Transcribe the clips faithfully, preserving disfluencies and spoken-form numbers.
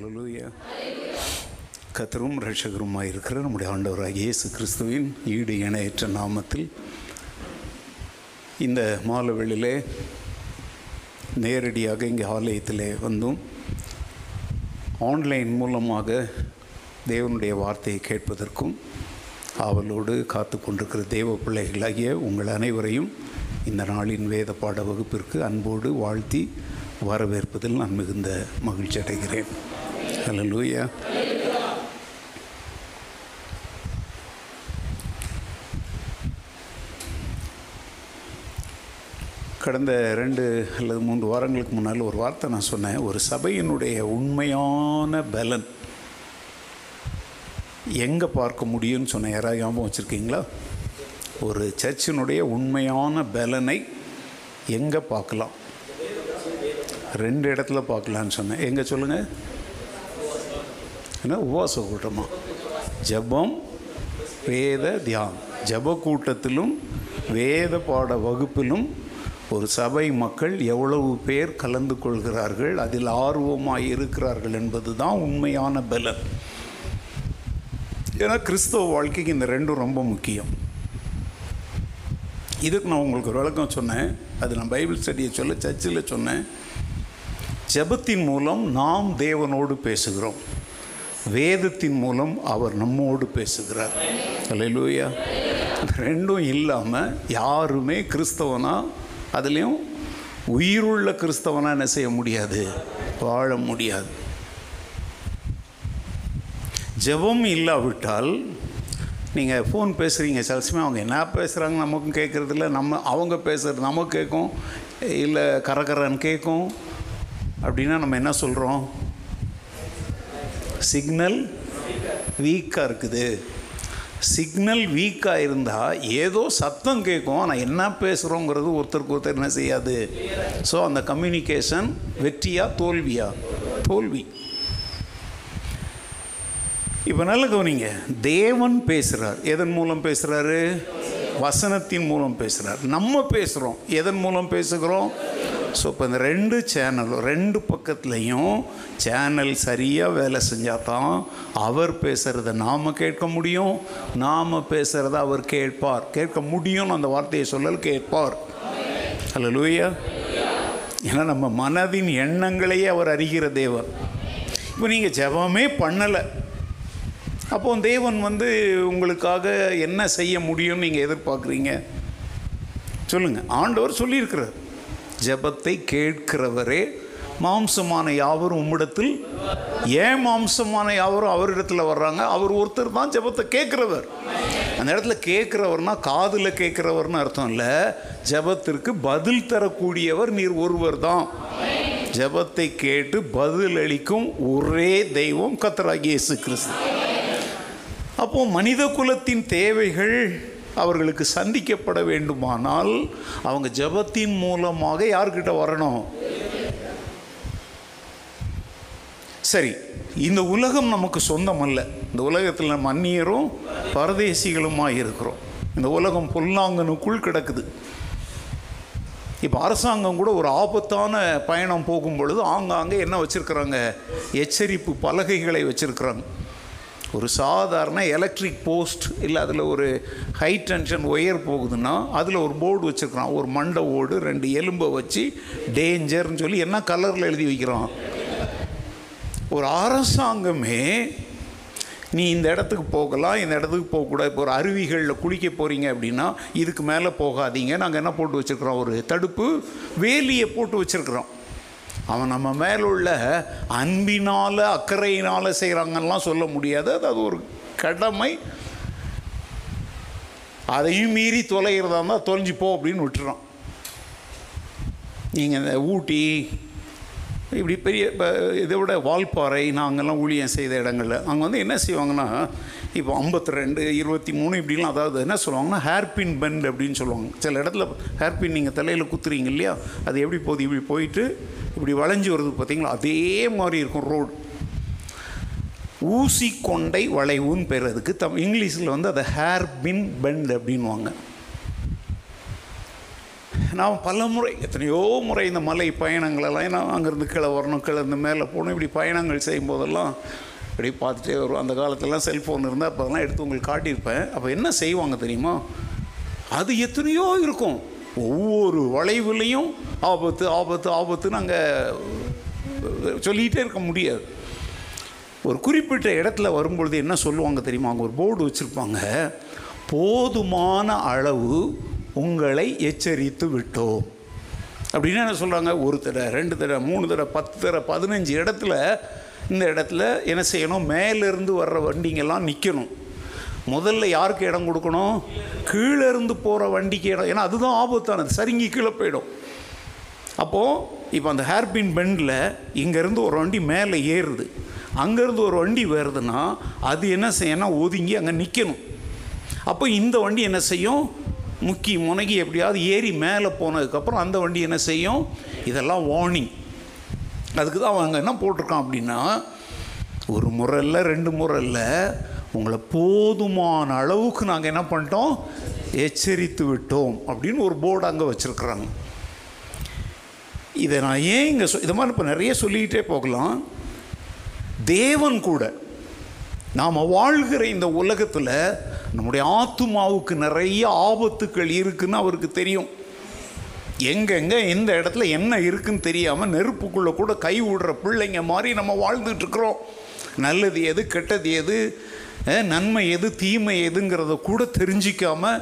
அல்லேலூயா. கர்த்தரும் இரட்சகருமாய் இருக்கிற நம்முடைய ஆண்டவராகிய இயேசு கிறிஸ்துவின் ஈடு இணையற்ற நாமத்தில் இந்த மாலவெளியிலே நேரடியாக இங்கே ஆலயத்தில் வந்தும் ஆன்லைன் மூலமாக தேவனுடைய வார்த்தையை கேட்பதற்கும் ஆவலோடு காத்து கொண்டிருக்கிற தேவ பிள்ளைகளாகிய உங்கள் அனைவரையும் இந்த நாளின் வேத பாட வகுப்பிற்கு அன்போடு வாழ்த்தி வரவேற்பதில் நான் மிகுந்த மகிழ்ச்சி அடைகிறேன். அல்லேலூயா. கடந்த ரெண்டு அல்லது மூன்று வாரங்களுக்கு முன்னால் ஒரு வார்த்தை நான் சொன்னேன், ஒரு சபையினுடைய உண்மையான பலன் எங்கே பார்க்க முடியும்னு சொன்னேன். யாராவது ஞாபகம் வச்சுருக்கீங்களா? ஒரு சர்ச்சினுடைய உண்மையான பலனை எங்கே பார்க்கலாம்? ரெண்டு இடத்துல பார்க்கலான்னு சொன்னேன். எங்கே சொல்லுங்கள்? ஏன்னா உபவாச கூட்டமா, ஜபம், வேத தியானம். ஜப கூட்டத்திலும் வேத பாட வகுப்பிலும் ஒரு சபை மக்கள் எவ்வளவு பேர் கலந்து கொள்கிறார்கள், அதில் ஆர்வமாக இருக்கிறார்கள் என்பது தான் உண்மையான பலன். ஏன்னா கிறிஸ்தவ வாழ்க்கைக்கு இந்த ரெண்டும் ரொம்ப முக்கியம். இதுக்கு நான் உங்களுக்கு ஒரு விளக்கம் சொன்னேன், அது நான் பைபிள் ஸ்டடியை சொல்ல சர்ச்சில் சொன்னேன். ஜபத்தின் மூலம் நாம் தேவனோடு பேசுகிறோம், வேதத்தின் மூலம் அவர் நம்மோடு பேசுகிறார். அல்லேலூயா. ரெண்டும் இல்லாமல் யாருமே கிறிஸ்தவனாக, அதுலேயும் உயிருள்ள கிறிஸ்தவனாக என்ன செய்ய முடியாது, வாழ முடியாது. ஜபம் இல்லாவிட்டால் நீங்கள் ஃபோன் பேசுகிறீங்க, சில சமயம் அவங்க என்ன பேசுகிறாங்க நமக்கும் கேட்குறதில்ல, நம்ம அவங்க பேசுகிறது நமக்கு கேட்கும் இல்லை, கரகரன்னு கேட்கும். அப்படின்னா நம்ம என்ன சொல்கிறோம்? சிக்னல் வீக்காக இருக்குது. சிக்னல் வீக்காக இருந்தால் ஏதோ சத்தம் கேட்கும், ஆனால் என்ன பேசுகிறோங்கிறது ஒருத்தருக்கு ஒருத்தர் என்ன செய்யாது. ஸோ அந்த கம்யூனிகேஷன் வெற்றியா தோல்வியா? தோல்வி. இப்போ நல்ல கவனிங்க, தேவன் பேசுகிறார். எதன் மூலம் பேசுகிறாரு? வசனத்தின் மூலம் பேசுகிறார். நம்ம பேசுகிறோம். எதன் மூலம் பேசுகிறோம்? ஸோ இப்போ இந்த ரெண்டு சேனலும் ரெண்டு பக்கத்துலேயும் சேனல் சரியாக வேலை செஞ்சால் தான் அவர் பேசுகிறத நாம் கேட்க முடியும், நாம் பேசுகிறத அவர் கேட்பார். கேட்க முடியும்னு அந்த வார்த்தையை சொல்லல், கேட்பார். அல்லேலூயா. ஏன்னா நம்ம மனதின் எண்ணங்களையே அவர் அறிகிற தேவன். இப்போ நீங்கள் ஜெபமே பண்ணலை, அப்போ தேவன் வந்து உங்களுக்காக என்ன செய்ய முடியும்னு நீங்கள் எதிர்பார்க்குறீங்க? சொல்லுங்கள். ஆண்டவர் சொல்லியிருக்கிறார், ஜபத்தை கேட்கிறவரே மாம்சமான யாவரும் உம்மிடத்தில். ஏன் மாம்சமான யாவரும் அவரிடத்தில் வர்றாங்க? அவர் ஒருத்தர் தான் ஜபத்தை கேட்குறவர். அந்த இடத்துல கேட்குறவர்னா காதில் கேட்குறவர்னு அர்த்தம் இல்லை, ஜபத்திற்கு பதில் தரக்கூடியவர் நீர் ஒருவர் தான். ஜபத்தை கேட்டு பதில் அளிக்கும் ஒரே தெய்வம் கர்த்தராகிய இயேசு கிறிஸ்து. அப்போது மனித குலத்தின் தேவைகள் அவர்களுக்கு சந்திக்கப்பட வேண்டுமானால் அவங்க ஜபத்தின் மூலமாக யார்கிட்ட வரணும்? சரி, இந்த உலகம் நமக்கு சொந்தம் அல்ல. இந்த உலகத்தில் நம்ம அந்நியரும் பரதேசிகளுமாக இருக்கிறோம். இந்த உலகம் பொல்லாங்கனுக்குள் கிடக்குது. இப்போ அரசாங்கம் கூட ஒரு ஆபத்தான பயணம் போகும் பொழுது ஆங்காங்கே என்ன வச்சுருக்கிறாங்க? எச்சரிப்பு பலகைகளை வச்சுருக்கிறாங்க. ஒரு சாதாரண எலக்ட்ரிக் போஸ்ட் இல்லை, அதில் ஒரு ஹை டென்ஷன் ஒயர் போகுதுன்னா அதில் ஒரு போர்டு வச்சுருக்கிறான், ஒரு மண்டை ஓடு, ரெண்டு எலும்பை வச்சு டேஞ்சர்னு சொல்லி என்ன கலரில் எழுதி வைக்கிறான். ஒரு அரசாங்கமே நீ இந்த இடத்துக்கு போகலாம், இந்த இடத்துக்கு போகக்கூடாது. இப்போ ஒரு அருவிகளில் குளிக்க போகிறீங்க அப்படின்னா இதுக்கு மேலே போகாதீங்க, நாங்கள் என்ன போட்டு வச்சுருக்கிறோம்? ஒரு தடுப்பு வேலியை போட்டு வச்சுருக்கிறோம். அவன் நம்ம மேலுள்ள அன்பினால் அக்கறையினால் செய்கிறாங்கலாம் சொல்ல முடியாது, அது அது ஒரு கடமை. அதையும் மீறி தொலைகிறதா இருந்தால் தொலைஞ்சி போ அப்படின்னு விட்டுறான். நீங்கள் இந்த ஊட்டி இப்படி பெரிய இதை விட வால்பாறை, நாங்கள்லாம் ஊழியம் செய்த இடங்களில் அங்கே வந்து என்ன செய்வாங்கன்னா, இப்போ ஐம்பத்தி ரெண்டு இருபத்தி மூணு இப்படிலாம், அதாவது என்ன சொல்லுவாங்கன்னா ஹேர்பின் பெண்ட் அப்படின்னு சொல்லுவாங்க. சில இடத்துல ஹேர்பின் நீங்கள் தலையில் குத்துறீங்க இல்லையா, அது எப்படி போகுது? இப்படி போயிட்டு இப்படி வளைஞ்சி வருது பார்த்தீங்களா, அதே மாதிரி இருக்கும் ரோடு. ஊசி கொண்டை வளைவுன்னு பேர் அதுக்கு. தம் இங்கிலீஷில் வந்து அதை ஹேர்பின் பெண்ட் அப்படின்வாங்க. நான் பல முறை எத்தனையோ முறை இந்த மலை பயணங்களெல்லாம் நான் அங்கேருந்து கீழே வரணும் கீழேருந்து மேலே போகணும் இப்படி பயணங்கள் செய்யும்போதெல்லாம் இப்படி பார்த்துட்டே வரும். அந்த காலத்துலலாம் செல்ஃபோன் இருந்தால் அப்போ அதெல்லாம் எடுத்து உங்களுக்கு காட்டியிருப்பேன். அப்போ என்ன செய்வாங்க தெரியுமா, அது எத்தனையோ இருக்கும், ஒவ்வொரு வளைவுலேயும் ஆபத்து ஆபத்து ஆபத்துன்னு நாங்கள் சொல்லிகிட்டே இருக்க முடியாது. ஒரு குறிப்பிட்ட இடத்துல வரும்பொழுது என்ன சொல்லுவாங்க தெரியுமா, அங்கே ஒரு போர்டு வச்சுருப்பாங்க, போதுமான அளவு உங்களை எச்சரித்து விட்டோம் அப்படின்னா என்ன சொல்கிறாங்க, ஒரு தடவை ரெண்டு தடவை மூணு தடவை பத்து தடவை பதினஞ்சு இடத்துல இந்த இடத்துல என்ன செய்யணும், மேலேருந்து வர்ற வண்டிங்கெல்லாம் நிற்கணும். முதல்ல யாருக்கு இடம் கொடுக்கணும், கீழேருந்து போகிற வண்டிக்கு இடம், ஏன்னா அதுதான் ஆபத்தானது, சரிங்கி கீழே போயிடும். அப்போது இப்போ அந்த ஹேர்பின் பெண்டில் இங்கேருந்து ஒரு வண்டி மேலே ஏறுது, அங்கேருந்து ஒரு வண்டி வருதுன்னா அது என்ன செய்யணும், ஒதுங்கி அங்கே நிற்கணும். அப்போ இந்த வண்டி என்ன செய்யும், முக்கி முனகி எப்படியாவது ஏறி மேலே போனதுக்கப்புறம் அந்த வண்டி என்ன செய்யும், இதெல்லாம் வார்னிங். அதுக்கு தான் அவங்க என்ன போட்டிருக்கான் அப்படின்னா, ஒரு முறை இல்லை ரெண்டு முறை இல்லை, உங்களை போதுமான அளவுக்கு நாங்கள் என்ன பண்ணிட்டோம், எச்சரித்து விட்டோம் அப்படின்னு ஒரு போர்டு அங்கே வச்சுருக்குறாங்க. இதை நான் ஏன் இங்கே சொ இதை மாதிரி இப்போ நிறைய சொல்லிக்கிட்டே போகலாம். தேவன் கூட நாம் வாழ்கிற இந்த உலகத்தில் நம்முடைய ஆத்துமாவுக்கு நிறைய ஆபத்துக்கள் இருக்குதுன்னு அவருக்கு தெரியும். எங்கெங்கே எந்த இடத்துல என்ன இருக்குதுன்னு தெரியாமல் நெருப்புக்குள்ளே கூட கை விடுற பிள்ளைங்க மாதிரி நம்ம வாழ்ந்துட்டுருக்குறோம். நல்லது எது கெட்டது எது நன்மை எது தீமை எதுங்கிறத கூட தெரிஞ்சிக்காமல்,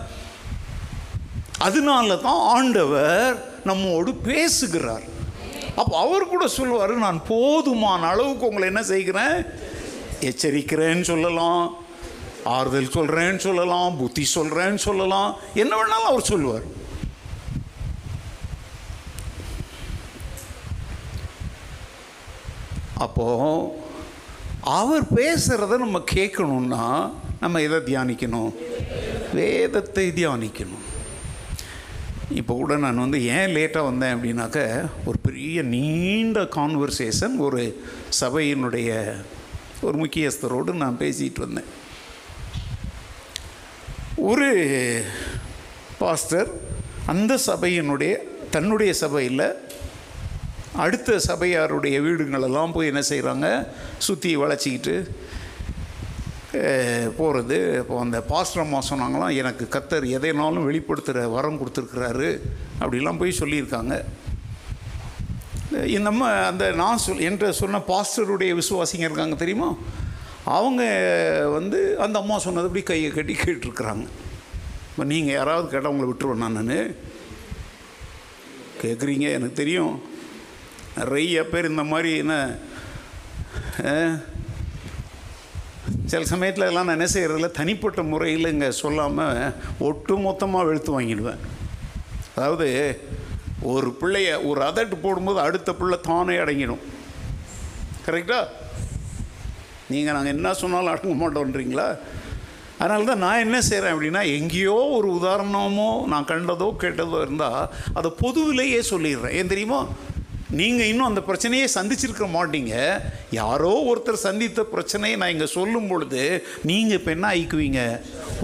அதனால தான் ஆண்டவர் நம்மோடு பேசுகிறார். அப்போ அவர் கூட சொல்லுவார், நான் போதுமான அளவுக்கு உங்களை என்ன செய்கிறேன், எச்சரிக்கிறேன்னு சொல்லலாம், ஆறுதல் சொல்கிறேன்னு சொல்லலாம், புத்தி சொல்கிறேன்னு சொல்லலாம், என்ன வேணாலும் அவர் சொல்லுவார். அப்போது அவர் பேசுகிறத நம்ம கேட்கணுன்னா நம்ம எதை தியானிக்கணும், வேதத்தை தியானிக்கணும். இப்போ கூட நான் வந்து ஏன் லேட்டாக வந்தேன் அப்படின்னாக்க, ஒரு பெரிய நீண்ட கான்வர்சேஷன் ஒரு சபையினுடைய ஒரு முக்கியஸ்தரோடு நான் பேசிகிட்டு வந்தேன். ஒரு பாஸ்டர் அந்த சபையினுடைய தன்னுடைய சபையில் அடுத்த சபையாருடைய வீடுங்களெல்லாம் போய் என்ன செய்கிறாங்க, சுற்றி வளைச்சிக்கிட்டு போகிறது. இப்போ அந்த பாஸ்டர் அம்மா சொன்னாங்களாம், எனக்கு கர்த்தர் எதைனாலும் வெளிப்படுத்துகிற வரம் கொடுத்துருக்குறாரு அப்படிலாம் போய் சொல்லியிருக்காங்க. நம்ம அந்த நான் சொல் என்ற சொன்ன பாஸ்டருடைய விசுவாசிங்க இருக்காங்க தெரியுமா, அவங்க வந்து அந்த அம்மா சொன்னதுபடி கையை கட்டி கேட்டுருக்குறாங்க. இப்போ நீங்கள் யாராவது கேட்டால் உங்களை விட்டுருவேன் நான் கேட்குறீங்க, எனக்கு தெரியும். நிறைய பேர் இந்த மாதிரி என்ன சில சமயத்தில் எல்லாம் நான் என்ன செய்கிறதில்ல, தனிப்பட்ட முறையில் இங்கே சொல்லாமல் ஒட்டு மொத்தமாக வெளுத்து வாங்கிடுவேன். அதாவது ஒரு பிள்ளைய ஒரு அதட்டு போடும்போது அடுத்த பிள்ளை தானே அடங்கிடும், கரெக்டாக. நீங்கள் நாங்கள் என்ன சொன்னாலும் அடங்க மாட்டோன்றீங்களா? அதனால தான் நான் என்ன செய்கிறேன் அப்படின்னா, எங்கேயோ ஒரு உதாரணமோ நான் கண்டதோ கேட்டதோ இருந்தால் அதை பொதுவிலேயே சொல்லிடுறேன். ஏன் தெரியுமா, நீங்கள் இன்னும் அந்த பிரச்சனையே சந்திச்சிருக்க மாட்டீங்க, யாரோ ஒருத்தர் சந்தித்த பிரச்சனையை நான் இங்கே சொல்லும் பொழுது நீங்கள் இப்போ என்ன ஆயிக்குவீங்க,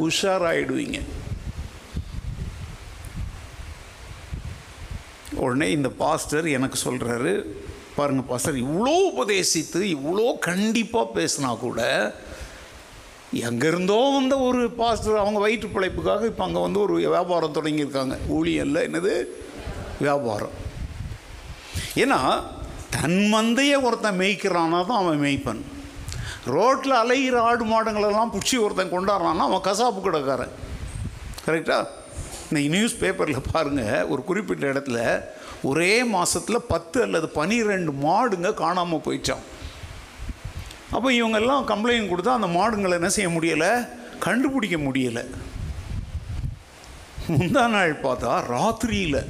உஷாராயிடுவீங்க. உடனே இந்த பாஸ்டர் எனக்கு சொல்கிறாரு, பாருங்கள் பாஸ்டர் இவ்வளோ உபதேசித்து இவ்வளோ கண்டிப்பாக பேசினா கூட, எங்கேருந்தோ வந்த ஒரு பாஸ்டர் அவங்க வயிற்று பிழைப்புக்காக இப்போ அங்கே வந்து ஒரு வியாபாரம் தொடங்கியிருக்காங்க. ஊழியல்ல என்னது வியாபாரம், ஏன்னா தன் மந்தையை ஒருத்தன் மேய்க்கிறான்னா தான் அவன் மேய்ப்பன், ரோட்டில் அலைகிற ஆடு மாடுங்களெல்லாம் பிடிச்சி ஒருத்தன் கொண்டாடுறான்னா அவன் கசாப்பு கடைக்காரன், கரெக்டாக. இன்றைக்கி நியூஸ் பேப்பரில் பாருங்கள், ஒரு குறிப்பிட்ட இடத்துல ஒரே மாதத்தில் பத்து அல்லது பன்னிரெண்டு மாடுங்க காணாமல் போயிடுச்சான். அப்போ இவங்கெல்லாம் கம்ப்ளைண்ட் கொடுத்தா அந்த மாடுங்களை என்ன செய்ய முடியலை, கண்டுபிடிக்க முடியலை. முந்தா நாள் பார்த்தா ராத்திரியில்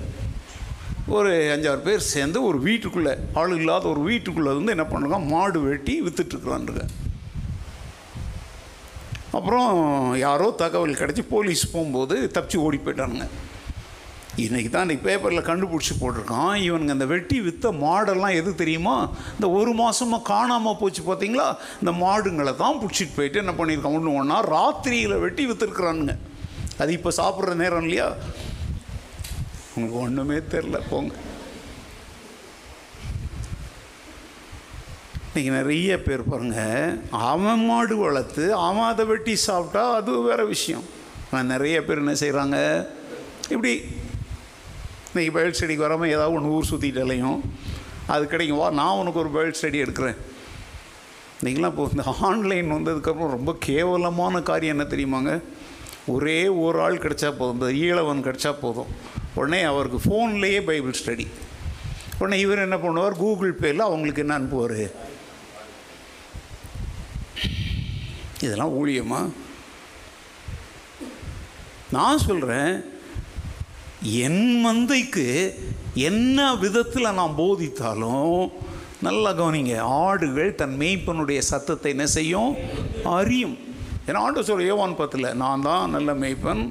ஒரு அஞ்சாறு பேர் சேர்ந்து ஒரு வீட்டுக்குள்ளே ஆள் இல்லாத ஒரு வீட்டுக்குள்ளே வந்து என்ன பண்ணுறாங்க, மாடு வெட்டி விற்றுட்டுருக்குறான்ருங்க. அப்புறம் யாரோ தகவல் கிடச்சி போலீஸ் போகும்போது தப்பிச்சு ஓடி போயிட்டானுங்க. இன்றைக்கி தான் இன்றைக்கி பேப்பரில் கண்டுபிடிச்சி போட்டிருக்கான், இவனுங்க அந்த வெட்டி விற்ற மாடெல்லாம் எது தெரியுமா, இந்த ஒரு மாதமாக காணாமல் போச்சு பார்த்தீங்களா, இந்த மாடுங்களை தான் பிடிச்சிட்டு போயிட்டு என்ன பண்ணியிருக்கான், ஒன்று ஒன்றா ராத்திரியில் வெட்டி விற்றுருக்குறானுங்க. அது இப்போ சாப்பிட்ற நேரம் இல்லையா, உங்களுக்கு ஒன்றுமே தெரில போங்க. இன்றைக்கி நிறைய பேர் பாருங்கள், அவன் மாடு வளர்த்து அவன் அதை வெட்டி சாப்பிட்டா அது வேறு விஷயம். ஆனால் நிறைய பேர் என்ன செய்கிறாங்க, இப்படி இன்றைக்கி பயில் ஸ்டடிக்கு வராமல் ஏதாவது ஒன்று ஊர் சுற்றிட்டாலையும் அது கிடைக்கும், வா நான் உனக்கு ஒரு பயில் ஸ்டடி எடுக்கிறேன். இன்றைக்கெலாம் இப்போ இந்த ஆன்லைன் வந்ததுக்கப்புறம் ரொம்ப கேவலமான காரியம் என்ன தெரியுமாங்க, ஒரே ஒரு ஆள் கிடச்சா போதும், இந்த ஈழவன் கிடச்சா போதும், உடனே அவருக்கு ஃபோன்லேயே பைபிள் ஸ்டடி. உடனே இவர் என்ன பண்ணுவார், கூகுள் பேயில் அவங்களுக்கு என்ன அனுப்புவார். இதெல்லாம் ஊழியமா? நான் சொல்கிறேன், என் மந்தைக்கு என்ன விதத்தில் நான் போதித்தாலும் நல்லா கவனிங்க, ஆடுகள் தன் மேய்ப்பனுடைய சத்தத்தை என்ன செய்யும், அறியும். ஏன்னா ஆண்டு சொல்ல யோவான் பத்தில், நான் தான் நல்ல மேய்ப்பன்,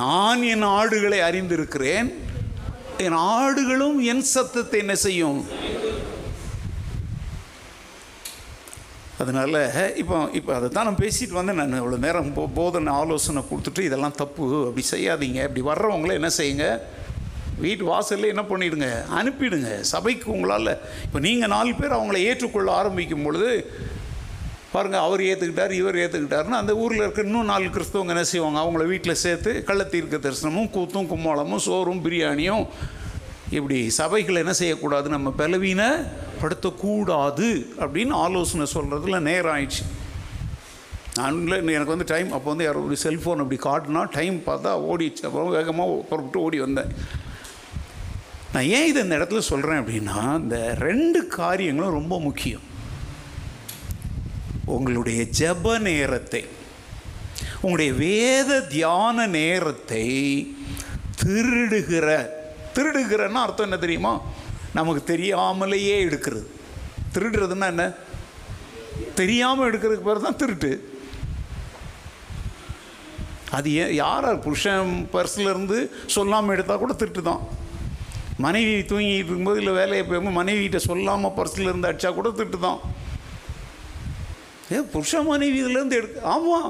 நான் என் ஆடுகளை அறிந்திருக்கிறேன், என் ஆடுகளும் என் சத்தத்தை என்ன செய்யும். அதனால் இப்போ இப்போ அதை தான் நான் பேசிட்டு வந்தேன். நான் இவ்வளோ நேரம் போ போதனை ஆலோசனை கொடுத்துட்டு இதெல்லாம் தப்பு, அப்படி செய்யாதீங்க, அப்படி வர்றவங்கள என்ன செய்யுங்க, வீட்டு வாசலில் என்ன பண்ணிவிடுங்க, அனுப்பிடுங்க சபைக்கு. உங்களால் இப்போ நீங்கள் நாலு பேர் அவங்கள ஏற்றுக்கொள்ள ஆரம்பிக்கும் பொழுது பாருங்கள், அவர் ஏற்றுக்கிட்டார் இவர் ஏற்றுக்கிட்டாருன்னு அந்த ஊரில் இருக்க இன்னும் நாலு கிறிஸ்தவங்க என்ன செய்வாங்க, அவங்கள வீட்டில் சேர்த்து கள்ளத்தீர்க்க தரிசனமும் கூத்தும் கும்மாளமும் சோறும் பிரியாணியும். இப்படி சபைகளை என்ன செய்யக்கூடாது, நம்ம பலவீனப்படுத்தக்கூடாது அப்படின்னு ஆலோசனை சொல்கிறதுல நேரம் ஆயிடுச்சு. நான் எனக்கு வந்து டைம் அப்போ வந்து யாரோ ஒரு செல்ஃபோன் அப்படி காட்டினா டைம் பார்த்தா ஓடிடுச்சு, அப்புறம் வேகமாக புறப்பட்டு ஓடி வந்தேன். நான் ஏன் இதை இந்த இடத்துல சொல்கிறேன் அப்படின்னா, இந்த ரெண்டு காரியங்களும் ரொம்ப முக்கியம். உங்களுடைய ஜெப நேரத்தை, உங்களுடைய வேத தியான நேரத்தை திருடுகிற திருடுகிறன்னா அர்த்தம் என்ன தெரியுமா, நமக்கு தெரியாமலேயே எடுக்கிறது. திருடுறதுன்னா என்ன, தெரியாமல் எடுக்கிறதுக்கு பேர் தான் திருட்டு. அது ஏன், யார் புருஷன் பர்ஸ்லேருந்து சொல்லாமல் எடுத்தால் கூட திருட்டு தான். மனைவி தூங்கிட்டு இருக்கும்போது இல்லை வேலையை போயும்போது மனைவிகிட்ட சொல்லாமல் பர்ஸ்லேருந்து அடித்தா கூட திருட்டு தான். ஏ புருஷன் மனைவி இதுலேருந்து எடுக்க, ஆமாம்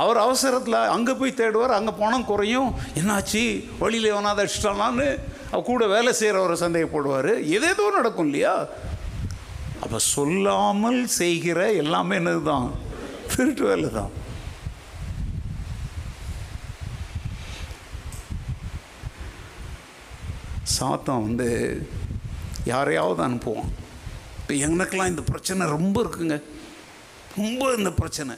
அவர் அவசரத்தில் அங்கே போய் தேடுவார், அங்கே பணம் குறையும், என்னாச்சு வழியில் எவனாவது அடிச்சிட்டானான்னு அவ கூட வேலை செய்கிறவரை சந்தேகப்படுவார், எதேதோ நடக்கும் இல்லையா. அப்போ சொல்லாமல் செய்கிற எல்லாமே என்னது தான், திருட்டு வேலை தான். சாத்தான் வந்து யாரையாவது அனுப்புவான். இப்போ எனக்கெல்லாம் இந்த பிரச்சனை ரொம்ப இருக்குங்க, ரொம்ப இந்த பிரச்சனை.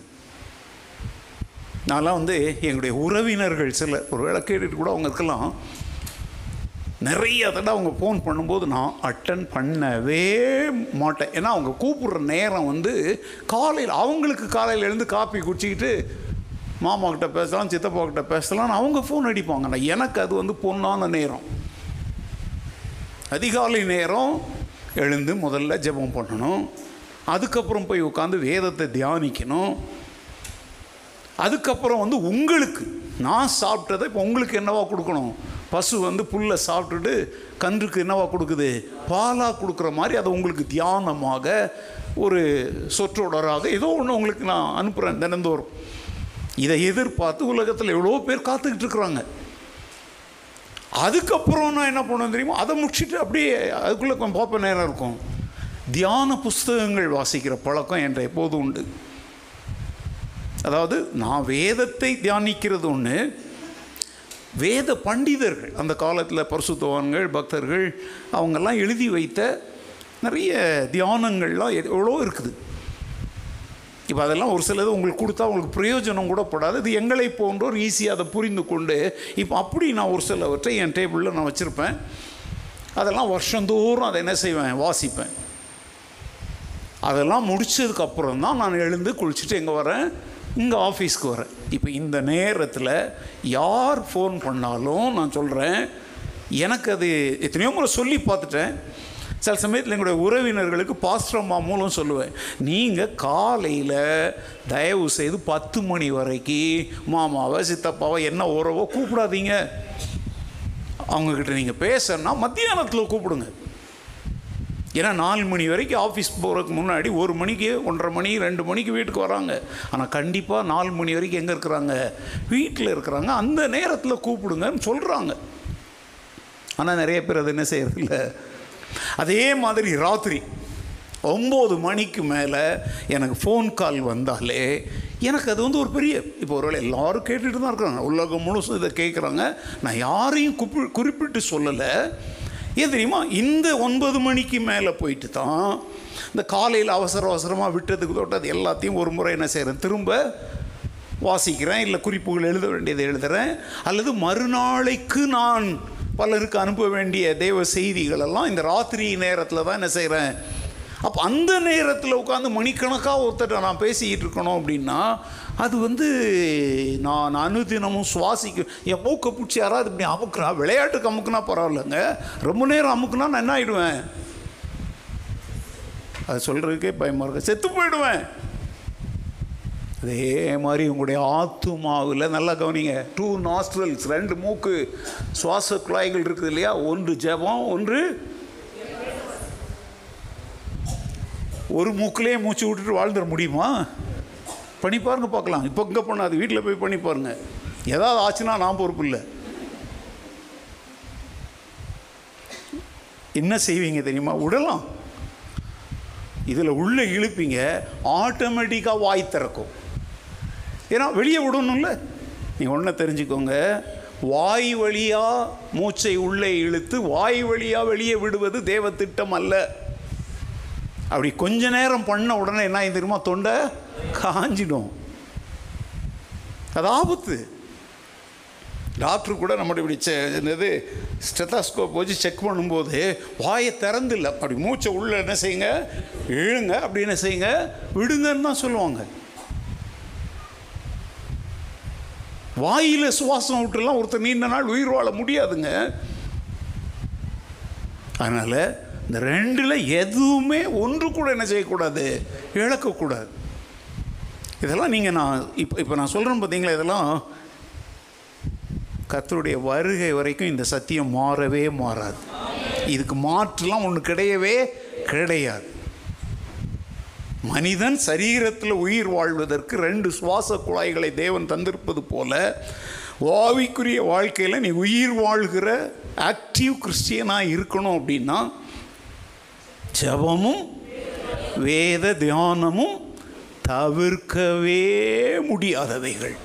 நான்லாம் வந்து எங்களுடைய உறவினர்கள் சில ஒரு வேளை கேட்டுட்டு கூட அவங்க இருக்கலாம், நிறைய தடவை அவங்க ஃபோன் பண்ணும்போது நான் அட்டன் பண்ணவே மாட்டேன். ஏன்னா அவங்க கூப்பிடுற நேரம் வந்து காலையில், அவங்களுக்கு காலையில் எழுந்து காப்பி குடிச்சிக்கிட்டு மாமாக்கிட்ட பேசலாம் சித்தப்பாக்கிட்ட பேசலாம்னு அவங்க ஃபோன் அடிப்பாங்க. நான் எனக்கு அது வந்து பொண்ணான நேரம், அதிகாலை நேரம். எழுந்து முதல்ல ஜெபம் பண்ணணும், அதுக்கப்புறம் போய் உட்காந்து வேதத்தை தியானிக்கணும், அதுக்கப்புறம் வந்து உங்களுக்கு நான் சாப்பிட்டதை இப்போ உங்களுக்கு என்னவா கொடுக்கணும். பசு வந்து புல்லை சாப்பிட்டுட்டு கன்றுக்கு என்னவா கொடுக்குது, பாலாக கொடுக்குற மாதிரி அதை உங்களுக்கு தியானமாக ஒரு சொற்றொடராக ஏதோ ஒன்று உங்களுக்கு நான் அனுப்புகிறேன் தினந்தோறும். இதை எதிர்பார்த்து உலகத்தில் எவ்வளோ பேர் காத்துக்கிட்டு இருக்கிறாங்க. அதுக்கப்புறம் நான் என்ன பண்ணுவேன் தெரியுமா, அதை முடிச்சுட்டு அப்படியே அதுக்குள்ளே கொஞ்சம் பார்ப்ப நேரம் இருக்கும், தியான புஸ்தகங்கள் வாசிக்கிற பழக்கம் என்ற எப்போதும் உண்டு. அதாவது நான் வேதத்தை தியானிக்கிறது ஒன்று, வேத பண்டிதர்கள் அந்த காலத்தில் பரிசுத்தவான்கள் பக்தர்கள் அவங்கெல்லாம் எழுதி வைத்த நிறைய தியானங்கள்லாம் எவ்வளோ இருக்குது. இப்போ அதெல்லாம் ஒரு சிலது உங்களுக்கு கொடுத்தா உங்களுக்கு பிரயோஜனம் கூட படாது, இது எங்களை போன்றோர் ஈஸியாக அதை புரிந்து கொண்டு இப்போ அப்படி நான் ஒரு சிலவற்றை என் டேபிளில் நான் வச்சுருப்பேன். அதெல்லாம் வருஷந்தோறும் அதை என்ன செய்வேன், வாசிப்பேன். அதெல்லாம் முடித்ததுக்கப்புறம் தான் நான் எழுந்து குளிச்சுட்டு எங்கே வரேன், இங்கே ஆஃபீஸ்க்கு வரேன். இப்போ இந்த நேரத்தில் யார் ஃபோன் பண்ணாலும் நான் சொல்கிறேன், எனக்கு அது எத்தனையோ முறை சொல்லி பார்த்துட்டேன். சில சமயத்தில் எங்களுடைய உறவினர்களுக்கு பாஸ்டர் அம்மா மூலம் சொல்லுவேன், நீங்கள் காலையில் தயவு செய்து பத்து மணி வரைக்கும் மாமாவை சித்தப்பாவை என்ன உறவோ கூப்பிடாதீங்க. அவங்கக்கிட்ட நீங்கள் பேசணுன்னா மத்தியானத்தில் கூப்பிடுங்க. ஏன்னா நாலு மணி வரைக்கும் ஆஃபீஸ் போகிறதுக்கு முன்னாடி ஒரு மணிக்கு ஒன்றரை மணி ரெண்டு மணிக்கு வீட்டுக்கு வராங்க. ஆனால் கண்டிப்பாக நாலு மணி வரைக்கும் எங்கே இருக்கிறாங்க? வீட்டில் இருக்கிறாங்க. அந்த நேரத்தில் கூப்பிடுங்கன்னு சொல்கிறாங்க. ஆனால் நிறைய பேர் அது என்ன செய்யறதில்ல. அதே மாதிரி ராத்திரி ஒம்பது மணிக்கு மேலே எனக்கு ஃபோன் கால் வந்தாலே எனக்கு அது வந்து ஒரு பெரிய, இப்போ ஒருவேளை எல்லோரும் கேட்டுகிட்டு தான் இருக்கிறாங்க, உலகம் முழுசும் இதை கேட்குறாங்க. நான் யாரையும் குறிப்பி குறிப்பிட்டு சொல்லலை. ஏன் தெரியுமா? இந்த ஒன்பது மணிக்கு மேலே போயிட்டு தான் இந்த காலையில் அவசர அவசரமாக விட்டதுக்கு தொட்டது எல்லாத்தையும் ஒரு முறை என்ன செய்கிறேன், திரும்ப வாசிக்கிறேன், இல்லை குறிப்புகள் எழுத வேண்டியதை எழுதுகிறேன், அல்லது மறுநாளைக்கு நான் பலருக்கு அனுப்ப வேண்டிய தேவ செய்திகளெல்லாம் இந்த ராத்திரி நேரத்தில் தான் என்ன செய்கிறேன். அப்போ அந்த நேரத்தில் உட்காந்து மணிக்கணக்காக ஒருத்தர் நான் பேசிக்கிட்டு இருக்கணும் அப்படின்னா அது வந்து நான் அனுதினமும் சுவாசிக்கும். என் மூக்கை பிடிச்சி யாராவது இப்படி அமுக்குனா, விளையாட்டுக்கு அமுக்குனா பரவாயில்லைங்க, ரொம்ப நேரம் அமுக்குனா நான் என்ன ஆகிடுவேன், அது சொல்கிறதுக்கே பயமாக இருக்கு, செத்து போயிடுவேன். அதே மாதிரி உங்களுடைய ஆத்துமாவில் நல்லா கவனிங்க. டூ நாஸ்ட்ரல்ஸ், ரெண்டு மூக்கு சுவாச குழாய்கள் இருக்குது இல்லையா? ஒன்று ஜெபம், ஒன்று ஒரு மூக்கிலே மூச்சு விட்டுட்டு வாழ்ந்துட முடியுமா? பண்ணி பாருங்க பார்க்கலாம். இப்போ இங்கே பண்ணாது, வீட்டில் போய் பண்ணி பாருங்க. ஏதாவது ஆச்சுன்னா நான் பொறுப்பு இல்லை. என்ன செய்வீங்க தெரியுமா? விடலாம், இதில் உள்ளே இழுப்பீங்க, ஆட்டோமேட்டிக்காக வாய் திறக்கும். ஏன்னா வெளியே விடணும்ல. நீங்கள் ஒன்றை தெரிஞ்சுக்கோங்க, வாய் வழியாக மூச்சை உள்ளே இழுத்து வாய் வழியாக வெளியே விடுவது தேவ திட்டம் அல்ல. அப்படி கொஞ்ச நேரம் பண்ண உடனே என்ன ஆகி தெரியுமா, தொண்டை காஞ்சிடும். அது ஆபத்து. டாக்டரு கூட நம்மளுடைய இப்படி என்னது ஸ்டெத்தாஸ்கோப் வச்சு செக் பண்ணும்போது வாயை திறந்தில்லை, அப்படி மூச்சை உள்ள என்ன செய்யுங்க, இழுங்க, அப்படி என்ன செய்யுங்க, விடுங்கன்னு தான் சொல்லுவாங்க. வாயில் சுவாசம் விட்டுலாம் ஒருத்தர் நீண்ட நாள் உயிர் வாழ முடியாதுங்க. அதனால் இந்த ரெண்டில் எதுவுமே ஒன்று கூட என்ன செய்யக்கூடாது, இழக்கக்கூடாது. இதெல்லாம் நீங்கள் நான் இப்போ இப்போ நான் சொல்கிறேன் பார்த்தீங்களா, இதெல்லாம் கர்த்தருடைய வருகை வரைக்கும் இந்த சத்தியம் மாறவே மாறாது. இதுக்கு மாற்றெலாம் ஒன்று கிடையவே கிடையாது. மனிதன் சரீரத்தில் உயிர் வாழ்வதற்கு ரெண்டு சுவாச குழாய்களை தேவன் தந்திருப்பது போல ஆவிக்குரிய வாழ்க்கையில் நீ உயிர் வாழ்கிற ஆக்டிவ் கிறிஸ்டியனாக இருக்கணும் அப்படின்னா ஜபமும் வேத தியானமும் தவிர்க்கவே முடியாதவைகள்.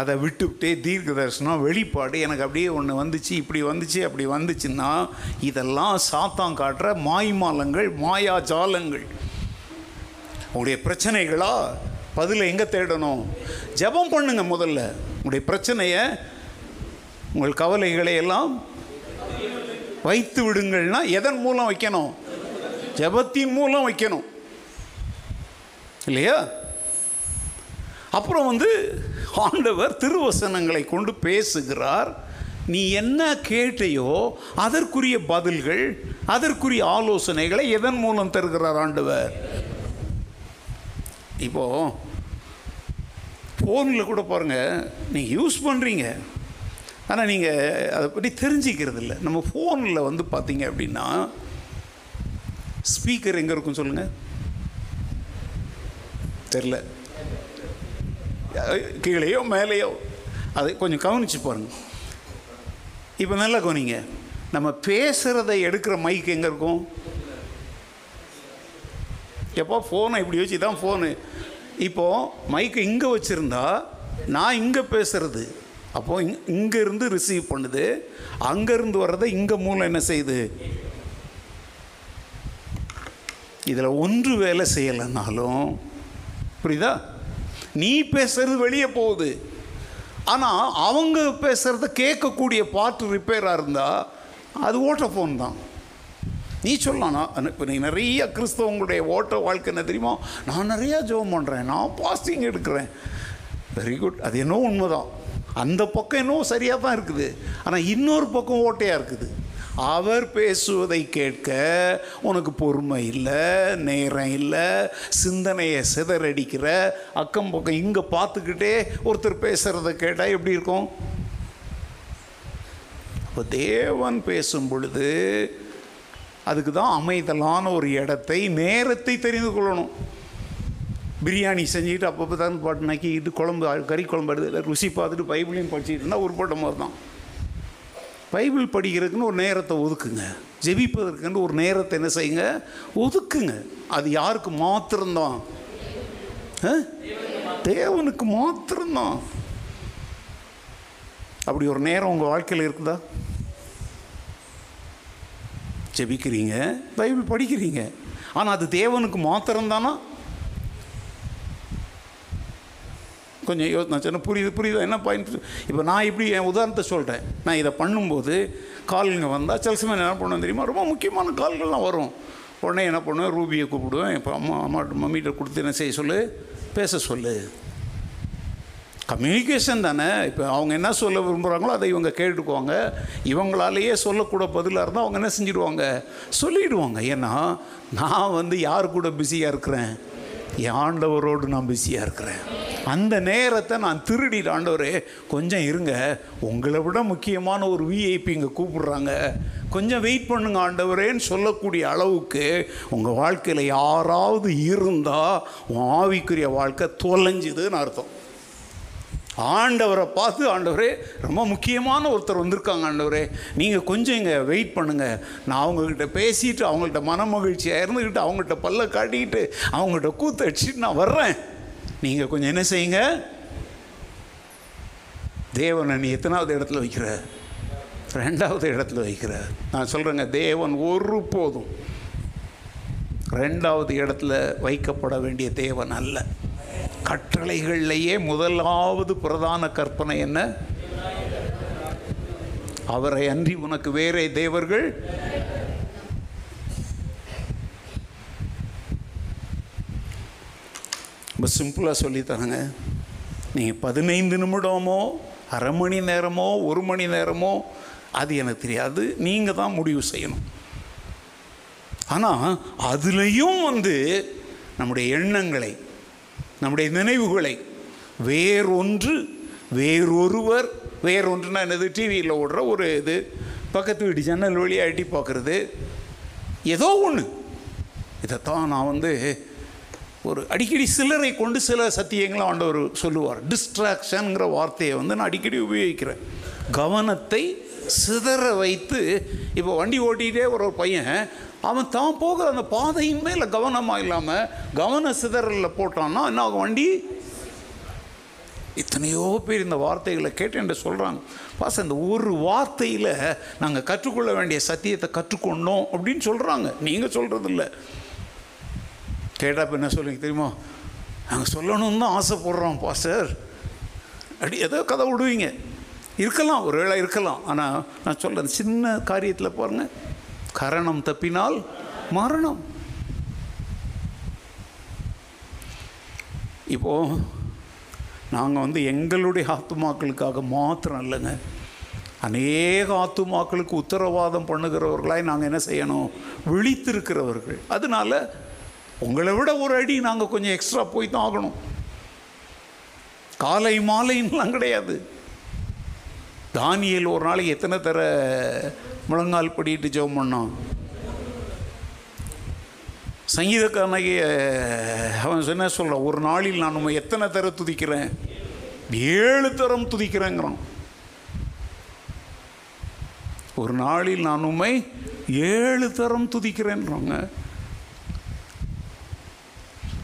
அதை விட்டுவிட்டே தீர்க்க தரிசனம், வெளிப்பாடு, எனக்கு அப்படியே ஒன்று வந்துச்சு, இப்படி வந்துச்சு, அப்படி வந்துச்சுன்னா இதெல்லாம் சாத்தான் காட்டுற மாய்மாலங்கள், மாயாஜாலங்கள். உங்களுடைய பிரச்சனைகளா? பதிலை எங்கே தேடணும்? ஜபம் பண்ணுங்கள் முதல்ல. உங்களுடைய பிரச்சனையை, உங்கள் கவலைகளை எல்லாம் வைத்து விடுங்கள்னா எதன் மூலம் வைக்கணும்? ஜபத்தின் மூலம் வைக்கணும் இல்லையா? அப்புறம் வந்து ஆண்டவர் திருவசனங்களை கொண்டு பேசுகிறார். நீ என்ன கேட்டையோ அதற்குரிய பதில்கள், அதற்குரிய ஆலோசனைகளை எதன் மூலம் தருகிறார் ஆண்டவர்? இப்போது ஃபோனில் கூட பாருங்கள், நீங்கள் யூஸ் பண்ணுறீங்க, ஆனால் நீங்கள் அதை பற்றி தெரிஞ்சிக்கிறது இல்லை. நம்ம ஃபோனில் வந்து பார்த்தீங்க அப்படின்னா ஸ்பீக்கர் எங்கே இருக்கும் சொல்லுங்கள்? தெரில, கீழேயோ மேலேயோ. அது கொஞ்சம் கவனித்து பாருங்கள். இப்போ நல்லா கவனிங்க, நம்ம பேசுகிறத எடுக்கிற மைக் எங்கே இருக்கும்? எப்போ ஃபோனை இப்படி வச்சு தான் ஃபோனு. இப்போது மைக்கை இங்கே வச்சுருந்தா நான் இங்கே பேசுகிறது, அப்போது இங் இங்கேருந்து ரிசீவ் பண்ணுது, அங்கேருந்து வர்றதை இங்கே மூலம் என்ன செய்யுது. இதில் ஒன்று வேலை செய்யலைன்னாலும் புரியுதா, நீ பேசுகிறது வெளியே போகுது, ஆனால் அவங்க பேசுகிறத கேட்கக்கூடிய பார்ட் ரிப்பேராக இருந்தால் அது ஓட்ட ஃபோன் தான். நீ சொல்லலாம்ண்ணா, இப்போ நீங்கள் நிறைய கிறிஸ்தவங்களுடைய ஓட்ட வாழ்க்கை என்ன தெரியுமா, நான் நிறையா ஜெபம் பண்ணுறேன், நான் பாஸ்டிங் எடுக்கிறேன். வெரி குட், அது என்னோ உண்மை தான், அந்த பக்கம் இன்னும் சரியாக தான் இருக்குது, ஆனால் இன்னொரு பக்கம் ஓட்டையாக இருக்குது. அவர் பேசுவதை கேட்க உனக்கு பொறுமை இல்லை, நேரம் இல்லை, சிந்தனையை சிதறடிக்கிற, அக்கம் பக்கம் இங்கே பார்த்துக்கிட்டே ஒருத்தர் பேசுகிறத கேட்டால் எப்படி இருக்கும்? இப்போ தேவன் பேசும் பொழுது அதுக்கு தான் அமைதலான ஒரு இடத்தை நேரத்தை தெரிந்து கொள்ளணும். பிரியாணி செஞ்சுட்டு அப்பப்போ தான் பாட்டு நக்கிக்கிட்டு குழம்பு கறி குழம்பு எடுத்து ருசி பார்த்துட்டு பைபிளையும் படிச்சுட்டு இருந்தால் ஒரு போட்ட மாதிரி தான். பைபிள் படிக்கிறதுக்குன்னு ஒரு நேரத்தை ஒதுக்குங்க, ஜெபிப்பதற்குன்னு ஒரு நேரத்தை என்ன செய்யுங்க ஒதுக்குங்க. அது யாருக்கு மாத்திரம்தான்? தேவனுக்கு மாத்திரம்தான். அப்படி ஒரு நேரம் உங்கள் வாழ்க்கையில் இருக்குதா? ஜெபிக்கிறீங்க, பைபிள் படிக்கிறீங்க, ஆனால் அது தேவனுக்கு மாத்திரம்தானா? கொஞ்சம் யோசனை சொன்ன புரியுது புரியுது என்ன பாயிண்ட்? இப்போ நான் இப்படி என் உதாரணத்தை சொல்கிறேன். நான் இதை பண்ணும்போது கால்ங்க வந்தால் சில சமயம் என்ன பண்ணுவேன் தெரியுமா? ரொம்ப முக்கியமான கால்கள்லாம் வரும். உடனே என்ன பண்ணுவேன்? ரூபியை கூப்பிடுவேன். இப்போ அம்மா அம்மா மம்மிகிட்ட கொடுத்து என்ன செய்ய சொல்லு, பேச சொல்லு. கம்யூனிகேஷன் தானே. இப்போ அவங்க என்ன சொல்ல விரும்புகிறாங்களோ அதை இவங்க கேட்டுக்குவாங்க. இவங்களாலேயே சொல்லக்கூட பதிலாக இருந்தால் அவங்க என்ன செஞ்சுடுவாங்க? சொல்லிடுவாங்க. ஏன்னா நான் வந்து யார் கூட பிஸியாக இருக்கிறேன்? என் ஆண்டவரோடு நான் பிஸியாக இருக்கிறேன். அந்த நேரத்தை நான் திருடி, ஆண்டவரே கொஞ்சம் இருங்க, உங்களை விட முக்கியமான ஒரு விஐபி இங்கே கூப்பிடுறாங்க, கொஞ்சம் வெயிட் பண்ணுங்க ஆண்டவரேன்னு சொல்லக்கூடிய அளவுக்கு உங்கள் வாழ்க்கையில் யாராவது இருந்தால் உன் ஆவிக்குரிய வாழ்க்கை தொலைஞ்சுதுன்னு அர்த்தம். ஆண்டவரை பார்த்து, ஆண்டவரே ரொம்ப முக்கியமான ஒருத்தர் வந்திருக்காங்க, ஆண்டவரே நீங்கள் கொஞ்சம் இங்கே வெயிட் பண்ணுங்கள், நான் அவங்கக்கிட்ட பேசிட்டு அவங்கள்ட்ட மன மகிழ்ச்சியாக இருந்துக்கிட்டு அவங்கள்ட்ட பல்ல காட்டிக்கிட்டு அவங்கள்ட்ட கூத்து அடிச்சுட்டு நான் வர்றேன், நீங்கள் கொஞ்சம் என்ன செய்யுங்க. தேவனை நீ எத்தனாவது இடத்துல வைக்கிற? ரெண்டாவது இடத்துல வைக்கிற. நான் சொல்கிறேங்க, தேவன் ஒரு போதும் ரெண்டாவது இடத்துல வைக்கப்பட வேண்டிய தேவன் அல்ல. கட்டளைகள்லேயே முதலாவது பிரதான கற்பனை என்ன? அவரை அன்றி உனக்கு வேறே தேவர்கள். ரொம்ப சிம்பிளாக சொல்லித்தராங்க. நீங்கள் பதினைந்து நிமிடமோ அரை மணி நேரமோ ஒரு மணி நேரமோ அது எனக்கு தெரியாது, நீங்கள் தான் முடிவு செய்யணும். ஆனால் அதுலேயும் வந்து நம்முடைய எண்ணங்களை, நம்முடைய நினைவுகளை வேறொன்று, வேறொருவர், வேறொன்றுனா என்னது? டிவியில் ஓடுற ஒரு இது, பக்கத்து வீட்டு ஜன்னல் வழியாக எட்டி பார்க்குறது, ஏதோ ஒன்று. இதைத்தான் நான் வந்து ஒரு அடிக்கடி சிலரை கொண்டு சில சத்தியங்களும் ஆண்டவர் சொல்லுவார். டிஸ்ட்ராக்ஷனுங்கிற வார்த்தையை வந்து நான் அடிக்கடி உபயோகிக்கிறேன். கவனத்தை சிதற வைத்து, இப்போ வண்டி ஓட்டிகிட்டே ஒரு ஒரு பையன் அவன் தான் போகிற அந்த பாதையின் மேலே கவனமாக இல்லாமல் கவன சிதறலில் போட்டான்னா என்ன ஆகும்? வண்டி. இத்தனையோ பேர் இந்த வார்த்தைகளை கேட்டு என்று சொல்கிறாங்க. பாச இந்த ஒரு வார்த்தையில் நாங்கள் கற்றுக்கொள்ள வேண்டிய சத்தியத்தை கற்றுக்கொண்டோம் அப்படின்னு சொல்கிறாங்க. நீங்கள் சொல்கிறதில்ல. கேட்டால் இப்போ என்ன சொல்லுங்க தெரியுமா? நாங்கள் சொல்லணும்னு தான் ஆசைப்படுறோம் பாஸ்டர் அப்படி ஏதோ கதை விடுவீங்க. இருக்கலாம், ஒரு வேளை இருக்கலாம். ஆனால் நான் சொல்கிறேன், சின்ன காரியத்தில் பாருங்கள், கரணம் தப்பினால் மரணம். இப்போது நாங்கள் வந்து எங்களுடைய ஆத்துமாக்களுக்காக மாத்திரம் இல்லைங்க, அநேக ஆத்துமாக்களுக்கு உத்தரவாதம் பண்ணுகிறவர்களாய் நாங்கள் என்ன செய்யணும்? விழித்திருக்கிறவர்கள். அதனால் உங்களை விட ஒரு அடி நாங்கள் கொஞ்சம் எக்ஸ்ட்ரா போய் தான் ஆகணும். காலை மாலைன்னெலாம் கிடையாது. தானியல் ஒரு நாளைக்கு எத்தனை தர முழங்கால் படிட்டு ஜெபம் பண்ணான்? சங்கீதக்காரனாகிய அவன் என்ன சொல்கிறான்? ஒரு நாளில் நான் நம்ம எத்தனை தர துதிக்கிறேன்? ஏழு தரம் துதிக்கிறேங்கிறான். ஒரு நாளில் நான் உண்மை ஏழு தரம் துதிக்கிறேன்றாங்க.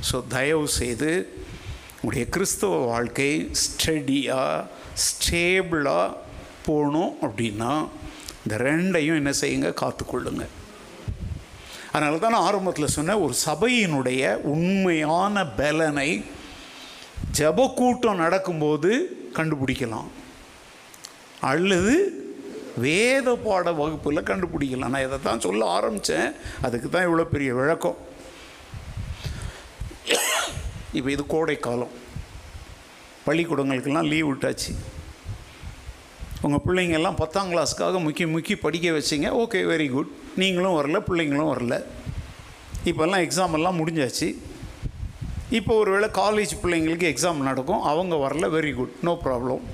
ஸோ தயவு செய்து உங்களுடைய கிறிஸ்தவ வாழ்க்கை ஸ்டடியாக ஸ்டேபிளாக போகணும் அப்படின்னா இந்த ரெண்டையும் என்ன செய்யுங்க? காத்துக்கொள்ளுங்க. அதனால தான் நான் ஆரம்பத்தில் சொன்னேன், ஒரு சபையினுடைய உண்மையான பலனை ஜபக்கூட்டம் நடக்கும்போது கண்டுபிடிக்கலாம் அல்லது வேத பாட வகுப்பில் கண்டுபிடிக்கலாம். நான் இதை தான் சொல்ல ஆரம்பித்தேன். அதுக்கு தான் இவ்வளோ பெரிய விளக்கம். இப்போ இது கோடைக்காலம், பள்ளிக்கூடங்களுக்கெல்லாம் லீவ் விட்டாச்சு. உங்கள் பிள்ளைங்கள்லாம் பத்தாம் கிளாஸுக்காக முக்கி முக்கி படிக்க வச்சிங்க. Okay, very good. நீங்களும் வரல, பிள்ளைங்களும் வரல. இப்போல்லாம் எக்ஸாம் எல்லாம் முடிஞ்சாச்சு. இப்போ ஒரு வேளை காலேஜ் பிள்ளைங்களுக்கு எக்ஸாம் நடக்கும், அவங்க வரல, வெரி குட், நோ ப்ராப்ளம்.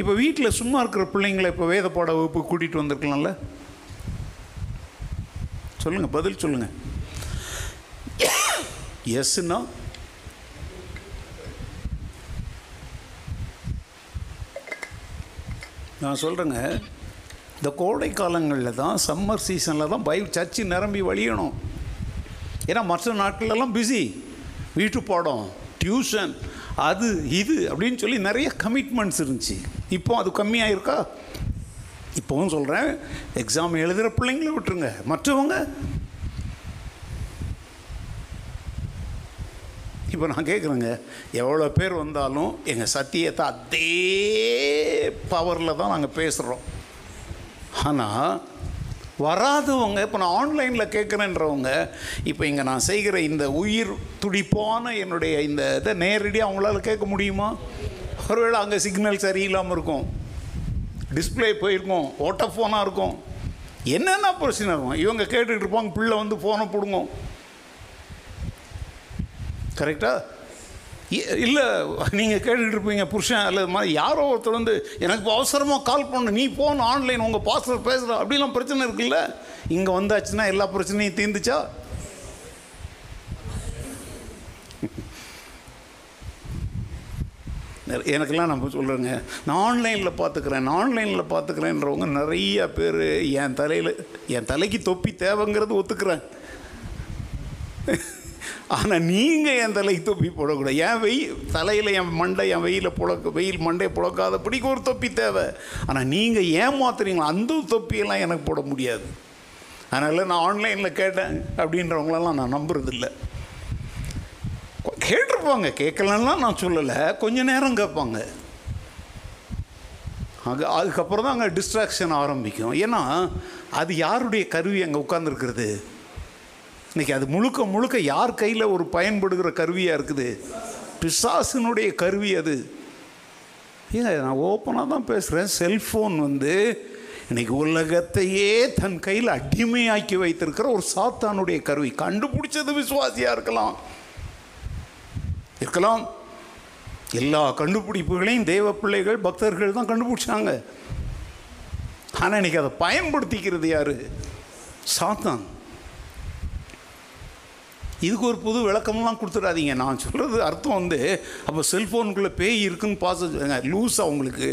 இப்போ வீட்டில் சும்மா இருக்கிற பிள்ளைங்களை இப்போ வேத பாட வகுப்பு கூட்டிகிட்டு வந்திருக்கலாம்ல. சொல்லுங்கள், பதில் சொல்லுங்கள். எஸ்னா நான் சொல்கிறேங்க, இந்த கோடை காலங்களில் தான், சம்மர் சீசனில் தான் பை சர்ச்சி நிரம்பி வழியணும். ஏன்னா மற்ற நாட்களெல்லாம் பிஸி, வீட்டு பாடம், டியூஷன், அது இது அப்படின்னு சொல்லி நிறைய கமிட்மெண்ட்ஸ் இருந்துச்சு. இப்போ அது கம்மியாக இருக்கா? இப்போவும் சொல்கிறேன், எக்ஸாம் எழுதுகிற பிள்ளைங்கள விட்டுருங்க, மற்றவங்க. இப்போ நான் கேட்குறேங்க, எவ்வளோ பேர் வந்தாலும் எங்கள் சத்தியத்தை அதே பவரில் தான் நாங்கள் பேசுகிறோம். ஆனால் வராதவங்க, இப்போ நான் ஆன்லைனில் கேட்குறேன்றவங்க, இப்போ இங்கே நான் செய்கிற இந்த உயிர் துடிப்பான என்னுடைய இந்த இதை நேரடியாக அவங்களால கேட்க முடியுமா? ஒருவேளை அங்கே சிக்னல் சரியில்லாமல் இருக்கும், டிஸ்பிளே போயிருக்கும், ஓட்டர் ஃபோனாக இருக்கும், என்னென்ன பிரச்சனை இருக்கும். இவங்க கேட்டுக்கிட்டு இருப்பாங்க, பிள்ளை வந்து ஃபோனை பிடுங்கும். கரெக்டாக இல்லை, நீங்கள் கேட்டுக்கிட்டு இருப்பீங்க, புருஷன் அல்லது மாதிரி யாரோ ஒருத்தர் வந்து எனக்கு இப்போ அவசரமாக கால் பண்ணணும், நீ போகணும், ஆன்லைன் உங்கள் பாஸ்டர் பேசுகிற, அப்படிலாம் பிரச்சனை இருக்குல்ல. இங்கே வந்தாச்சுன்னா எல்லா பிரச்சனையும் தீர்ந்துச்சா? எனக்கெல்லாம் நம்ம சொல்கிறேங்க, நான் ஆன்லைனில் பார்த்துக்கிறேன், நான் ஆன்லைனில் பார்த்துக்கிறேன்றவங்க நிறைய பேர். என் தலையில் என் தலைக்கு தொப்பி தேவைங்கிறது ஒத்துக்கிறேன், ஆனால் நீங்கள் என் தலைக்கு தொப்பி போடக்கூடாது. என் வெயில் தலையில், என் மண்டை, என் வெயில் புழக்க வெயில் மண்டையை புழக்காதபடிக்கு ஒரு தொப்பி தேவை. ஆனால் நீங்கள் ஏமாத்துறீங்களா? அந்த தொப்பியெல்லாம் எனக்கு போட முடியாது. அதனால் நான் ஆன்லைனில் கேட்டேன் அப்படின்றவங்களெல்லாம் நான் நம்புறதில்லை. கேட்டிருப்பாங்க, கேட்கலன்னா நான் சொல்லலை, கொஞ்சம் நேரம் கேட்பாங்க, அங்கே அதுக்கப்புறம் தான் அங்கே டிஸ்ட்ராக்ஷன் ஆரம்பிக்கும். ஏன்னா அது யாருடைய கருவி அங்கே உட்கார்ந்துருக்கிறது? இன்றைக்கி அது முழுக்க முழுக்க யார் கையில் ஒரு பயன்படுகிற கருவியாக இருக்குது? பிசாசினுடைய கருவி அது. ஏங்க, நான் ஓப்பனாக தான் பேசுகிறேன், செல்ஃபோன் வந்து இன்றைக்கி உலகத்தையே தன் கையில் அடிமையாக்கி வைத்திருக்கிற ஒரு சாத்தானுடைய கருவி. கண்டுபிடிச்சது விசுவாசியாக இருக்கலாம், இருக்கலாம் எல்லா கண்டுபிடிப்புகளையும் தெய்வ பிள்ளைகள் பக்தர்கள் தான் கண்டுபிடிச்சாங்க. ஆனால் இன்றைக்கி அதை பயன்படுத்திக்கிறது யார்? சாத்தான். இதுக்கு ஒரு புது விளக்கம்லாம் கொடுத்துடாதீங்க. நான் சொல்கிறது அர்த்தம் வந்து, அப்போ செல்ஃபோனுக்குள்ளே பேய் இருக்குதுன்னு பாசங்க லூஸாக உங்களுக்கு.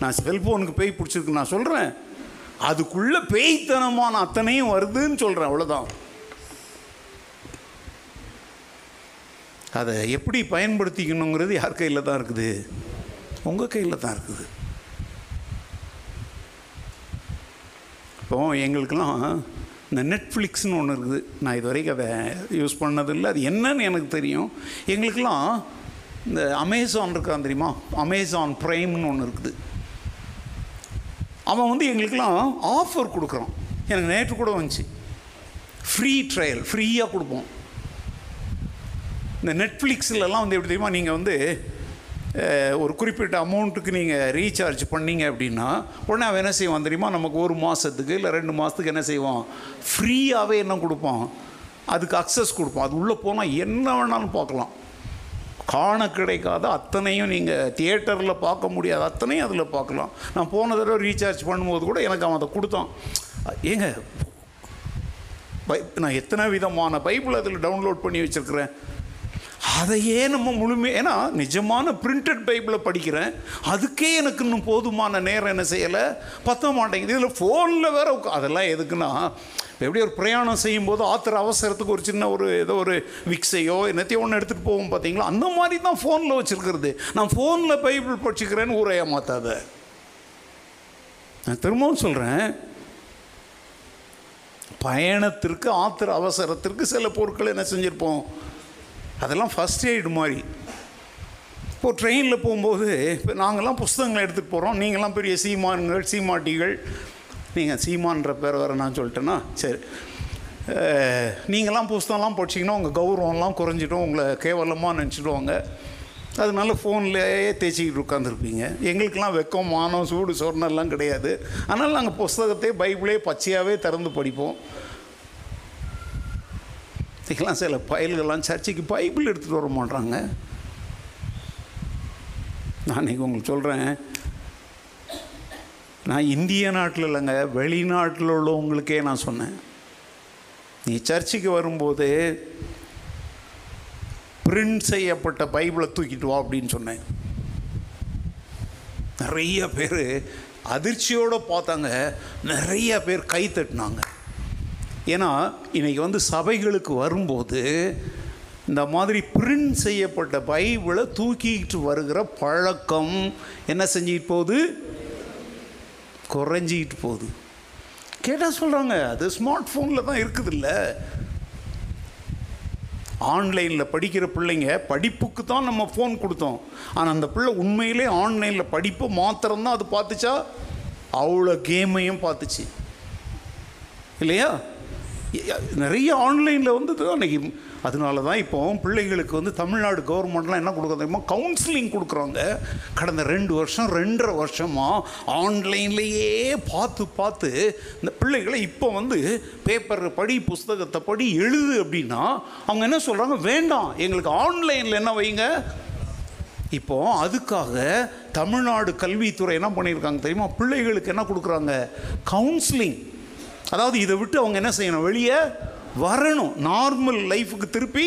நான் செல்ஃபோனுக்கு பேய் பிடிச்சிருக்குன்னு நான் சொல்கிறேன், அதுக்குள்ளே பேய்த்தனமான அத்தனையும் வருதுன்னு சொல்கிறேன், அவ்வளோதான். அதை எப்படி பயன்படுத்திக்கணுங்கிறது யார் கையில் தான் இருக்குது? உங்கள் கையில் தான் இருக்குது. இப்போ எங்களுக்கெல்லாம் இந்த நெட்ஃப்ளிக்ஸ்னு ஒன்று இருக்குது. நான் இது வரைக்கும் அதை யூஸ் பண்ணதில்லை, அது என்னன்னு எனக்கு தெரியும். எங்களுக்கெல்லாம் இந்த அமேசான் இருக்கான் தெரியுமா, அமேசான் ப்ரைம்னு ஒன்று இருக்குது. அவன் வந்து எங்களுக்கெல்லாம் ஆஃபர் கொடுக்குறான். எனக்கு நேற்று கூட வந்துச்சு, ஃப்ரீ ட்ரையல் ஃப்ரீயாக கொடுப்போம். இந்த நெட்ஃப்ளிக்ஸ்லலாம் வந்து எப்படி தெரியுமா, நீங்கள் வந்து ஒரு குறிப்பிட்ட அமௌண்ட்டுக்கு நீங்கள் ரீசார்ஜ் பண்ணிங்க அப்படின்னா உடனே அவன் என்ன செய்வான் தெரியுமா, நமக்கு ஒரு மாதத்துக்கு இல்லை ரெண்டு மாதத்துக்கு என்ன செய்வான், ஃப்ரீயாகவே என்ன கொடுப்பான், அதுக்கு அக்சஸ் கொடுப்பான். அது உள்ளே போனால் என்ன வேணாலும் பார்க்கலாம். காண கிடைக்காத அத்தனையும், நீங்கள் தியேட்டரில் பார்க்க முடியாத அத்தனையும் அதில் பார்க்கலாம். நான் போன தடவை ரீசார்ஜ் பண்ணும்போது கூட எனக்கு அவன் அதை கொடுத்தான். ஏங்க, பை நான் எத்தனை விதமான பைபிள் அதில் டவுன்லோட் பண்ணி வச்சுருக்கிறேன், அதையே நம்ம முழுமை. ஏன்னா நிஜமான பிரிண்டட் பைபிளை படிக்கிறேன், அதுக்கே எனக்கு இன்னும் போதுமான நேரம் என்ன செய்யலை, பற்ற மாட்டேங்குது. இதில் ஃபோனில் வேறு அதெல்லாம் எதுக்குன்னா, எப்படி ஒரு பிரயாணம் செய்யும்போது ஆத்திர அவசரத்துக்கு ஒரு சின்ன ஒரு ஏதோ ஒரு விக்ஸையோ என்னத்தையோ ஒன்று எடுத்துகிட்டு போவோம் பார்த்தீங்களா, அந்த மாதிரி தான் ஃபோனில் வச்சுருக்கிறது. நான் ஃபோனில் பைபிள் படிச்சுக்கிறேன்னு ஊரை ஏமாத்தாத. நான் திரும்பவும் சொல்கிறேன், பயணத்திற்கு ஆத்திர அவசரத்திற்கு சில பொருட்கள் என்ன செஞ்சுருப்போம், அதெல்லாம் ஃபஸ்ட் எய்டு மாதிரி. இப்போது ட்ரெயினில் போகும்போது இப்போ நாங்கள்லாம் புஸ்தகங்களை எடுத்துகிட்டு போகிறோம், நீங்களாம் பெரிய சீமான்கள் சீமாட்டிகள், நீங்கள் சீமான்ற பேர் வேறு நான் சொல்லிட்டேன்னா சரி, நீங்களாம் புஸ்தகம்லாம் படிச்சிங்கன்னா உங்கள் கௌரவம்லாம் குறைஞ்சிடும், உங்களை கேவலமாக நினச்சிடுவாங்க. அதனால ஃபோன்லேயே தேய்ச்சிக்கிட்டு உட்காந்துருப்பீங்க. எங்களுக்கெல்லாம் வெக்கம் மானம் சூடு சொர்ணெல்லாம் கிடையாது, அதனால் நாங்கள் புஸ்தகத்தையே பைபிளே பச்சையாகவே திறந்து படிப்போம். இதுக்கெல்லாம் சில பயல்கள்லாம் சர்ச்சைக்கு பைபிள் எடுத்துகிட்டு வர மாட்டாங்க. நான் இன்றைக்கி உங்களுக்கு சொல்கிறேன், நான் இந்திய நாட்டில் இல்லைங்க, வெளிநாட்டில் உள்ளவங்களுக்கே நான் சொன்னேன், நீ சர்ச்சுக்கு வரும்போது பிரிண்ட் செய்யப்பட்ட பைபிளை தூக்கிட்டு வா அப்படின்னு சொன்னேன். நிறைய பேர் அதிர்ச்சியோடு பார்த்தாங்க, நிறைய பேர் கை தட்டினாங்க. ஏன்னா இன்றைக்கி வந்து சபைகளுக்கு வரும்போது இந்த மாதிரி பிரிண்ட் செய்யப்பட்ட பைபிளை தூக்கிட்டு வருகிற பழக்கம் என்ன செஞ்சுக்கிட்டு போகுது, குறைஞ்சிக்கிட்டு போகுது. கேட்டால் சொல்கிறாங்க, அது ஸ்மார்ட் ஃபோனில் தான் இருக்குது, இல்லை ஆன்லைனில் படிக்கிற பிள்ளைங்க. படிப்புக்கு தான் நம்ம ஃபோன் கொடுத்தோம், ஆனால் அந்த பிள்ளை உண்மையிலே ஆன்லைனில் படிப்பை மாத்திரம்தான் அது பார்த்துச்சா, அவ்வளோ கேமையும் பார்த்துச்சு இல்லையா? நிறைய ஆன்லைனில் வந்து அன்றைக்கி அதனால தான் இப்போ பிள்ளைங்களுக்கு வந்து தமிழ்நாடு கவர்மெண்ட்லாம் என்ன கொடுக்குறாங்க, கவுன்சிலிங் கொடுக்குறாங்க. கடந்த ரெண்டு வருஷம் ரெண்டரை வருஷமாக ஆன்லைன்லேயே பார்த்து பார்த்து இந்த பிள்ளைகளை இப்போ வந்து பேப்பர் படி புஸ்தகத்தை படி எழுது அப்படின்னா அவங்க என்ன சொல்கிறாங்க, வேண்டாம் எங்களுக்கு ஆன்லைனில் என்ன வைங்க. இப்போது அதுக்காக தமிழ்நாடு கல்வித்துறை என்ன பண்ணியிருக்காங்க தெரியுமா, பிள்ளைகளுக்கு என்ன கொடுக்குறாங்க, கவுன்சிலிங். அதாவது இதை விட்டு அவங்க என்ன செய்யணும், வெளியே வரணும், நார்மல் லைஃபுக்கு திருப்பி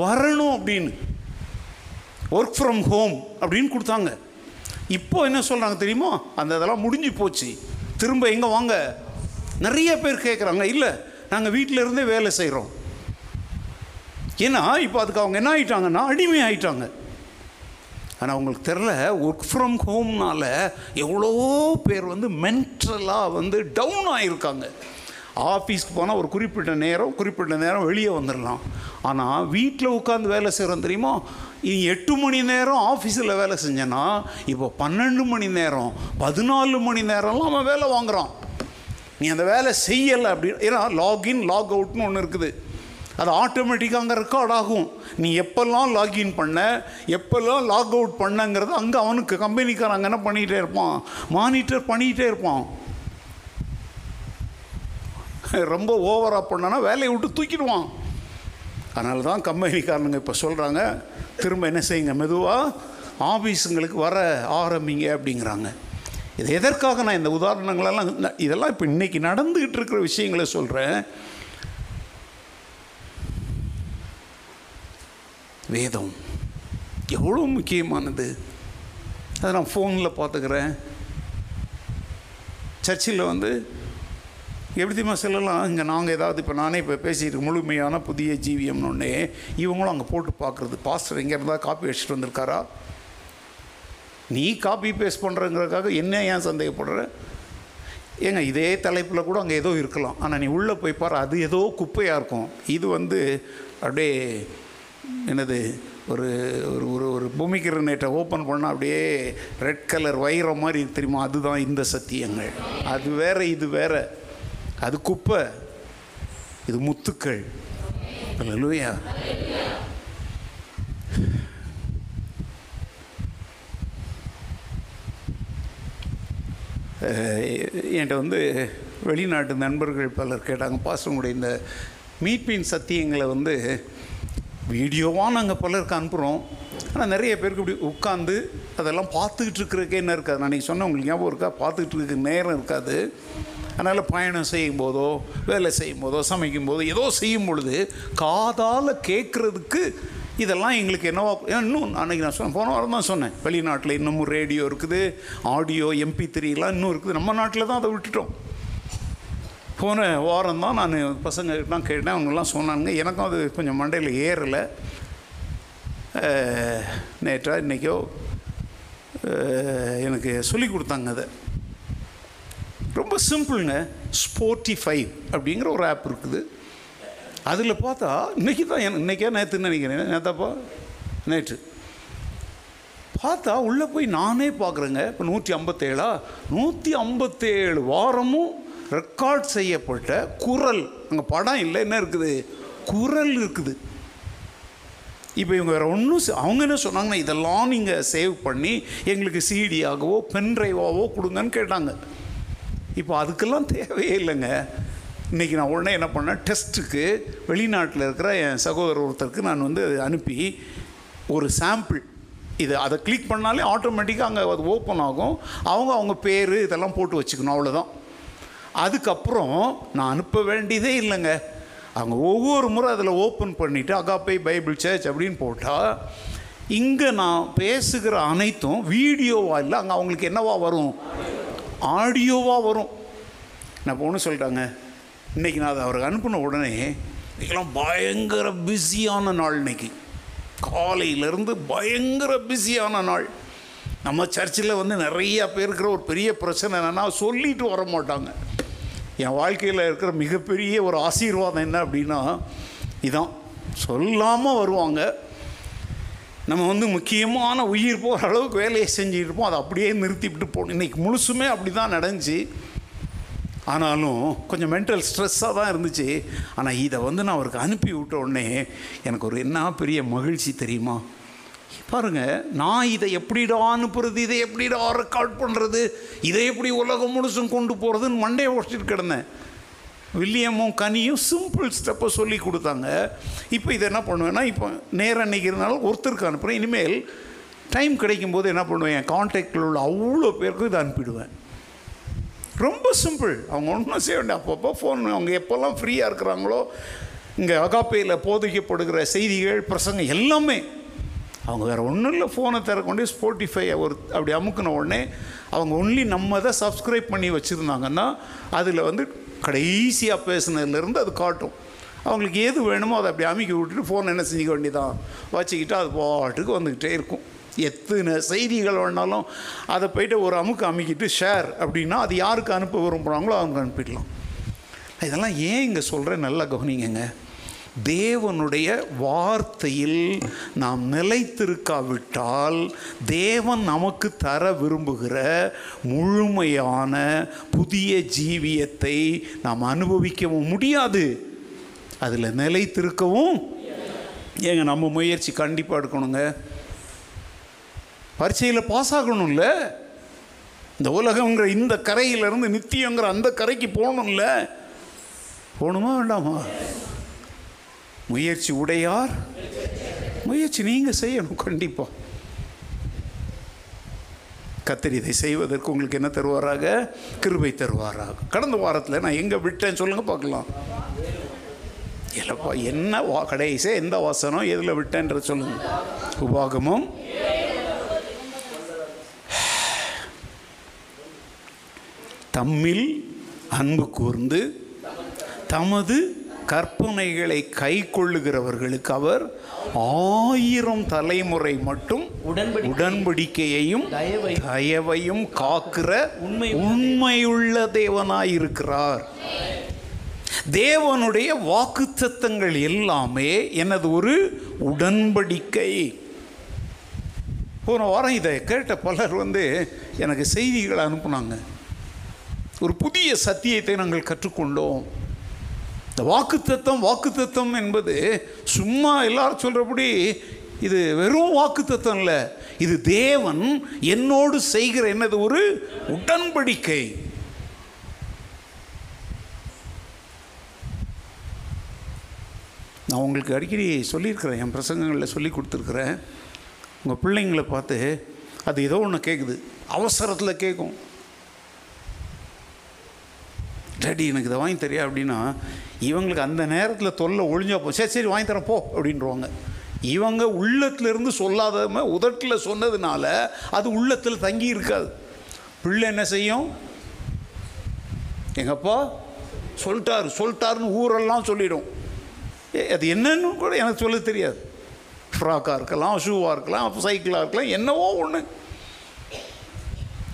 வரணும் அப்படின்னு ஒர்க் ஃப்ரம் ஹோம் அப்படின்னு கொடுத்தாங்க. இப்போ என்ன சொல்கிறாங்க தெரியுமா, அந்த இதெல்லாம் முடிஞ்சு போச்சு, திரும்ப எங்கே வாங்க. நிறைய பேர் கேட்குறாங்க, இல்லை நாங்கள் வீட்டில் இருந்தே வேலை செய்கிறோம். ஏன்னா இப்போ அதுக்கு அவங்க என்ன ஆகிட்டாங்கன்னா அடிமை ஆகிட்டாங்க. ஆனால் அவங்களுக்கு தெரில, ஒர்க் ஃப்ரம் ஹோம்னால எவ்வளோ பேர் வந்து மென்டலாக வந்து டவுன் ஆகியிருக்காங்க. ஆஃபீஸ்க்கு போனால் ஒரு குறிப்பிட்ட நேரம் குறிப்பிட்ட நேரம் வெளியே வந்துடலாம், ஆனால் வீட்டில் உட்காந்து வேலை செய்கிறோம் தெரியுமா, இனி எட்டு மணி நேரம் ஆஃபீஸில் வேலை செஞ்சேன்னா இப்போ பன்னெண்டு மணி நேரம் பதினாலு மணி நேரம்லாம் அவன் வேலை வாங்குகிறான். நீ அந்த வேலை செய்யலை அப்படின்னு, ஏன்னா லாகின் லாக் அவுட்னு ஒன்று இருக்குது, அது ஆட்டோமேட்டிக்காக அங்கே ரெக்கார்ட் ஆகும். நீ எப்பெல்லாம் லாகின் பண்ண எப்பெல்லாம் லாக் அவுட் பண்ணங்கிறது அங்கே அவனுக்கு கம்பெனிக்காரங்க என்ன பண்ணிகிட்டே இருப்பான், மானிட்டர் பண்ணிகிட்டே இருப்பான். ரொம்ப ஓவராக பண்ணான்னா வேலையை விட்டு தூக்கிடுவான். அதனால தான் கம்பெனிக்காரனுங்க இப்போ சொல்கிறாங்க, திரும்ப என்ன செய்யுங்க, மெதுவாக ஆஃபீஸுங்களுக்கு வர ஆரம்பிங்க அப்படிங்கிறாங்க. இது எதற்காக நான் இந்த உதாரணங்களெல்லாம், இதெல்லாம் இப்போ இன்றைக்கி நடந்துக்கிட்டு இருக்கிற விஷயங்களை சொல்கிறேன். வேதம் எவ்வளோ முக்கியமானது, அதை நான் ஃபோனில் பார்த்துக்கிறேன். சர்ச்சில் வந்து எப்படிமா சொல்லலாம், இங்கே நாங்கள் ஏதாவது இப்போ நானே இப்போ பேசிட்டு முழுமையான புதிய ஜீவியம்னு ஒன்று இவங்களும் அங்கே போட்டு பார்க்குறது, பாஸ்டர் எங்கே இருந்தால் காப்பி அடிச்சுட்டு வந்திருக்காரா, நீ காப்பி பேஸ்ட் பண்ணுறங்கிறதுக்காக என்ன ஏன் சந்தேகப்படுற? ஏங்க இதே தலைப்பில் கூட அங்கே ஏதோ இருக்கலாம், ஆனால் நீ உள்ளே போய் பாரு, அது ஏதோ குப்பையாக இருக்கும், இது வந்து அப்படியே என்னது ஒரு ஒரு ஒரு ஒரு பூமிகிரனேட்டை ஓப்பன் பண்ணால் அப்படியே ரெட் கலர் வைர மாதிரி தெரியுமா, அதுதான் இந்த சத்தியங்கள். அது வேறு இது வேறு, அது குப்பை, இது முத்துக்கள். அல்லேலூயா. என்கிட்ட வந்து வெளிநாட்டு நண்பர்கள் பலர் கேட்டாங்க, பாஸ்டர் இந்த மீட்பின் சத்தியங்களை வந்து வீடியோவாக நாங்கள் பலருக்கு அனுப்புகிறோம், ஆனால் நிறைய பேருக்கு இப்படி உட்காந்து அதெல்லாம் பார்த்துக்கிட்டு இருக்கிறக்கே என்ன இருக்காது. நான் நீங்கள் சொன்ன உங்களுக்கு ஞாபகம் இருக்கா, பார்த்துக்கிட்டு இருக்க நேரம் இருக்காது. அதனால் பயணம் செய்யும்போதோ வேலை செய்யும்போதோ சமைக்கும்போதோ ஏதோ செய்யும் பொழுது காதால் கேட்குறதுக்கு இதெல்லாம் எங்களுக்கு என்னவா. இன்னும் அன்றைக்கி நான் சொன்னேன், போன வாரம் தான் சொன்னேன், வெளிநாட்டில் இன்னமும் ரேடியோ இருக்குது, ஆடியோ எம்பி த்ரீலாம் இன்னும் இருக்குது, நம்ம நாட்டில் தான் அதை விட்டுட்டோம். போன வாரம் தான் நான் பசங்கள்கிட்டலாம் கேட்டேன், அவங்களாம் சொன்னானுங்க, எனக்கும் அது கொஞ்சம் மண்டையில் ஏறலை. நேற்றா இன்றைக்கோ எனக்கு சொல்லி கொடுத்தாங்க, அதை ரொம்ப சிம்பிளுங்க. ஸ்போட்டிஃபை அப்படிங்கிற ஒரு ஆப் இருக்குது, அதில் பார்த்தா இன்றைக்கி தான் எனக்கு இன்றைக்கே நேற்றுன்னு நினைக்கிறேன், நேற்றாப்பா நேற்று பார்த்தா உள்ளே போய் நானே பார்க்குறேங்க, இப்போ நூற்றி ஐம்பத்தேழா நூற்றி ஐம்பத்தேழு வாரமும் ரெக்கார்ட் செய்யப்பட்ட குரல், அங்கே படம் இல்லை, என்ன இருக்குது, குரல் இருக்குது. இப்போ இவங்க வேறு ஒன்றும், அவங்க என்ன சொன்னாங்கன்னா இதெல்லாம் நீங்கள் சேவ் பண்ணி எங்களுக்கு சிடியாகவோ பென்ட்ரைவாகவோ கொடுங்கன்னு கேட்டாங்க. இப்போ அதுக்கெல்லாம் தேவையே இல்லைங்க. இன்றைக்கி நான் உடனே என்ன பண்ணேன், டெஸ்ட்டுக்கு வெளிநாட்டில் இருக்கிற என் சகோதரர் ஒருத்தருக்கு நான் வந்து அனுப்பி ஒரு சாம்பிள், இது அதை கிளிக் பண்ணாலே ஆட்டோமேட்டிக்காக அங்கே அது ஓப்பன் ஆகும். அவங்க அவங்க பேர் இதெல்லாம் போட்டு வச்சுக்கணும், அவ்வளோதான். அதுக்கப்புறம் நான் அனுப்ப வேண்டியதே இல்லைங்க. அவங்க ஒவ்வொரு முறை அதில் ஓப்பன் பண்ணிவிட்டு அகாபை பைபிள் சர்ச் அப்படின்னு போட்டால் இங்கே நான் பேசுகிற அனைத்தும் வீடியோவாக இல்லை, அங்கே அவங்களுக்கு என்னவா வரும், ஆடியோவாக வரும். நான் ஒன்று சொல்லிட்டாங்க, இன்றைக்கி நான் அதை அவருக்கு அனுப்பின உடனே, இன்றைக்கெல்லாம் பயங்கர பிஸியான நாள், இன்றைக்கி காலையிலேருந்து பயங்கர பிஸியான நாள். நம்ம சர்ச்சில் வந்து நிறையா பேருக்கிற ஒரு பெரிய பிரச்சனை என்னென்னா சொல்லிட்டு வர மாட்டாங்க. என் வாழ்க்கையில் இருக்கிற மிகப்பெரிய ஒரு ஆசீர்வாதம் என்ன அப்படின்னா இதான், சொல்லாமல் வருவாங்க. நம்ம வந்து முக்கியமான உயிர் போகிற அளவுக்கு வேலையை செஞ்சுருப்போம், அதை அப்படியே நிறுத்திவிட்டு போகணும். இன்றைக்கி முழுசுமே அப்படி தான் நடந்துச்சு. ஆனாலும் கொஞ்சம் மென்டல் ஸ்ட்ரெஸ்ஸாக தான் இருந்துச்சு. ஆனால் இதை வந்து நான் அவருக்கு அனுப்பி விட்ட உடனே எனக்கு ஒரு என்ன பெரிய மகிழ்ச்சி தெரியுமா? பாருங்கள், நான் இதை எப்படிடா அனுப்புறது, இதை எப்படிடா ரெக்கார்ட் பண்ணுறது, இதை எப்படி உலகம் முழுசும் கொண்டு போகிறதுன்னு மண்டையை ஓட்டிட்டு கிடந்தேன். வில்லியமும் கனியும் சிம்பிள் ஸ்டெப்பை சொல்லி கொடுத்தாங்க. இப்போ இதை என்ன பண்ணுவேன்னா, இப்போ நேரம் அன்றைக்கி இருந்தாலும் ஒருத்தருக்கு அனுப்புகிறேன். இனிமேல் டைம் கிடைக்கும்போது என்ன பண்ணுவேன், என் கான்டாக்டில் உள்ள அவ்வளோ பேருக்கும் இதை அனுப்பிடுவேன். ரொம்ப சிம்பிள். அவங்க ஒன்றும் செய்ய வேண்டிய, அப்பப்போ ஃபோன், அவங்க எப்போல்லாம் ஃப்ரீயாக இருக்கிறாங்களோ, இங்கே அகாப்பையில் போதிக்கப்படுகிற செய்திகள், பிரசங்கம் எல்லாமே அவங்க வேறு ஒன்றும் இல்லை. ஃபோனை திறக்கொண்டே ஸ்போட்டிஃபை ஒரு அப்படி அமுக்கின உடனே அவங்க ஒன்லி நம்ம தான் சப்ஸ்கிரைப் பண்ணி வச்சுருந்தாங்கன்னா அதில் வந்து கடைசியாக பேசுனதுலேருந்து அது காட்டும். அவங்களுக்கு எது வேணுமோ அதை அப்படி அமுக்கி விட்டுட்டு ஃபோன் என்ன செஞ்சுக்க வேண்டியதான் வச்சுக்கிட்டு அது பாட்டுக்கு வந்துக்கிட்டே இருக்கும். எத்தனை செய்திகள் வேணாலும் அதை போய்ட்டு ஒரு அமுக்கு அமுக்கிட்டு ஷேர் அப்படின்னா அது யாருக்கு அனுப்ப விரும்புகிறாங்களோ அவங்க அனுப்பிடலாம். இதெல்லாம் ஏன் இங்கே சொல்கிறேன், நல்லா கவனிங்கங்க. தேவனுடைய வார்த்தையில் நாம் நிலைத்திருக்காவிட்டால் தேவன் நமக்கு தர விரும்புகிற முழுமையான புதிய ஜீவியத்தை நாம் அனுபவிக்கவும் முடியாது, அதில் நிலைத்திருக்கவும். ஏங்க, நம்ம முயற்சி கண்டிப்பாக எடுக்கணுங்க. பரீட்சையில் பாஸ் ஆகணும்ல, இந்த உலகங்கிற இந்த கரையிலேருந்து நித்தியங்கிற அந்த கரைக்கு போகணும்ல. போகணுமா வேண்டாமா? முயற்சி உடையார், முயற்சி நீங்கள் செய்யணும் கண்டிப்பாக. கர்த்தர் இதை செய்வதற்கு உங்களுக்கு என்ன தருவாராக, கிருபை தருவாராக. கடந்த வாரத்தில் நான் எங்கே விட்டேன்னு சொல்லுங்கள் பார்க்கலாம். இல்லைப்பா, என்ன வா கடைசியாக எந்த வாசனம் எதில் விட்டேன்ற சொல்லுங்கள். உபாகமம் தம்மில் அன்பு கூர்ந்து தமது கற்பனைகளை கை கொள்ளுகிறவர்களுக்கு அவர் ஆயிரம் தலைமுறை மட்டும் உடன்படிக்கையையும் தயவையும் காக்கிற உண்மை உண்மையுள்ள தேவனாயிருக்கிறார். தேவனுடைய வாக்குத்தத்தங்கள் எல்லாமே எனது ஒரு உடன்படிக்கை. போன வாரம் இதை கேட்ட பலர் வந்து எனக்கு செய்திகளை அனுப்புனாங்க. ஒரு புதிய சத்தியத்தை நாங்கள் கற்றுக்கொண்டோம். இந்த வாக்குத்தத்தம் வாக்குத்தத்தம் என்பது சும்மா எல்லாரும் சொல்கிறபடி இது வெறும் வாக்குத்தத்தம் இல்லை, இது தேவன் என்னோடு செய்கிற என்னது ஒரு உடன்படிக்கை. நான் உங்களுக்கு அடிக்கடி சொல்லியிருக்கிறேன், என் பிரசங்கங்களில் சொல்லி கொடுத்துருக்குறேன். உங்கள் பிள்ளைங்களை பார்த்து அது ஏதோ ஒன்று கேட்குது, அவசரத்தில் கேட்கும், டேடி எனக்கு இதை வாங்கி தெரியா அப்படின்னா, இவங்களுக்கு அந்த நேரத்தில் தொல்லை ஒழிஞ்சா போ, சரி சரி வாங்கி தரேன் போ அப்படின்றவாங்க. இவங்க உள்ளத்திலிருந்து சொல்லாதம உதட்டில் சொன்னதுனால அது உள்ளத்தில் தங்கி இருக்காது. பிள்ளை என்ன செய்யும், எங்கப்பா சொல்லிட்டாரு சொல்லிட்டாருன்னு ஊரெல்லாம் சொல்லிடும். அது என்னன்னு கூட எனக்கு சொல்ல தெரியாது. ஃப்ராக்காக இருக்கலாம், ஷூவாக இருக்கலாம், சைக்கிளாக இருக்கலாம், என்னவோ ஒன்று.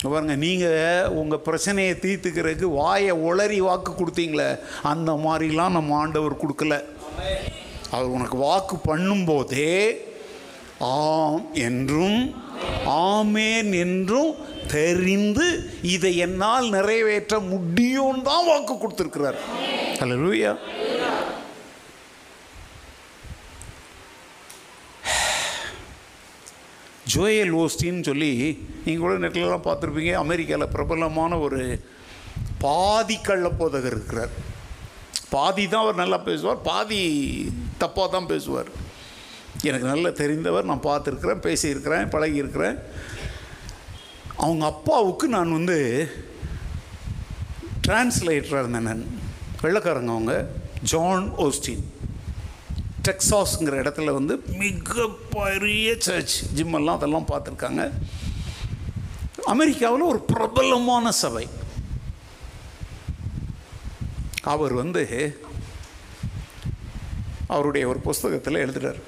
பாருங்கள், நீங்கள் உங்கள் பிரச்சனையை தீர்த்துக்கிறதுக்கு வாயை உளறி வாக்கு கொடுத்தீங்களே, அந்த மாதிரிலாம் நம்ம ஆண்டவர் கொடுக்கல. அவர் உனக்கு வாக்கு பண்ணும்போதே ஆம் என்றும் ஆமேன் என்றும் தெரிந்து இதை என்னால் நிறைவேற்ற முடியும்னு தான் வாக்கு கொடுத்துருக்கிறார். ஹல்லேலூயா. ஜோயல் ஓஸ்டின்னு சொல்லி நீங்கள் கூட நெட்லலாம் பார்த்துருப்பீங்க, அமெரிக்காவில் பிரபலமான ஒரு பாதி கள்ள போதகர் இருக்கிறார். பாதி தான் அவர் நல்லா பேசுவார், பாதி தப்பாக தான் பேசுவார். எனக்கு நல்லா தெரிந்தவர், நான் பார்த்துருக்குறேன், பேசியிருக்கிறேன், பழகியிருக்கிறேன். அவங்க அப்பாவுக்கு நான் வந்து டிரான்ஸ்லேட்டராக இருந்தேன். நான் வெள்ளைக்காரங்க, அவங்க ஜான் ஓஸ்டின் டெக்சாஸ்ங்கிற இடத்துல வந்து மிகப்பெரிய சர்ச், ஜிம்மெல்லாம் அதெல்லாம் பார்த்துருக்காங்க. அமெரிக்காவில் ஒரு பிரபலமான சபை. அவர் வந்து அவருடைய ஒரு புஸ்தகத்தில் எழுதுகிறார்,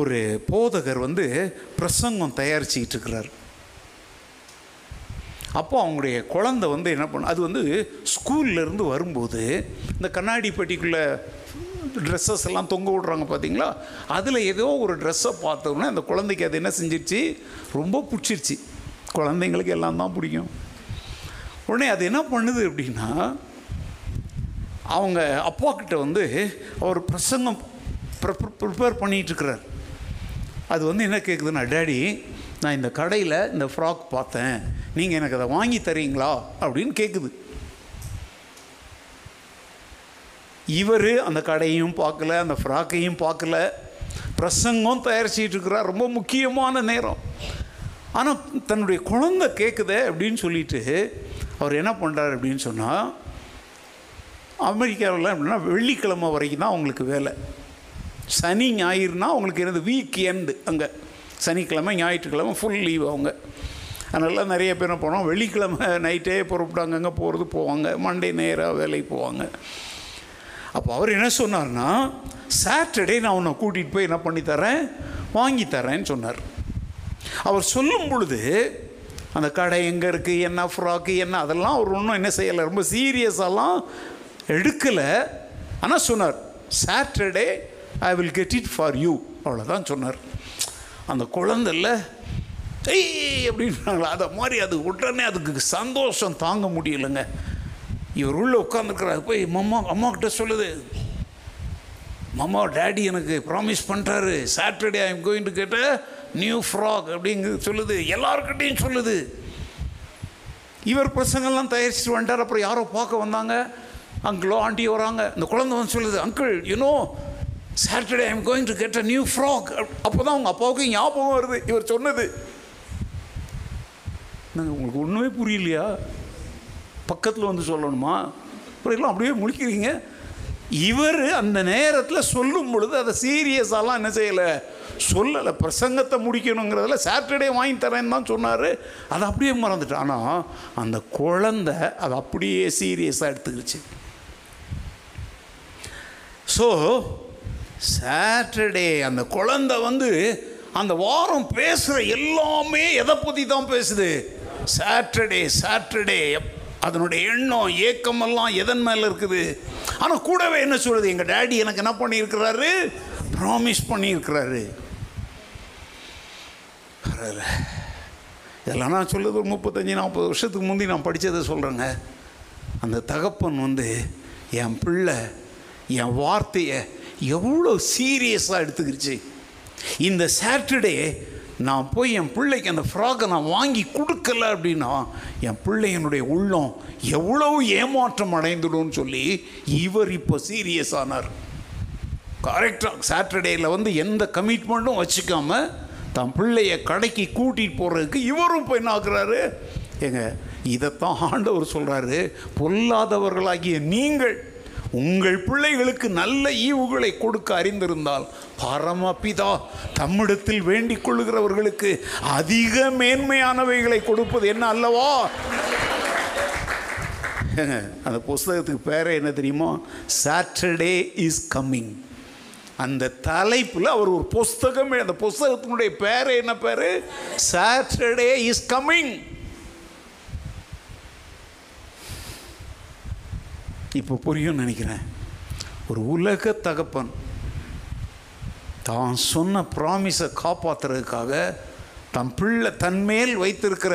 ஒரு போதகர் வந்து பிரசங்கம் தயாரிச்சுக்கிட்டு இருக்கிறார். அப்போ அவங்களுடைய குழந்தை வந்து என்ன பண்ண, அது வந்து ஸ்கூல்லேருந்து வரும்போது இந்த கண்ணாடி பெட்டிக்குள்ளே ட்ரெஸ்ஸஸ் எல்லாம் தொங்க விடுறாங்க பார்த்தீங்களா, அதில் ஏதோ ஒரு ட்ரெஸ்ஸை பார்த்தோம்னா அந்த குழந்தைக்கு அது என்ன செஞ்சிருச்சு, ரொம்ப பிடிச்சிருச்சு. குழந்தைங்களுக்கு எல்லாம் தான் பிடிக்கும். உடனே அது என்ன பண்ணுது அப்படின்னா, அவங்க அப்பா கிட்ட வந்து அவர் பிரசங்கம் ப்ரிப்பேர் பண்ணிகிட்ருக்கிறார். அது வந்து என்ன கேட்குதுன்னா, டேடி நான் இந்த கடையில் இந்த ஃப்ராக் பார்த்தேன், நீங்கள் எனக்கு அதை வாங்கி தரீங்களா அப்படின்னு கேட்குது. இவர் அந்த கடையும் பார்க்கல, அந்த ஃப்ராக்கையும் பார்க்கல, பிரசங்கம் தயாரிச்சிட்ருக்கிறார். ரொம்ப முக்கியமான நேரம். ஆனால் தன்னுடைய குழந்தை கேட்குதே அப்படின்னு சொல்லிட்டு அவர் என்ன பண்ணுறார் அப்படின்னு சொன்னால், அமெரிக்காவில் அப்படின்னா வெள்ளிக்கிழமை வரைக்கும் தான் அவங்களுக்கு வேலை. சனி ஞாயிறுனா அவங்களுக்கு என்னது, வீக் எண்டு. அங்கே சனிக்கிழமை ஞாயிற்றுக்கிழமை ஃபுல் லீவ் அவங்க. அதனால் நிறைய பேர் என்ன போனோம், வெள்ளிக்கிழமை நைட்டே புறப்பட்டாங்க, அங்கே போகிறது போவாங்க, மண்டே நேராக வேலைக்கு போவாங்க. அப்போ அவர் என்ன சொன்னார்னா, சாட்டர்டே நான் அவனை கூட்டிகிட்டு போய் என்ன பண்ணித்தரேன், வாங்கி தரேன்னு சொன்னார். அவர் சொல்லும் பொழுது அந்த கடை எங்கே இருக்குது, என்ன ஃப்ராக்கு என்ன, அதெல்லாம் அவர் ஒன்றும் என்ன செய்யலை, ரொம்ப சீரியஸாலாம் எடுக்கலை. ஆனால் சொன்னார், Saturday I will get it for you, அவ்வளோதான் சொன்னார். அந்த குழந்தைல ஏய் அப்படின்னாங்களா அதை மாதிரி அது உடனே அதுக்கு சந்தோஷம் தாங்க முடியலைங்க. இவர் உள்ளே உட்காந்துருக்கிறாரு, போய் மம்மா அம்மா கிட்ட சொல்லுது, மம்மா டேடி எனக்கு ப்ராமிஸ் பண்ணுறாரு, Saturday I am going to get a new frock அப்படிங்கிறது சொல்லுது, எல்லாருக்கிட்டையும் சொல்லுது. இவர் பிரசங்கெல்லாம் தயாரிச்சுட்டு வந்துட்டார். அப்புறம் யாரோ பார்க்க வந்தாங்க, அங்கிளோ ஆண்டியோ வராங்க. இந்த குழந்தை வந்து சொல்லுது, uncle you know Saturday I am going to get a new frock. அப்போ தான் அவங்க அப்பாவுக்கு ஞாபகம் வருது இவர் சொன்னது. நாங்கள் உங்களுக்கு ஒன்றுமே புரியலையா, பக்கத்தில் வந்து சொல்லணுமா, புரியலாம் அப்படியே முழிக்கிறீங்க. இவர் அந்த நேரத்தில் சொல்லும் பொழுது அதை சீரியஸாலாம் என்ன செய்யலை, சொல்லலை. பிரசங்கத்தை முடிக்கணுங்கிறதில் சாட்டர்டே வாங்கி தரேன்னு தான் சொன்னார். அதை அப்படியே மறந்துட்டு. ஆனால் அந்த குழந்தை அதை அப்படியே சீரியஸாக எடுத்துக்கிடுச்சு. ஸோ சாட்டர்டே அந்த குழந்தை வந்து அந்த வாரம் பேசுகிற எல்லாமே எதை பற்றி தான் பேசுது, சாட்டர்டே சாட்டர்டே. அதனுடைய எண்ணம் ஏக்கமெல்லாம் எதன் மேலே இருக்குது. ஆனால் கூடவே என்ன சொல்கிறது, எங்கள் டேடி எனக்கு என்ன பண்ணியிருக்கிறாரு, ப்ராமிஸ் பண்ணியிருக்கிறாரு. இதெல்லாம் நான் சொல்லுறது ஒரு முப்பத்தஞ்சு நாற்பது வருஷத்துக்கு முந்தி நான் படித்ததை சொல்கிறேங்க. அந்த தகப்பன் வந்து என் பிள்ளை என் வார்த்தையை எவ்வளோ சீரியஸாக எடுத்துக்கிடுச்சு. இந்த சாட்டர்டே நான் போய் என் பிள்ளைக்கு அந்த ஃப்ராக்கை நான் வாங்கி கொடுக்கல அப்படின்னா என் பிள்ளையனுடைய உள்ளம் எவ்வளவு ஏமாற்றம் அடைந்துடும் சொல்லி இவர் இப்போ சீரியஸ் ஆனார். கரெக்டாக சாட்டர்டேயில் வந்து எந்த கமிட்மெண்ட்டும் வச்சுக்காமல் தன் பிள்ளைய கடைக்கு கூட்டிகிட்டு போகிறதுக்கு இவரும் இப்போ என்ன ஆகுறாரு. ஏங்க இதைத்தான் ஆண்டவர் சொல்கிறாரு, பொல்லாதவர்களாகிய நீங்கள் உங்கள் பிள்ளைகளுக்கு நல்ல ஈவுகளை கொடுக்க அறிந்திருந்தால் பரமபிதா தம்மிடத்தில் வேண்டிக் கொள்ளுகிறவர்களுக்கு அதிக மேன்மையானவைகளை கொடுப்பது என்ன அல்லவா. அந்த புஸ்தகத்துக்கு பேரே என்ன தெரியுமா, சாட்டர்டே இஸ் கம்மிங். அந்த தலைப்பில் அவர் ஒரு புஸ்தகம், அந்த புஸ்தகத்தினுடைய பேரே என்ன பேர், சாட்டர்டே இஸ் கம்மிங். இப்போ புரியும் நினைக்கிறேன். ஒரு உலக தகப்பன் தான் சொன்ன ப்ராமிஸை காப்பாற்றுறதுக்காக தன் பிள்ளை தன்மேல் வைத்திருக்கிற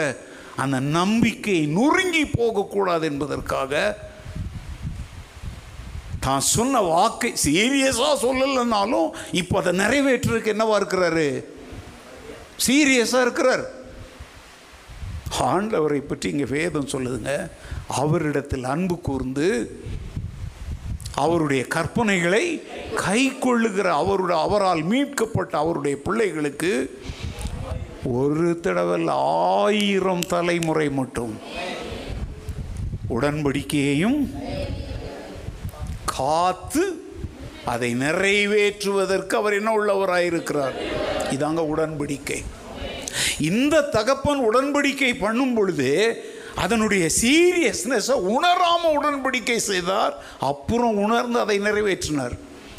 அந்த நம்பிக்கை நொறுங்கி போகக்கூடாது என்பதற்காக தான் சொன்ன வாக்கை சீரியஸாக சொல்லலைன்னாலும் இப்போ அதை நிறைவேற்றுறதுக்கு என்னவா இருக்கிறாரு, சீரியஸாக இருக்கிறார். ஆண்டவரை பற்றி இங்கே வேதம் சொல்லுதுங்க, அவரிடத்தில் அன்பு கூர்ந்து அவருடைய கற்பனைகளை கை கொள்ளுகிற அவருடைய அவரால் மீட்கப்பட்ட அவருடைய பிள்ளைகளுக்கு ஒரு தடவை ஆயிரம் தலைமுறை மட்டும் உடன்படிக்கையையும் காத்து அதை நிறைவேற்றுவதற்கு அவர் என்ன உள்ளவராயிருக்கிறார். இதாங்க உடன்படிக்கை. இந்த தகப்பன் உடன்படிக்கை பண்ணும் பொழுது அதனுடைய சீரியஸ்னஸை உணராமல் உடன்படிக்கை செய்தார், அப்புறம் உணர்ந்து அதை நிறைவேற்றினார்.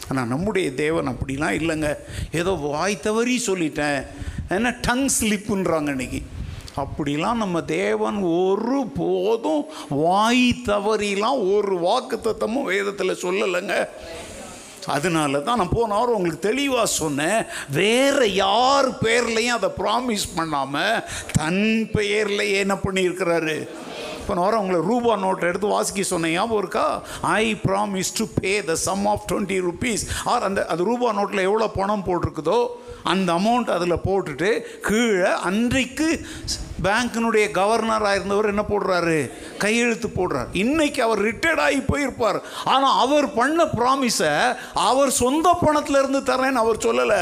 ஆனால் நம்முடைய தேவன் அப்படிலாம் இல்லைங்க. ஏதோ வாய் தவறி சொல்லிட்டேன், ஏன்னா டங் ஸ்லிப்புன்றாங்க இன்னைக்கு. அப்படிலாம் நம்ம தேவன் ஒரு போதும் வாய் தவறிலாம் ஒரு வாக்கு தத்தமும் வேதத்தில் சொல்லலைங்க. அதனால தான் நான் போன வாரம் உங்களுக்கு தெளிவாக சொன்னேன், வேறு யார் பேர்லையும் அதை ப்ராமிஸ் பண்ணாமல் தன் பெயர்லையே என்ன பண்ணியிருக்கிறாரு. இப்போ நான் உங்களை ரூபா நோட்டை எடுத்து வாசிக்க சொன்னேன், ஞாபகம் இருக்கா? I promise to pay the sum of twenty rupees or அந்த அது ரூபா நோட்டில் எவ்வளோ பணம் போட்டிருக்குதோ அந்த அமௌண்ட் அதில் போட்டுட்டு கீழே அன்றைக்கு பேங்க்கினுடைய கவர்னராக இருந்தவர் என்ன போடுறாரு, கையெழுத்து போடுறார். இன்றைக்கி அவர் ரிட்டையர்ட் ஆகி போயிருப்பார், ஆனால் அவர் பண்ண ப்ராமிஸை அவர் சொந்த பணத்திலேருந்து தரேன்னு அவர் சொல்லலை.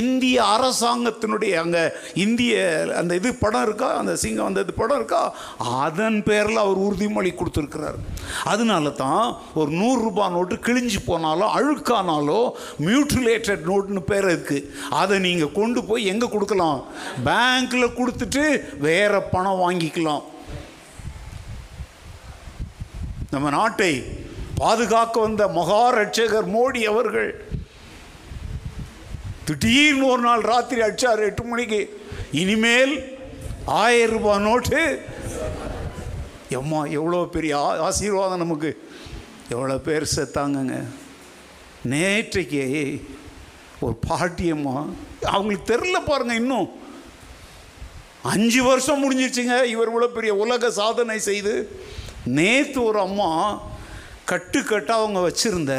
இந்திய அரசாங்கத்தினுடைய அங்கே இந்திய அந்த இது படம் இருக்கா, அந்த சிங்கம் அந்த இது படம் இருக்கா, அதன் பேரில் அவர் உறுதிமொழி கொடுத்துருக்கிறார். அதனால தான் ஒரு நூறுரூபா நோட்டு கிழிஞ்சு போனாலோ அழுக்கானாலோ மியூட்டிலேட்டட் நோட்டுன்னு பேர் இருக்குது. அதை நீங்கள் கொண்டு போய் எங்கே கொடுக்கலாம், பேங்க்கில் கொடுத்துட்டு வேற பணம் வாங்கிக்கலாம். நம்ம நாட்டை பாதுகாக்க வந்த மகா ரட்சகர் மோடி அவர்கள் திடீர்னு ஒரு நாள் ராத்திரி அடிச்சார் எட்டு மணிக்கு, இனிமேல் ஆயிரம் ரூபாய் நோட்டு. எம்மா எவ்வளோ பெரிய ஆசீர்வாதம் நமக்கு, எவ்வளோ பேர் செத்தாங்கங்க. நேற்றைக்கு ஒரு பாட்டியம்மா, அவங்களுக்கு தெரில பாருங்கள், இன்னும் அஞ்சு வருஷம் முடிஞ்சிருச்சுங்க இவர் இவ்வளோ பெரிய உலக சாதனை செய்து. நேற்று ஒரு அம்மா கட்டுக்கட்டாக அவங்க வச்சுருந்த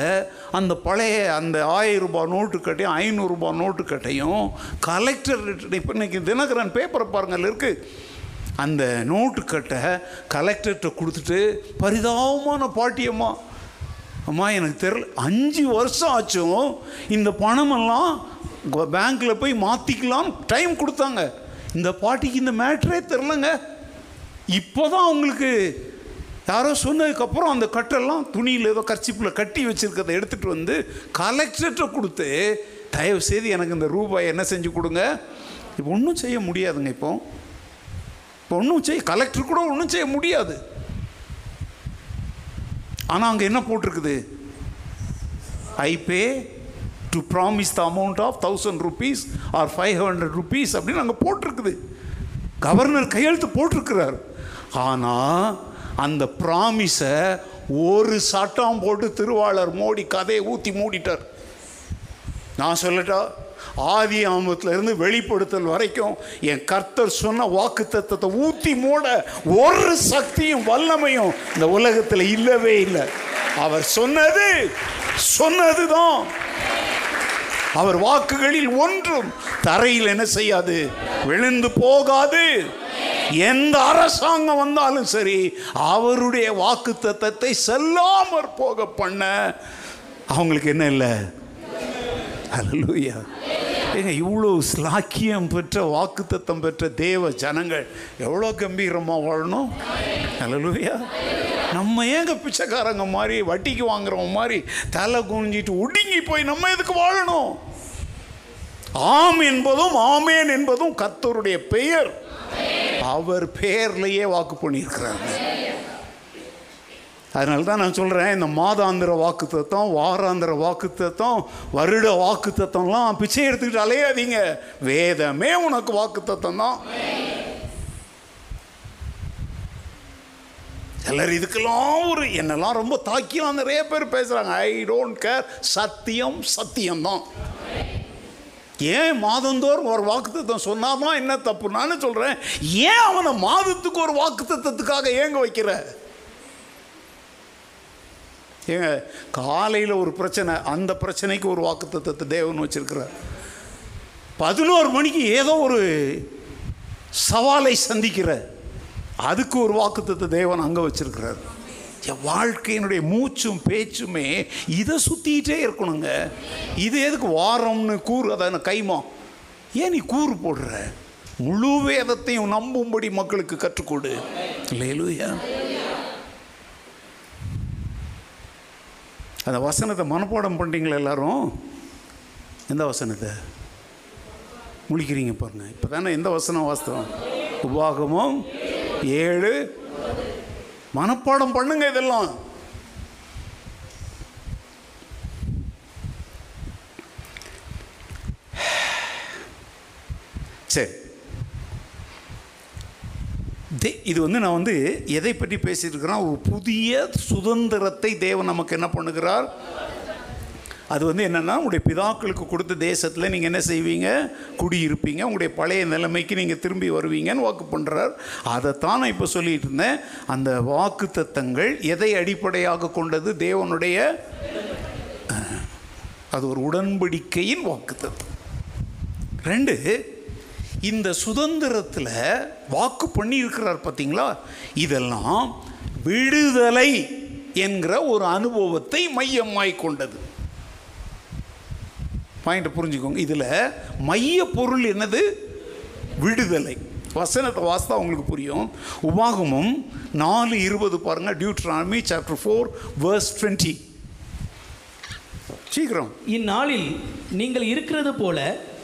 அந்த பழைய அந்த ஆயிரம் ரூபாய் நோட்டுக்கட்டையும் ஐநூறுரூபா நோட்டுக்கட்டையும் கலெக்டர் இப்போ இன்றைக்கி தினகரன் பேப்பரை பாருங்கள் இருக்குது, அந்த நோட்டுக்கட்டை கலெக்டர்கிட்ட கொடுத்துட்டு பரிதாபமான பாட்டியம்மா, அம்மா எனக்கு தெரில அஞ்சு வருஷம் ஆச்சும் இந்த பணமெல்லாம் பேங்க்கில் போய் மாற்றிக்கலான்னு டைம் கொடுத்தாங்க. இந்த பாட்டிக்கு இந்த மேட்ரே தெரிலங்க. இப்போ தான் அவங்களுக்கு யாரோ சொன்னதுக்கப்புறம் அந்த கட்டெல்லாம் துணியில் ஏதோ கர்ச்சிப்பில் கட்டி வச்சுருக்கதை எடுத்துகிட்டு வந்து கலெக்டர்கிட்ட கொடுத்து, தயவு செய்து எனக்கு இந்த ரூபாய் என்ன செஞ்சு கொடுங்க. இப்போ ஒன்றும் செய்ய முடியாதுங்க. இப்போ இப்போ ஒன்றும் செய்ய கலெக்டர் கூட ஒன்றும் செய்ய முடியாது. ஆனால் அங்கே என்ன போட்டிருக்குது, I pay to promise the amount of one thousand rupees or five hundred rupees அப்படின்னு அங்கே போட்டிருக்குது. கவர்னர் கையெழுத்து போட்டிருக்கிறார். ஆனால் அந்த ப்ராமிஸை ஒரு சட்டம் போட்டு திருவாளர் மோடி கதையை ஊற்றி மூடிட்டார். நான் சொல்லட்டா, ஆதி ஆமத்திலிருந்து வெளிப்படுத்தல் வரைக்கும் என் கர்த்தர் சொன்ன வாக்கு தத்தத்தை ஊற்றி மூட ஒரு சக்தியும் வல்லமையும் இந்த உலகத்தில் இல்லவே இல்லை. அவர் சொன்னது சொன்னது தான். அவர் வாக்குகளில் ஒன்றும் தரையில் என்ன செய்யாது, விழுந்து போகாது. எந்த அரசாங்கம் வந்தாலும் சரி அவருடைய வாக்கு தத்தத்தை செல்லாமற் போக பண்ண அவங்களுக்கு என்ன இல்லை. அல்லேலூயா. ஏங்க இவ்வளோ ஸ்லாக்கியம் பெற்ற வாக்கு தத்தம் பெற்ற தேவ ஜனங்கள் எவ்வளோ கம்பீரமாக வாழணும். அல்லேலூயா. நம்ம ஏங்க பிச்சைக்காரங்க மாதிரி வட்டிக்கு வாங்குறவங்க மாதிரி தலை குனிஞ்சிட்டு ஒடுங்கி போய் நம்ம எதுக்கு வாழணும். ஆம் என்பதும் ஆமேன் என்பதும் கர்த்தருடைய பெயர். அவர் பெயர்லையே வாக்கு பண்ணியிருக்கிறாங்க. அதனால தான் நான் சொல்கிறேன், இந்த மாதாந்திர வாக்கு தத்தம், வாராந்திர வாக்கு தத்தம், வருட வாக்கு தத்தம்லாம் பிச்சை எடுத்துக்கிட்டு அலையாதீங்க. வேதமே உனக்கு வாக்கு தத்தம் தான். எல்லாரும் இதுக்கெல்லாம் ஒரு என்னெல்லாம் ரொம்ப தாக்கியம் நிறைய பேர் பேசுகிறாங்க. I don't care. சத்தியம் சத்தியம்தான். ஏன் மாதந்தோறும் ஒரு வாக்குத்தத்தம் சொன்னாதான் என்ன தப்பு? நான் சொல்கிறேன், ஏன் அவனை மாதத்துக்கு ஒரு வாக்குத்தத்தத்துக்காக ஏங்க வைக்கிற? ஏங்க காலையில் ஒரு பிரச்சனை, அந்த பிரச்சனைக்கு ஒரு வாக்குத்தத்தத்தை தேவன் வச்சிருக்கிறார். பதினோரு மணிக்கு ஏதோ ஒரு சவாலை சந்திக்கிற, அதுக்கு ஒரு வாக்குத்தத்தை தேவன் அங்கே வச்சிருக்கிறார். என் வாழ்க்கையினுடைய மூச்சும் பேச்சுமே இதை சுற்றிக்கிட்டே இருக்கணுங்க. இது எதுக்கு வாரம்னு கூறு, அதான கைமா, ஏன் நீ கூறு போடுற? முழு வேதத்தையும் நம்பும்படி மக்களுக்கு கற்றுக்கொடு. இல்லையா? அந்த வசனத்தை மனப்பாடம் பண்ணுறீங்களா எல்லோரும்? எந்த வசனத்தை முழிக்கிறீங்க பாருங்கள். இப்போ தானே எந்த வசனம் வாஸ்தவம்? உபாகமும் ஏழு. மனப்பாடம் பண்ணுங்க. இதெல்லாம் சரி. இது வந்து நான் வந்து எதை பற்றி பேசியிருக்கிறேன்? ஒரு புதிய சுதந்திரத்தை தேவன் நமக்கு என்ன பண்ணுகிறார். அது வந்து என்னென்னா, உங்களுடைய பிதாக்களுக்கு கொடுத்த தேசத்தில் நீங்கள் என்ன செய்வீங்க? குடியிருப்பீங்க. உங்களுடைய பழைய நிலைமைக்கு நீங்கள் திரும்பி வருவீங்கன்னு வாக்கு பண்ணுறார். அதைத்தான் நான் இப்போ சொல்லிகிட்டு இருந்தேன். அந்த வாக்கு தத்தங்கள் எதை அடிப்படையாக கொண்டது? தேவனுடைய, அது ஒரு உடன்படிக்கையின் வாக்கு தத்தம். ரெண்டு, இந்த சுதந்திரத்தில் வாக்கு பண்ணி இருக்கிறார் பார்த்தீங்களா. இதெல்லாம் விடுதலை என்கிற ஒரு அனுபவத்தை மையமாய் கொண்டது. பாயிண்ட்டை புரிஞ்சுக்கோங்க. இதில் மைய பொருள் என்னது? விடுதலை. வசனத்தை வாஸ்தா உங்களுக்கு புரியும். உபாகமும் நாலு இருபது பாருங்கள். Deuteronomy chapter four verse twenty. சீக்கிரம். இந்நாளில் நீங்கள் இருக்கிறது போல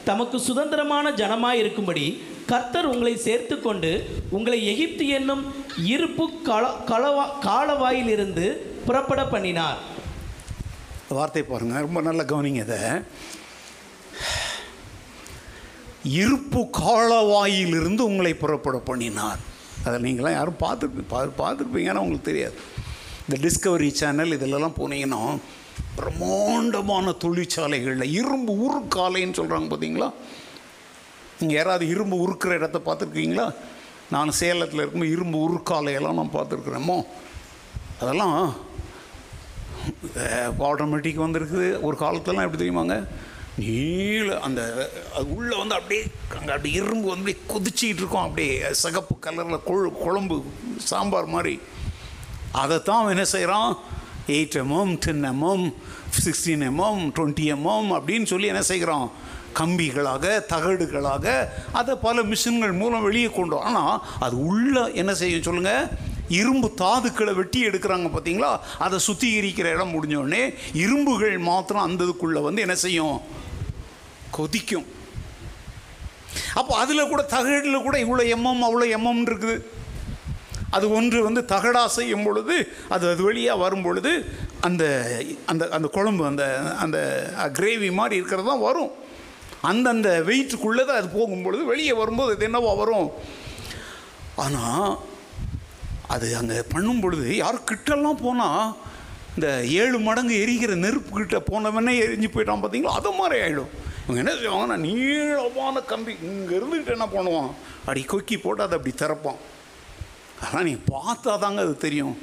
தமக்கு சுதந்திரமான ஜனமாய் இருக்கும்படி கர்த்தர் உங்களை சேர்த்து கொண்டு உங்களை எகிப்து என்னும் இருப்பு கள களவா காலவாயிலிருந்து புறப்பட பண்ணினார். வார்த்தை பாருங்கள், ரொம்ப நல்லா கவனிங்க. இதை இருப்பு காலவாயிலிருந்து உங்களை புறப்பட பண்ணினார். அதை நீங்களாம் யாரும் பார்த்துருப்பீங்க பா பார்த்துருப்பீங்கன்னா உங்களுக்கு தெரியாது. இந்த டிஸ்கவரி சேனல் இதிலெல்லாம் போனீங்கன்னா பிரமாண்டமான தொழிற்சாலைகளில் இரும்பு உருக்காலைன்னு சொல்கிறாங்க பார்த்தீங்களா. நீங்கள் யாராவது இரும்பு உருக்கிற இடத்த பார்த்துருக்கீங்களா? நான் சேலத்தில் இருக்கும்போது இரும்பு உருக்காலையெல்லாம் நான் பார்த்துருக்குறேமோ. அதெல்லாம் ஆட்டோமேட்டிக் வந்துருக்குது. ஒரு காலத்துலலாம் எப்படி தெரியுமாங்க, நீள அந்த அது உள்ளே வந்து அப்படியே அங்கே அப்படி இரும்பு வந்து அப்படியே கொதிச்சிக்கிட்டு இருக்கோம். அப்படியே சிகப்பு கலரில் கொழு குழம்பு சாம்பார் மாதிரி. அதைத்தான் அவன் என்ன செய்கிறான்? Eight mm, ten mm, sixteen mm, twenty mm அப்படின்னு சொல்லி என்ன செய்கிறான்? கம்பிகளாக தகடுகளாக அதை பல மிஷின்கள் மூலம் வெளியே கொண்டு. ஆனால் அது உள்ளே என்ன செய்யும் சொல்லுங்கள்? இரும்பு தாதுக்களை வெட்டி எடுக்கிறாங்க பார்த்தீங்களா. அதை சுத்திகரிக்கிற இடம் முடிஞ்சோடனே இரும்புகள் மாத்திரம் அந்ததுக்குள்ளே வந்து என்ன செய்யும்? கொதிக்கும். அப்போ அதில் கூட தகடில் கூட இவ்வளோ எம்எம் அவ்வளோ எம்எம் இருக்குது. அது ஒன்று வந்து தகடா செய்யும் பொழுது அது அது வழியாக வரும் பொழுது அந்த அந்த அந்த குழம்பு அந்த அந்த கிரேவி மாதிரி இருக்கிறது தான் வரும். அந்தந்த வெயிட்டுக்குள்ளே தான் அது போகும்பொழுது வெளியே வரும்போது அது என்னவோ வரும். ஆனால் அது அங்கே பண்ணும் பொழுது யார் கிட்டெல்லாம் போனால் இந்த ஏழு மடங்கு எரிகிற நெருப்புக்கிட்ட போனவனே எரிஞ்சு போயிட்டான் பார்த்தீங்களா. அது மாதிரி ஆகிடும். இவங்க என்ன செய்வாங்கன்னா, நீளமான கம்பி இங்கே இருந்துக்கிட்டு என்ன பண்ணுவான்? அப்படி கொக்கி போட்டு அதை அப்படி திறப்பான். ஆனால் நீ பார்த்தா தாங்க அது தெரியும்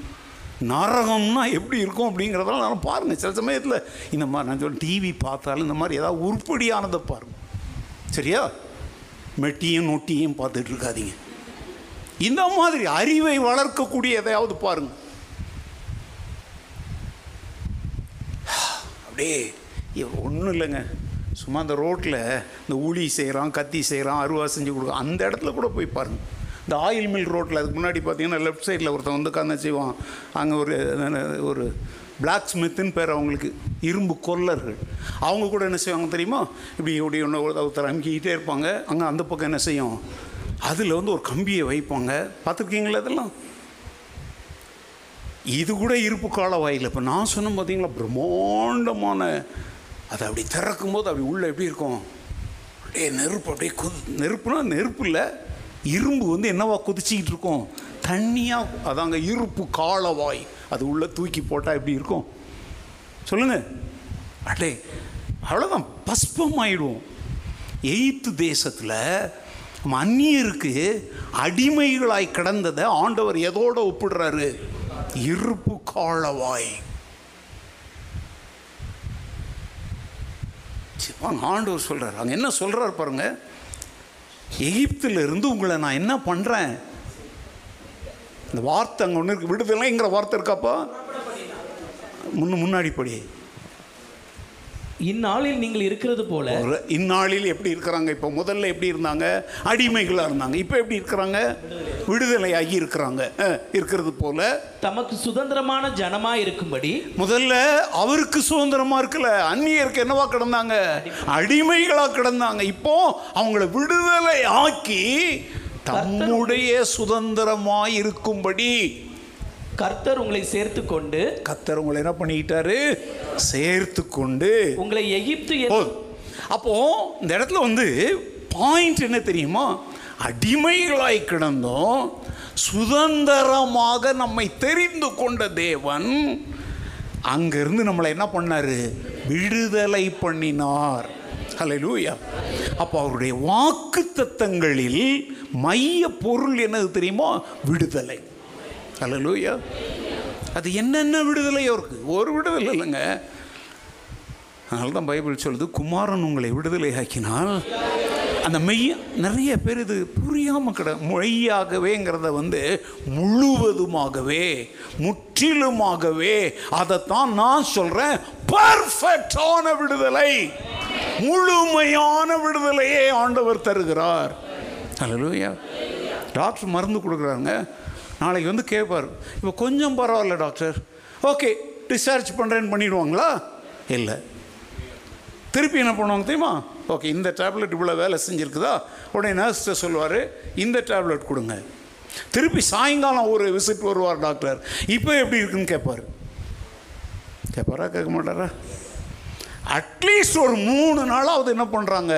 நரகம்னா எப்படி இருக்கும் அப்படிங்கிறதெல்லாம். நான் பாருங்கள், சில சமயத்தில் இந்த மாதிரி நான் சொல்ல டிவி பார்த்தாலும் இந்த மாதிரி ஏதாவது உருப்படியானதை பாருங்கள். சரியா? மெட்டியும் நொட்டியும் பார்த்துட்டு இருக்காதீங்க. இந்த மாதிரி அறிவை வளர்க்கக்கூடிய எதையாவது பாருங்கள். அப்படியே ஒன்றும் இல்லைங்க, சும்மா அந்த ரோட்டில் இந்த ஊழி செய்கிறான், கத்தி செய்கிறான், அருவா செஞ்சு கொடுக்குறான், அந்த இடத்துல கூட போய் பாருங்கள். இந்த ஆயில் மில் ரோட்டில் அதுக்கு முன்னாடி பார்த்தீங்கன்னா லெஃப்ட் சைடில் ஒருத்தன் வந்து கண்ணை செய்வான். அங்கே ஒரு ஒரு பிளாக் ஸ்மித்துன்னு பேர் அவங்களுக்கு, இரும்பு கொல்லர்கள். அவங்க கூட என்ன செய்வாங்க தெரியுமா? இப்படி இப்படி ஒன்று ஒருத்தர் அமுக்கிக்கிட்டே இருப்பாங்க. அங்கே அந்த பக்கம் என்ன செய்யும்? அதில் வந்து ஒரு கம்பியை வைப்பாங்க. பார்த்துருக்கீங்களா? அதெல்லாம் இது கூட இருப்பு கால வாயில். இப்போ நான் சொன்ன பார்த்தீங்களா, பிரம்மாண்டமான அதை அப்படி திறக்கும்போது அப்படி உள்ளே எப்படி இருக்கும்? அப்படியே நெருப்பு அப்படியே கொது நெருப்புனா நெருப்பு இல்லை, இரும்பு வந்து என்னவா கொதிச்சிக்கிட்டு இருக்கும்? தண்ணியாக. அதாங்க இருப்பு காலவாய். அது உள்ளே தூக்கி போட்டால் எப்படி இருக்கும் சொல்லுங்கள்? அடே, அவ்வளோதான், பஸ்பமாயிடுவோம். எய்த்து தேசத்தில் நம்ம அந்நியருக்கு அடிமைகளாய் கிடந்ததை ஆண்டவர் எதோடு ஒப்பிடுறாரு? இருப்பு காலவாய். ஆண்டவர் சொல்கிறார். அங்கே என்ன சொல்கிறாரு பாருங்கள், எகிப்திலிருந்து உங்களை நான் என்ன பண்ணுறேன்? இந்த வார்த்தை அங்கே ஒன்று இருக்கு, விடுதலைங்கிற வார்த்தை இருக்காப்பா. முன்னு முன்னாடி படி இந்நாளில் நீங்கள் இருக்கிறது போல. இந்நாளில் எப்படி இருக்கிறாங்க? இப்போ முதல்ல எப்படி இருந்தாங்க? அடிமைகளாக இருந்தாங்க. இப்போ எப்படி இருக்கிறாங்க? விடுதலையாகி இருக்கிறாங்க. இருக்கிறது போல தமக்கு சுதந்திரமான ஜனமா இருக்கும்படி. முதல்ல அவருக்கு சுதந்திரமா இருக்கல, அந்நியருக்கு என்னவா கிடந்தாங்க? அடிமைகளாக கிடந்தாங்க. இப்போ அவங்கள விடுதலை ஆக்கி தம்முடைய சுதந்திரமாய் இருக்கும்படி கர்த்தர் உங்களை சேர்த்து கொண்டு. கர்த்தர் உங்களை என்ன பண்ணிக்கிட்டாரு? சேர்த்து கொண்டு உங்களை எகிப்து. அப்போ இந்த இடத்துல வந்து பாயிண்ட் என்ன தெரியுமா? அடிமைகளாய் கிடந்தோம், சுதந்திரமாக நம்மை தெரிந்து கொண்ட தேவன் அங்கிருந்து நம்மளை என்ன பண்ணாரு? விடுதலை பண்ணினார். ஹல்லேலூயா. அப்போ அவருடைய வாக்கு தத்தங்களில் மைய பொருள் என்னது தெரியுமா? விடுதலை. ஹல்லேலூயா. அது என்னென்ன விடுதலை? அவருக்கு ஒரு விடுதலை இல்லைங்க. அதனால தான் பைபிள் சொல்லுது, குமாரன் உங்களை விடுதலை ஆக்கினால். அந்த மெய்ய நிறைய பேர் இது புரியாமல் கிட மொழியாகவேங்கிறத வந்து முழுவதுமாகவே முற்றிலுமாகவே அதைத்தான் நான் சொல்கிறேன், பர்ஃபெக்டான விடுதலை, முழுமையான விடுதலையே ஆண்டவர் தருகிறார். ஹல்லேலூயா. டாக்டர் மருந்து கொடுக்குறாங்க, நாளைக்கு வந்து கேட்பார், இப்போ கொஞ்சம் பரவாயில்ல டாக்டர், ஓகே டிஸ்சார்ஜ் பண்ணுறேன்னு பண்ணிடுவாங்களா? இல்லை. திருப்பி என்ன பண்ணுவாங்க தெரியுமா? ஓகே இந்த டேப்லெட் இவ்வளோ வேலை செஞ்சுருக்குதா, உடனே நர்ஸ்ட்டை சொல்லுவார் இந்த டேப்லெட் கொடுங்க. திருப்பி சாயங்காலம் ஒரு விசிட் வருவார் டாக்டர், இப்போ எப்படி இருக்குன்னு கேட்பார். கேட்பாரா? கேட்க மாட்டாரா? அட்லீஸ்ட் ஒரு மூணு நாளாவது என்ன பண்ணுறாங்க?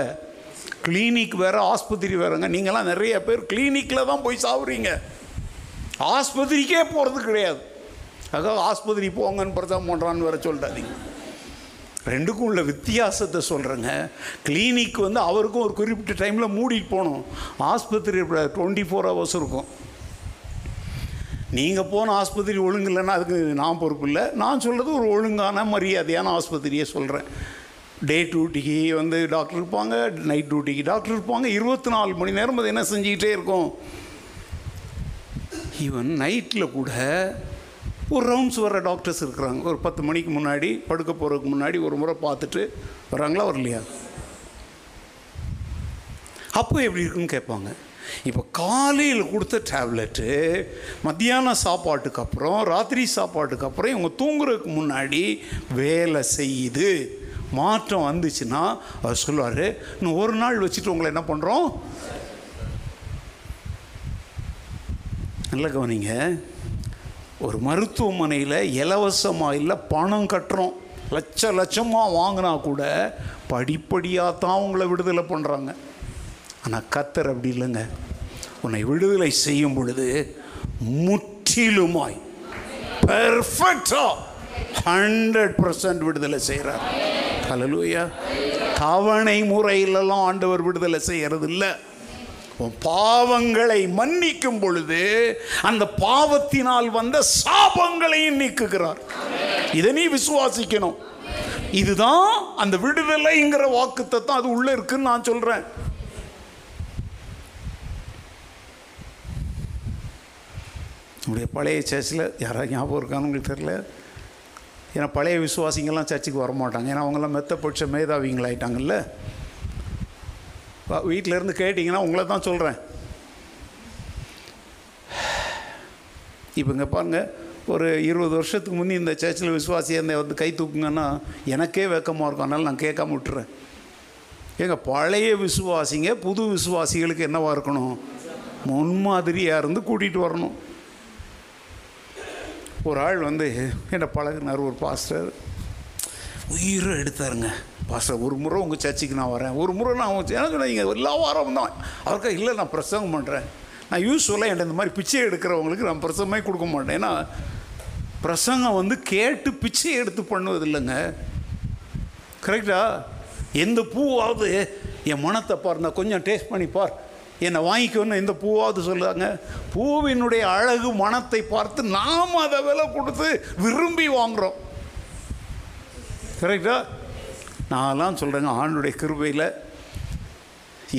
கிளினிக் வேறு ஆஸ்பத்திரி வேறுங்க. நீங்களாம் நிறைய பேர் கிளினிக்கில் தான் போய் சாவுறீங்க, ஆஸ்பத்திரிக்கே போகிறது கிடையாது. அதாவது ஆஸ்பத்திரி போங்கன்னு பிரச்சனை பண்ணுறான்னு வேறு சொல்லிட்டாதீங்க. ரெண்டுக்கும் உள்ள வித்தியாசத்தை சொல்கிறேங்க. கிளினிக் வந்து அவருக்கும் ஒரு குறிப்பிட்ட டைமில் மூடிட்டு போகணும், ஆஸ்பத்திரி டுவெண்ட்டி ஃபோர் ஹவர்ஸ் இருக்கும். நீங்கள் போன ஆஸ்பத்திரி ஒழுங்கு இல்லைன்னா அதுக்கு நான் பொறுப்பு இல்லை. நான் சொல்கிறது ஒரு ஒழுங்கான மரியாதையான ஆஸ்பத்திரியை சொல்கிறேன். டே டியூட்டிக்கு வந்து டாக்டர் இருப்பாங்க, நைட் டியூட்டிக்கு டாக்டர் இருப்பாங்க. இருபத்தி நாலு மணி நேரம் அது என்ன செஞ்சுக்கிட்டே இருக்கும். ஈவன் நைட்டில் கூட ஒரு ரவுண்ட்ஸ் வர டாக்டர்ஸ் இருக்கிறாங்க. ஒரு பத்து மணிக்கு முன்னாடி படுக்க போகிறதுக்கு முன்னாடி ஒரு முறை பார்த்துட்டு வராங்களா வரலையா? அப்போ எப்படி இருக்குன்னு கேட்பாங்க. இப்போ காலையில் கொடுத்த டேப்லெட்டு மத்தியான சாப்பாட்டுக்கு அப்புறம் ராத்திரி சாப்பாட்டுக்கு அப்புறம் இவங்க தூங்குறதுக்கு முன்னாடி வேலை செய்யுது. மாற்றம் வந்துச்சுன்னா அவர் சொல்லுவார், இன்னும் ஒரு நாள் வச்சுட்டு உங்களை என்ன பண்ணுறோம். நல்ல கவனிங்க. ஒரு மருத்துவமனையில் இலவசமாக இல்லை, பணம் கட்டுறோம், லட்ச லட்சமாக வாங்கினா கூட படிப்படியாக தான் அவங்கள விடுதலை பண்ணுறாங்க. ஆனால் கர்த்தர் அப்படி இல்லைங்க. உன்னை விடுதலை செய்யும் பொழுது முற்றிலுமாய் பெர்ஃபெக்டாக ஹண்ட்ரட் பர்சன்ட் விடுதலை செய்கிறார். ஹல்லேலூயா. தவணை முறையிலலாம் ஆண்டவர் விடுதலை செய்கிறது இல்லை. பாவங்களை மன்னிக்கும் பொழுது அந்த பாவத்தினால் வந்த சாபங்களையும் நீக்குகிறார். இதை நீ விசுவாசிக்கணும். இதுதான் அந்த விடுதலைங்கிற வாக்குத்தத்தம். அது உள்ள இருக்குன்னு நான் சொல்றேன். நம்முடைய பழைய சர்ச்சில் யாராவது ஞாபகம் இருக்கான்னு உங்களுக்கு தெரியல. ஏன்னா பழைய விசுவாசிங்கெல்லாம் சர்ச்சுக்கு வரமாட்டாங்க. ஏன்னா அவங்கெல்லாம் மெத்தப்பட்ச மேதாவிங்களாயிட்டாங்கல்ல. வீட்டிலேருந்து கேட்டிங்கன்னா உங்களை தான் சொல்கிறேன். இப்போ இங்கே பாருங்கள், ஒரு இருபது வருஷத்துக்கு முன்னே இந்த சர்ச்சில் விசுவாசியாக இருந்தே வந்து கை தூக்குங்கன்னா எனக்கே வெக்கமாக இருக்கும். அதனால் நான் கேட்காம விட்டுறேன். ஏங்க பழைய விசுவாசிங்க புது விசுவாசிகளுக்கு என்னவாக இருக்கணும்? முன்மாதிரியாக இருந்து கூட்டிகிட்டு வரணும். ஒரு ஆள் வந்து என்ன பழகுனார், ஒரு பாஸ்டர், உயிரை எடுத்தாருங்க. பாஸ்டர் ஒரு முறை உங்கள் சர்ச்சுக்கு நான் வரேன், ஒரு முறை நான் எனக்கு நீங்கள் எல்லா வாரம் தான் அவருக்கா இல்லை நான் பிரசங்கம் பண்ணுறேன். நான் யூஸ்வலாக என்கிட்ட இந்த மாதிரி பிச்சை எடுக்கிறவங்களுக்கு நான் பிரசங்கமே கொடுக்க மாட்டேன். ஏன்னா பிரசங்கம் வந்து கேட்டு பிச்சை எடுத்து பண்ணுவது இல்லைங்க. கரெக்டா? எந்த பூவாவது என் மனத்தை பார், நான் கொஞ்சம் டேஸ்ட் பண்ணிப்பார், என்னை வாங்கிக்கணும்னு எந்த பூவாவது சொல்லுவாங்க. பூவினுடைய அழகு மனத்தை பார்த்து நாம் அதை விலை கொடுத்து விரும்பி வாங்குகிறோம். கரெக்டா? நான்லாம் சொல்கிறேங்க, ஆண்டுடைய கிருபையில்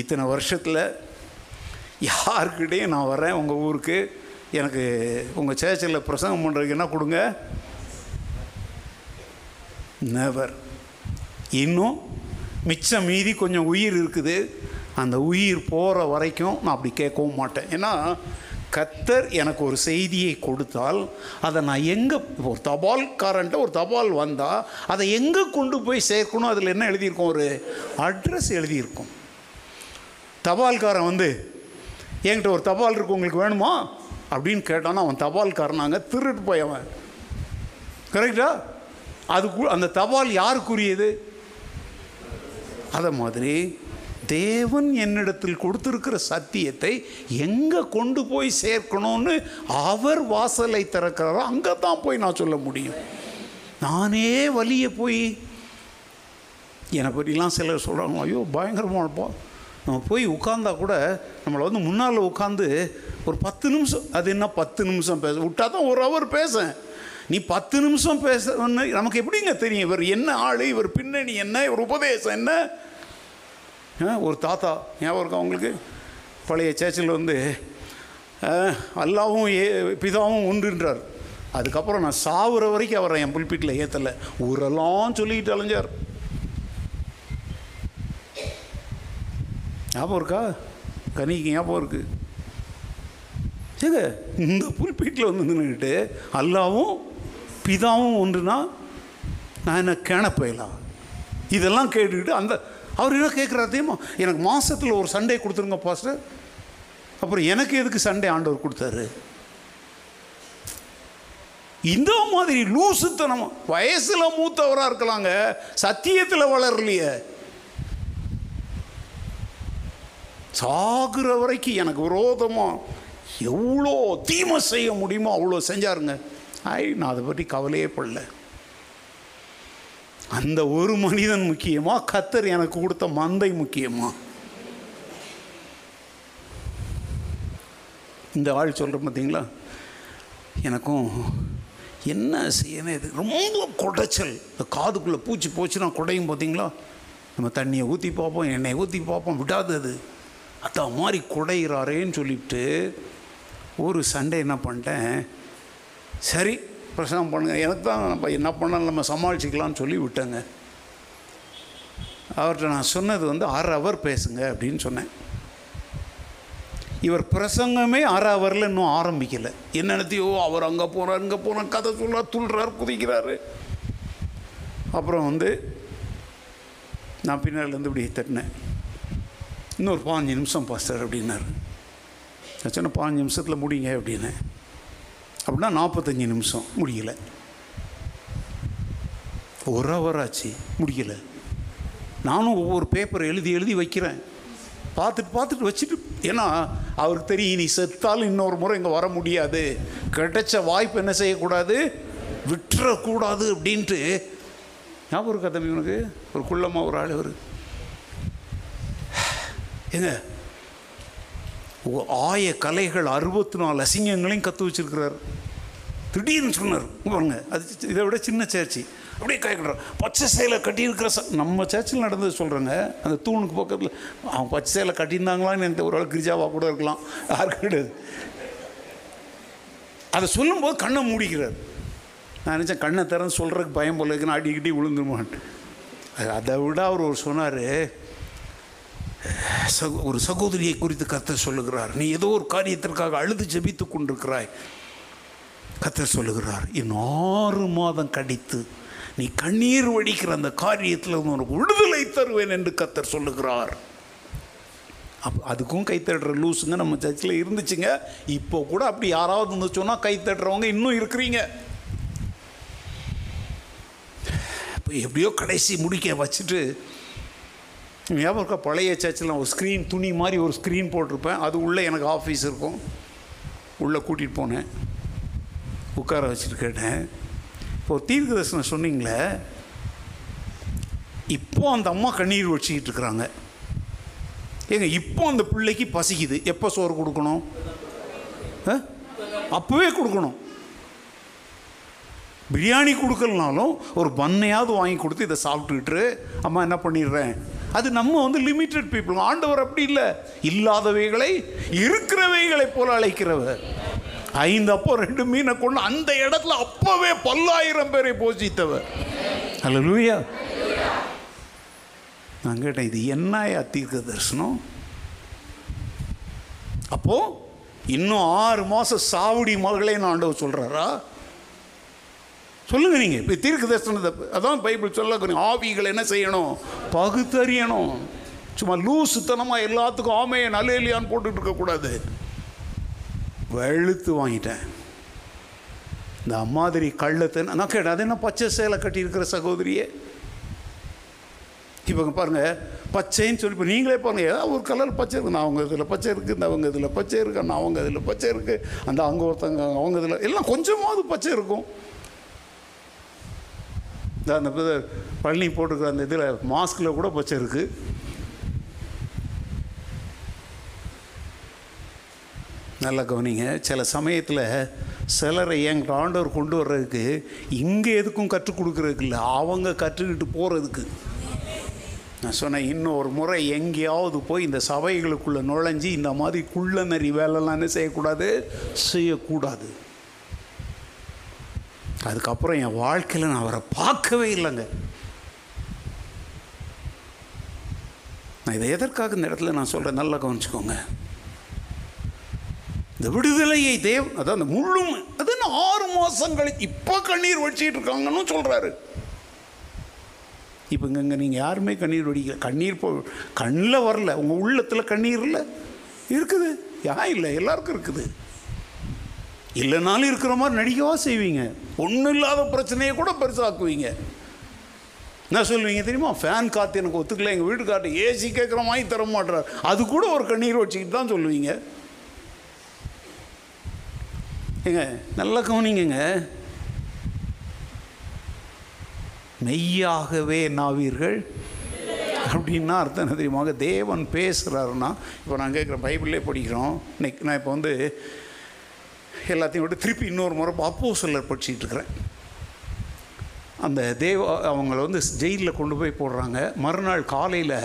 இத்தனை வருஷத்தில் யாருக்கிட்டே நான் வரேன் உங்கள் ஊருக்கு, எனக்கு உங்கள் சர்ச்சில் பிரசங்கம் பண்ணுறதுக்கு என்ன கொடுங்க? நெவர். இன்னும் மிச்சம் மீதி கொஞ்சம் உயிர் இருக்குது, அந்த உயிர் போகிற வரைக்கும் நான் அப்படி கேட்கவும் மாட்டேன். ஏன்னா கர்த்தர் எனக்கு ஒரு செய்தியை கொடுத்தால் அதை நான் எங்கே, ஒரு தபால்காரன்ட்ட ஒரு தபால் வந்தால் அதை எங்கே கொண்டு போய் சேர்க்கணும், அதில் என்ன எழுதியிருக்கோம், ஒரு அட்ரஸ் எழுதியிருக்கோம். தபால்காரன் வந்து என்கிட்ட ஒரு தபால் இருக்கு உங்களுக்கு வேணுமா அப்படின்னு கேட்டான்னா அவன் தபால்காரனாங்க திருட்டு போய் அவன் கரெக்டா, அதுக்கு அந்த தபால் யாருக்குரியது. அதை மாதிரி தேவன் என்னிடத்தில் கொடுத்துருக்கிற சத்தியத்தை எங்கே கொண்டு போய் சேர்க்கணும்னு அவர் வாசலை திறக்கிறாரோ அங்கே தான் போய் நான் சொல்ல முடியும். நானே வழியை போய் என்னை பற்றிலாம் சிலர் சொல்கிறாங்க, ஐயோ பயங்கரமாக இருப்போம், நம்ம போய் உட்கார்ந்தா கூட நம்மளை வந்து முன்னால் உட்காந்து ஒரு பத்து நிமிஷம், அது என்ன பத்து நிமிஷம் பேச விட்டா தான் ஒரு ஹவர் பேச, நீ பத்து நிமிஷம் பேச நமக்கு எப்படிங்க தெரியும் இவர் என்ன ஆள், இவர் பின்னணி என்ன, இவர் உபதேசம் என்ன. ஒரு தாத்தா ஞாபகம் இருக்கா அவங்களுக்கு, பழைய சேச்சில் வந்து அல்லாவும் ஏ பிதாவும் உண்டுன்றார், அதுக்கப்புறம் நான் சாவுற வரைக்கும் அவரை என் புல்பீட்டில் ஏற்றலை, ஊரெல்லாம் சொல்லிக்கிட்டு அலைஞ்சார் ஞாபகம் இருக்கா, கனிக்கு ஞாபகம் இருக்குது. ஏங்க இந்த புல்பீட்டில் வந்து நின்றுக்கிட்டு அல்லாவும் பிதாவும் ஒன்றுனா நான் என்ன கேண போயிடலாம், இதெல்லாம் கேட்டுக்கிட்டு அந்த அவர் என்ன கேட்குறாத்தையுமா, எனக்கு மாதத்தில் ஒரு சண்டே கொடுத்துருங்க பாஸ்டர், அப்புறம் எனக்கு எதுக்கு சண்டே ஆண்டவர் கொடுத்தாரு. இந்த மாதிரி லூசுத்தனம், வயசில் மூத்தவராக இருக்கலாங்க, சத்தியத்தில் வளரலையே, சாகுற வரைக்கும் எனக்கு விரோதமாக எவ்வளோ தீமை செய்ய முடியுமோ அவ்வளோ செஞ்சாருங்க. ஐ நான் அதை பற்றி கவலையே படல. அந்த ஒரு மனிதன் முக்கியமா, கர்த்தர் எனக்கு கொடுத்த மந்தை முக்கியமா. இந்த ஆள் சொல்கிற பார்த்தீங்களா, எனக்கும் என்ன செய்யணும், இது ரொம்ப குடைச்சல், இந்த காதுக்குள்ளே பூச்சி போச்சுன்னா குடையும் பார்த்தீங்களா, நம்ம தண்ணியை ஊற்றி பார்ப்போம், எண்ணெயை ஊற்றி பார்ப்போம், விடாது அது அத்த மாதிரி குடைகிறாரேன்னு சொல்லிவிட்டு ஒரு சண்டே என்ன பண்ணிட்டேன், சரி பிரசனம் பண்ணுங்கள், எனக்கு தான் நம்ம என்ன பண்ணாலும் நம்ம சமாளிச்சிக்கலான்னு சொல்லி விட்டேங்க. அவர்கிட்ட நான் சொன்னது வந்து அரை ஹவர் பேசுங்க அப்படின்னு சொன்னேன். இவர் பிரசங்கமே அரை ஹவரில் இன்னும் ஆரம்பிக்கலை, என்னென்னத்தையோ அவர் அங்கே போகிறார் இங்கே போகிறார், கதை சொல்கிறார், துள்ளுறார், குதிக்கிறாரு. அப்புறம் வந்து நான் பின்னாடிலேருந்து இப்படி தட்டினேன், இன்னொரு பாஞ்சு நிமிஷம் பாஸ்டர் அப்படின்னாரு. நான் சொன்ன பாஞ்சு நிமிஷத்தில் முடியுங்க அப்படின்னு, அப்படின்னா நாற்பத்தஞ்சு நிமிஷம் முடியலை, ஒரு ஹவராச்சு முடியலை. நானும் ஒவ்வொரு பேப்பரை எழுதி எழுதி வைக்கிறேன், பார்த்துட்டு பார்த்துட்டு வச்சுட்டு, ஏன்னா அவருக்கு தெரியும் நீ செத்தாலும் இன்னொரு முறை இங்கே வர முடியாது, கிடைச்ச வாய்ப்பு என்ன செய்யக்கூடாது, விட்டுறக்கூடாது அப்படின்ட்டு. ஞாபகம் இருக்கா தம்பி உனக்கு, ஒரு குள்ளமாக ஒரு ஆள் வரு ஏங்க ஆய கலைகள் அறுபத்தி நாலு அசிங்கங்களையும் கற்று வச்சுருக்கிறார். திடீர்னு சொன்னார் பாருங்க, அது இதை விட சின்ன சேர்ச்சி, அப்படியே கேட்குறாரு பச்சை சேலை கட்டியிருக்கிற ச நம்ம சேர்ச்சில் நடந்தது சொல்கிறேங்க, அந்த தூணுக்கு பக்கத்தில் அவங்க பச்சை சேலை கட்டியிருந்தாங்களான்னு எனக்கு ஒரு ஆள் கிரிஜாவாக கூட இருக்கலாம், யாருக்கு கிடையாது. அதை சொல்லும்போது கண்ணை மூடிக்கிறார், நான் நினச்சேன் கண்ணை திறந்து சொல்கிறதுக்கு பயம் போல இருக்குன்னு, அடிக்கடி விழுந்துருமான். அதை விட அவர் ஒரு சொன்னார், ஒரு சகோதரியை குறித்து கர்த்தர் சொல்லுகிறார், நீ ஏதோ ஒரு காரியத்திற்காக அழுது ஜெபித்து கொண்டிருக்கிறாய், கர்த்தர் சொல்லுகிறார் இன்னும் ஆறு மாதம் கடித்து நீ கண்ணீர் வடிக்கிற அந்த காரியத்தில் உனக்கு விடுதலை தருவேன் என்று கர்த்தர் சொல்லுகிறார். அப் அதுக்கும் கைத்தடுற லூஸுங்க நம்ம சர்ச்சில் இருந்துச்சுங்க. இப்போ கூட அப்படி யாராவது வந்து சொன்னால் கைத்தடுறவங்க இன்னும் இருக்கிறீங்க. இப்போ எப்படியோ கடைசி முடிக்க வச்சுட்டு, ஞாபகம் இருக்கா பழைய சர்ச்சில் ஒரு ஸ்க்ரீன், துணி மாதிரி ஒரு ஸ்க்ரீன் போட்டிருப்பேன், அது உள்ளே எனக்கு ஆஃபீஸ் இருக்கும், உள்ளே கூட்டிகிட்டு போனேன், உட்கார வச்சுட்டு கேட்டேன், இப்போ தீர்க்க தரிசனம் சொன்னீங்களே, இப்போ அந்த அம்மா கண்ணீர் வடிச்சிக்கிட்டு இருக்கிறாங்க, ஏங்க இப்போ அந்த பிள்ளைக்கு பசிக்குது, எப்போ சோறு கொடுக்கணும், அப்போவே கொடுக்கணும், பிரியாணி கொடுக்கலனாலும் ஒரு பண்ணையாவது வாங்கி கொடுத்து இதை சாப்பிட்டுக்கிட்டு அம்மா என்ன பண்ணிடுறேன். அது நம்ம வந்து லிமிட்டட் பீப்புள், ஆண்டவர் அப்படி இல்லை, இல்லாதவைகளை இருக்கிறவைகளை போல அழைக்கிறவர். ஐந்து அப்போ ரெண்டு மீனை கொண்டு அந்த இடத்துல அப்போவே பல்லாயிரம் பேரை போஷித்தவர். அல்லேலூயா. நான் கேட்டேன், இது என்னையா தீர்க்க தரிசனம்? அப்போது இன்னும் ஆறு மாதம் சாவடி மகளே நான் ஆண்டவர் சொல்கிறாரா? சொல்லுங்கள் நீங்கள். இப்போ தீர்க்க தரிசனத்தை அதான் பைபிள் சொல்ல, ஆவிகள் என்ன செய்யணும்? பகுத்தறியணும். சும்மா லூசுத்தனமாக எல்லாத்துக்கும் ஆமையை நல்லேலியான்னு போட்டுட்டு இருக்கக்கூடாது. வெளுத்து வாங்கிட்டேன் இந்த அம்மாதிரி கள்ளத்தை. நான் கேட்டேன், அது என்ன பச்சை சேலை கட்டியிருக்கிற சகோதரியே? இப்போ பாருங்கள், பச்சைன்னு சொல்லி இப்போ நீங்களே பாருங்கள், ஏதாவது ஒரு கலர் பச்சை இருக்குது. நான் அவங்க இதில் பச்சை இருக்குது, இந்த அவங்க இதில் பச்சை இருக்குது, நான் அவங்க இதில் பச்சை இருக்குது, அந்த அங்கே ஒருத்தங்க அவங்க இதில் எல்லாம் கொஞ்சமாவது பச்சை இருக்கும். இந்த அந்த பழனி போட்டுருக்குற அந்த இதில் மாஸ்கில் கூட பச்சை இருக்குது. நல்லா கவனிங்க, சில சமயத்தில் சிலரை என்கிட்ட ஆண்டவர் கொண்டு வர்றதுக்கு இங்கே எதுக்கும் கற்றுக் கொடுக்குறதுக்கு இல்லை, அவங்க கற்றுக்கிட்டு போகிறதுக்கு. நான் சொன்னேன், இன்னும் ஒரு முறை எங்கேயாவது போய் இந்த சபைகளுக்குள்ளே நுழைஞ்சி இந்த மாதிரி குள்ள நெறி வேலைலாம் என்ன செய்யக்கூடாது செய்யக்கூடாது அதுக்கப்புறம் என் வாழ்க்கையில் நான் அவரை பார்க்கவே இல்லைங்க. நான் இதை எதற்காக இந்த இடத்துல நான் சொல்கிறேன், நல்லா கவனிச்சுக்கோங்க. இந்த விடுதலையை தேவ் அதான் அந்த முள்ளும் அது என்ன ஆறு மாதங்களுக்கு இப்போ கண்ணீர் வடிச்சிட்டு இருக்காங்கன்னு சொல்கிறாரு. இப்போ இங்கே நீங்கள் யாருமே கண்ணீர் வடிக்கல, கண்ணீர் போ கண்ணில் வரல, உங்கள் உள்ளத்தில் கண்ணீர் இல்லை இருக்குது. யான் இல்லை, எல்லாருக்கும் இருக்குது. இல்லைனாலும் இருக்கிற மாதிரி நடிக்கவா செய்வீங்க, ஒன்றும் இல்லாத பிரச்சனையை கூட பெருசாக்குவீங்க. என்ன சொல்லுவீங்க தெரியுமா, ஃபேன் காற்று எனக்கு ஒத்துக்கல, எங்கள் வீட்டுக்கார்ட்ட ஏசி கேட்குற மாதிரி தர மாட்டுறார், அது கூட ஒரு கண்ணீர் வடிச்சிக்கிட்டு தான் சொல்லுவீங்க. ஏங்க நல்லா கவனிங்க, மெய்யாகவே நாவீர்கள் அப்படின்னா அர்த்தம் என்ன தெரியுமா? தேவன் பேசுகிறாருன்னா இப்போ நான் கேட்குற பைபிளே படிக்கிறோம். இன்னைக்கு நான் இப்போ வந்து எல்லாத்தையும் விட்டு திருப்பி இன்னொரு முறை அப்போஸ்தலர் படிச்சுட்டு இருக்கிறேன். அந்த தேவ அவங்கள வந்து ஜெயிலில் கொண்டு போய் போடுறாங்க. மறுநாள் காலையில்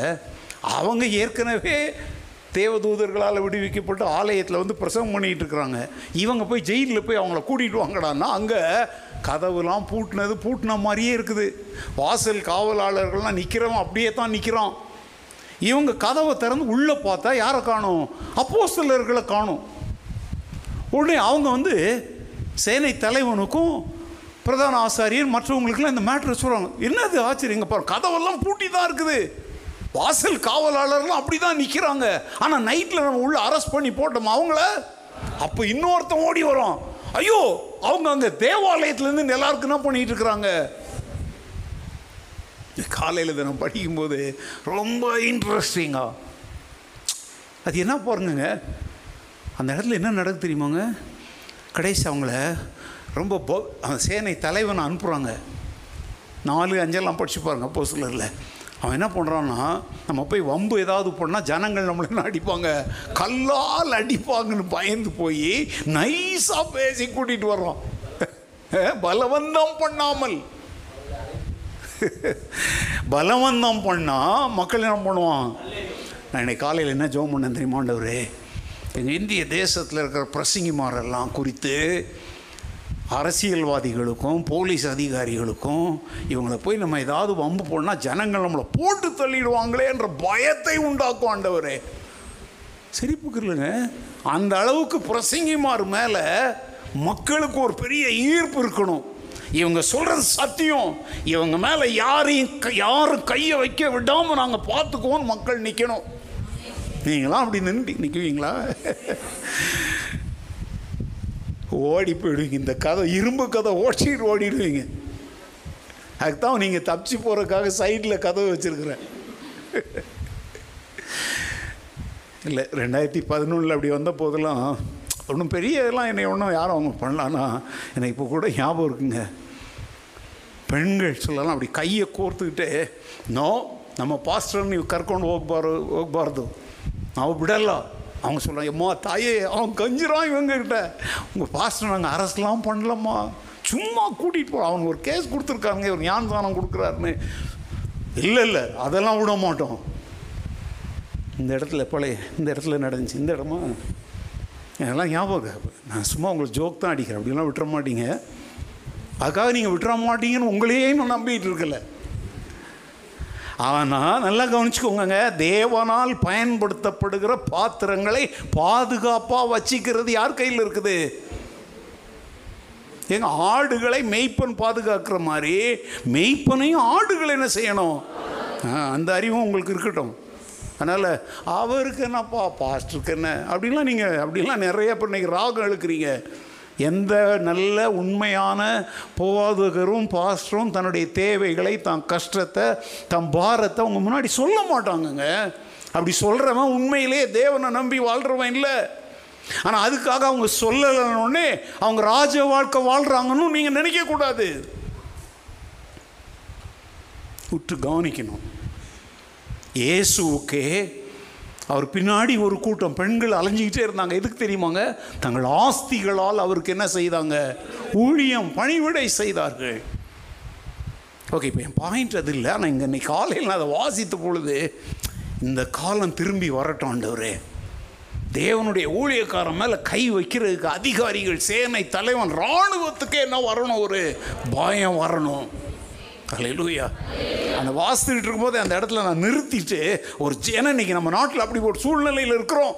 அவங்க ஏற்கனவே தேவதூதர்களால் விடுவிக்கப்பட்டு ஆலயத்தில் வந்து பிரசவம் பண்ணிகிட்டு இருக்கிறாங்க. இவங்க போய் ஜெயிலில் போய் அவங்கள கூட்டிகிட்டு வாங்கடான்னா அங்கே கதவுலாம் பூட்டினது பூட்டின மாதிரியே இருக்குது. வாசல் காவலாளர்கள்லாம் நிற்கிறவன் அப்படியே தான் நிற்கிறான். இவங்க கதவை திறந்து உள்ளே பார்த்தா யாரை காணும்? அப்போஸ்தலர்களை காணும். உடனே அவங்க வந்து சேனை தலைவனுக்கும் பிரதான ஆசாரியர் மற்றவங்களுக்குலாம் இந்த மேட்ரு சொல்கிறாங்க. என்னது ஆச்சரியங்க, பாரு கதவெல்லாம் பூட்டி தான் இருக்குது, வாசல் காவலாளர்லாம் அப்படி தான் நிற்கிறாங்க. ஆனால் நைட்டில் நம்ம உள்ளே அரெஸ்ட் பண்ணி போட்டோம் அவங்கள. அப்போ இன்னொருத்தன் ஓடி வரும், ஐயோ அவங்க அங்கே தேவாலயத்துலேருந்து எல்லாருக்கும் என்ன பண்ணிகிட்டு இருக்கிறாங்க. காலையில் தினம் படிக்கும்போது ரொம்ப இன்ட்ரெஸ்டிங்காக அது என்ன பாருங்க, அந்த இடத்துல என்ன நடக்குது தெரியுமாங்க. கடைசி அவங்கள ரொம்ப பௌ சேனை தலைவனை அனுப்புகிறாங்க. நாலு அஞ்செல்லாம் படிச்சு பாருங்க அப்போ சிலரில். அவன் என்ன பண்ணுறான்னா, நம்ம போய் வம்பு ஏதாவது பண்ணால் ஜனங்கள் நம்மள என்ன அடிப்பாங்க, கல்லால் அடிப்பாங்கன்னு பயந்து போய் நைஸாக பேசி கூட்டிகிட்டு வர்றோம், பலவந்தம் பண்ணாமல். பலவந்தம் பண்ணால் மக்கள் என்ன பண்ணுவான். நான் இன்னைக்கு காலையில் என்ன ஜெபம் பண்ணேன் தெரியுமாண்டவரே, எங்கள் இந்திய தேசத்தில் இருக்கிற பிரசங்கிமாரெல்லாம் குறித்து அரசியல்வாதிகளுக்கும் போலீஸ் அதிகாரிகளுக்கும் இவங்களை போய் நம்ம ஏதாவது வம்பு போனால் ஜனங்கள் நம்மளை போட்டு தள்ளிடுவாங்களே என்ற பயத்தை உண்டாக்கும் ஆண்டவரே. சிரிப்புக்கு இல்லைங்க, அந்த அளவுக்கு பிரசங்கிமார் மேலே மக்களுக்கு ஒரு பெரிய ஈர்ப்பு இருக்கணும். இவங்க சொல்கிறது சத்தியம், இவங்க மேலே யாரையும் யாரும் கையை வைக்க விடாமல் நாங்கள் பார்த்துக்குவோன்னு மக்கள் நிற்கணும். நீங்களாம் அப்படி நின்று நிற்குவீங்களா? ஓடி போயிடுவீங்க. இந்த கதை இரும்பு கதை ஓடிட்டு ஓடிடுவீங்க. அதுக்குதான் நீங்கள் தப்பிச்சு போகிறதுக்காக சைடில் கதவை வச்சுருக்குறேன். இல்லை ரெண்டாயிரத்தி பதினொன்றில் அப்படி வந்த போதெல்லாம் ஒன்றும் பெரிய இதெல்லாம் என்னை ஒன்றும் யாரும் அவங்க பண்ணலான்னா எனக்கு இப்போ கூட ஞாபகம் இருக்குங்க. பெண்கள் சொல்லலாம் அப்படி கையை கோர்த்துக்கிட்டே, நோ நம்ம பாஸ்டர் நீ கற்கொண்டு ஓகபார் ஓகபார்து அவன் விடலாம். அவங்க சொல்லுவாங்க, எம்மா தாயே அவன் கஞ்சிரான் இவங்ககிட்ட, உங்கள் பாஸ்டர் நாங்கள் அரசெலாம் பண்ணலம்மா, சும்மா கூட்டிகிட்டு போகிறோம், அவனுக்கு ஒரு கேஸ் கொடுத்துருக்காருங்க, இவர் ஞானதானம் கொடுக்குறாருன்னு. இல்லை இல்லை அதெல்லாம் விட மாட்டோம். இந்த இடத்துல பழைய இந்த இடத்துல நடந்துச்சு, இந்த இடமா இதெல்லாம் ஞாபகம். நான் சும்மா உங்களுக்கு ஜோக் தான் அடிக்கிறேன், அப்படிலாம் விட்டுற மாட்டீங்க. அதுக்காக நீங்கள் விட்டுற மாட்டீங்கன்னு உங்களையே நான் நம்பிக்கிட்டு இருக்கல. ஆனால் நல்லா கவனிச்சுக்கோங்க, தேவனால் பயன்படுத்தப்படுகிற பாத்திரங்களை பாதுகாப்பாக வச்சிக்கிறது யார் கையில் இருக்குது? எங்க ஆடுகளை மெய்ப்பன் பாதுகாக்கிற மாதிரி மெய்ப்பனையும் ஆடுகளை என்ன செய்யணும், அந்த அறிவும் உங்களுக்கு இருக்கட்டும். அதனால் அவருக்கு என்னப்பா பாஸ்டருக்கு என்ன அப்படின்லாம் நீங்கள் அப்படின்லாம் நிறைய இப்போ இன்றைக்கி ராகம் எழுக்கிறீங்க. எந்த நல்ல உண்மையான போதகரும் பாஸ்டரும் தன்னுடைய தேவைகளை, தன் கஷ்டத்தை, தன் பாரத்தை அவங்க முன்னாடி சொல்ல மாட்டாங்கங்க. அப்படி சொல்கிறவன் உண்மையிலே தேவனை நம்பி வாழ்கிறவன் இல்லை. ஆனால் அதுக்காக அவங்க சொல்லலைன்னொடனே அவங்க ராஜ வாழ்க்கை வாழ்கிறாங்கன்னு நீங்கள் நினைக்கக்கூடாது, உற்று கவனிக்கணும். இயேசுவுக்கே அவர் பின்னாடி ஒரு கூட்டம் பெண்கள் அலைஞ்சிக்கிட்டே இருந்தாங்க. எதுக்கு தெரியுமாங்க? தங்கள் ஆஸ்திகளால் அவருக்கு என்ன செய்தாங்க? ஊழியம் பணிவிடை செய்தார்கள். ஓகே, இப்போ என் பாயிண்ட் அது இல்லை. ஆனால் இங்கே இன்னைக்கு காலையில் நான் அதை வாசித்த பொழுது, இந்த காலம் திரும்பி வரட்டும் ஆண்டவரே. தேவனுடைய ஊழியக்காரன் மேலே கை வைக்கிறதுக்கு அதிகாரிகள், சேனை தலைவன், இராணுவத்துக்கே என்ன வரணும்? ஒரு பயம் வரணும். அல்லேலூயா. அந்த வாசித்துக்கிட்டு இருக்கும்போது அந்த இடத்துல நான் நிறுத்திட்டு ஒரு ஏன்னா இன்றைக்கி நம்ம நாட்டில் அப்படி ஒரு சூழ்நிலையில் இருக்கிறோம்.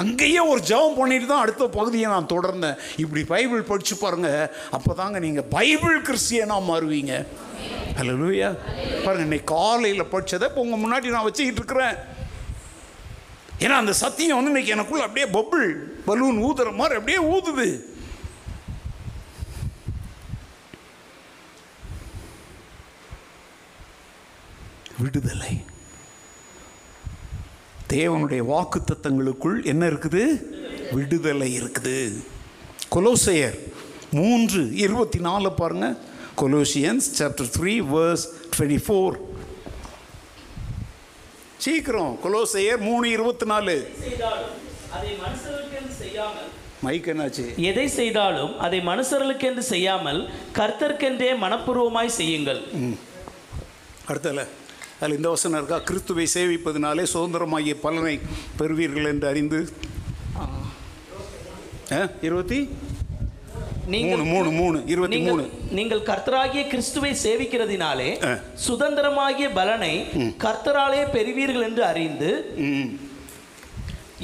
அங்கேயே ஒரு ஜெபம் பண்ணிட்டு தான் அடுத்த பகுதியை நான் தொடர்ந்தேன். இப்படி பைபிள் படித்து பாருங்கள், அப்போ தாங்க நீங்கள் பைபிள் கிறிஸ்டியனாக மாறுவீங்க. அல்லேலூயா. பாருங்கள், இன்னைக்கு காலையில் படித்ததை இப்போ உங்கள் முன்னாடி நான் வச்சுக்கிட்டு இருக்கிறேன். ஏன்னா அந்த சத்தியம் வந்து இன்னைக்கு எனக்குள்ளே அப்படியே பபுள் பலூன் ஊதுற மாதிரி அப்படியே ஊதுது. விடுதலை, தேவனுடைய வாக்குத்தத்தங்களுக்குள் என்ன இருக்குது? விடுதலை இருக்குது. கொலோசையர் மூன்று இருபத்தி நாலு பாருங்க. Colossians chapter three verse twenty four. சீக்கிரம், கொலோசையர் மூணு இருபத்தி நாலு. எதை செய்தாலும் அதை மனுஷர்களுக்கு என்று செய்யாமல் கர்த்தர்க்கென்றே மனப்பூர்வமாய் செய்யுங்கள். அடுத்தல அதில் இந்த வசனம் இருக்கா? கிறிஸ்துவை சேவிப்பதினாலே சுதந்திரமாகிய பலனை பெறுவீர்கள் என்று அறிந்து இருபத்தி மூணு மூணு மூணு இருபத்தி மூணு நீங்கள் கர்த்தராகிய கிறிஸ்துவை சேவிக்கிறதினாலே சுதந்திரமாகிய பலனை கர்த்தராலே பெறுவீர்கள் என்று அறிந்து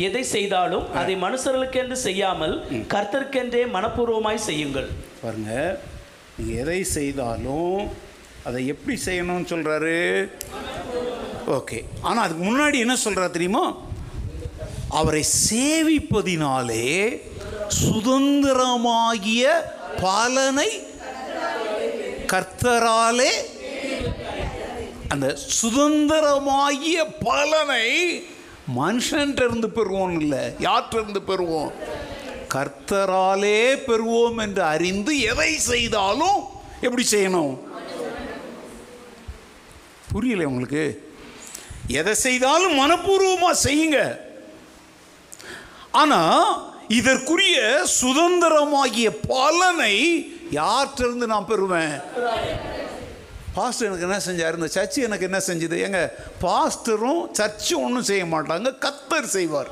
எதை செய்தாலும் அதை மனுஷர்களுக்கு என்று செய்யாமல் கர்த்தர்க்கென்றே மனப்பூர்வமாய் செய்யுங்கள். பாருங்க, எதை செய்தாலும் அதை எப்படி செய்யணும்னு சொல்கிறாரு. ஓகே, ஆனால் அதுக்கு முன்னாடி என்ன சொல்கிறா தெரியுமா? அவரை சேவிப்பதினாலே சுதந்திரமாகிய பலனை கர்த்தராலே, அந்த சுதந்திரமாகிய பலனை மனுஷன்ட்ட இருந்து பெறுவோம் இல்லை, யார்கிட்டருந்து பெறுவோம்? கர்த்தராலே பெறுவோம் என்று அறிந்து எதை செய்தாலும் எப்படி செய்யணும்? புரியலை உங்களுக்கு? எதை செய்தாலும் மனப்பூர்வமாக செய்யுங்க. ஆனால் இதற்குரிய சுதந்திரமாகிய பலனை யார்கிட்டருந்து நான் பெறுவேன்? பாஸ்டர் எனக்கு என்ன செஞ்சார்? இந்த சர்ச்சு எனக்கு என்ன செஞ்சது? எங்க பாஸ்டரும் சர்ச்சு ஒன்றும் செய்ய மாட்டாங்க, கர்த்தர் செய்வார்.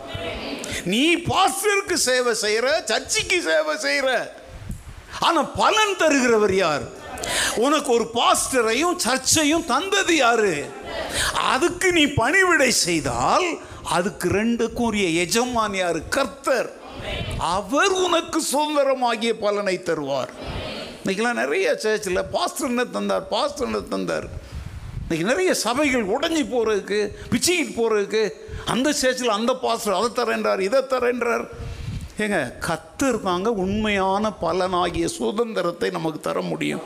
நீ பாஸ்டருக்கு சேவை செய்கிற, சர்ச்சுக்கு சேவை செய்கிற. ஆனால் பலன் தருகிறவர் யார்? உனக்கு ஒரு பாஸ்டரையும் சர்ச்சையும் தந்தது யாரு? அதுக்கு நீ பணிவிடை செய்தால் அதுக்கு ரெண்டுக்கும் உரிய எஜமான் யாரு? கர்த்தர். அவர் உனக்கு சுதந்திரமாகிய பலனை தருவார். இன்னைக்கெல்லாம் நிறைய சர்ச்சில் பாஸ்டர் என்ன தந்தார், பாஸ்டர் என்ன தந்தார். இன்னைக்கு நிறைய சபைகள் உடஞ்சி போகிறதுக்கு, பிச்சுக்கிட்டு போகிறதுக்கு, அந்த சர்ச்சில் அந்த பாஸ்டர் அதை தரேன்றார், இதை தரேன்றார். ஏங்க, கர்த்தர் தாங்க உண்மையான பலனாகிய சுதந்திரத்தை நமக்கு தர முடியும்.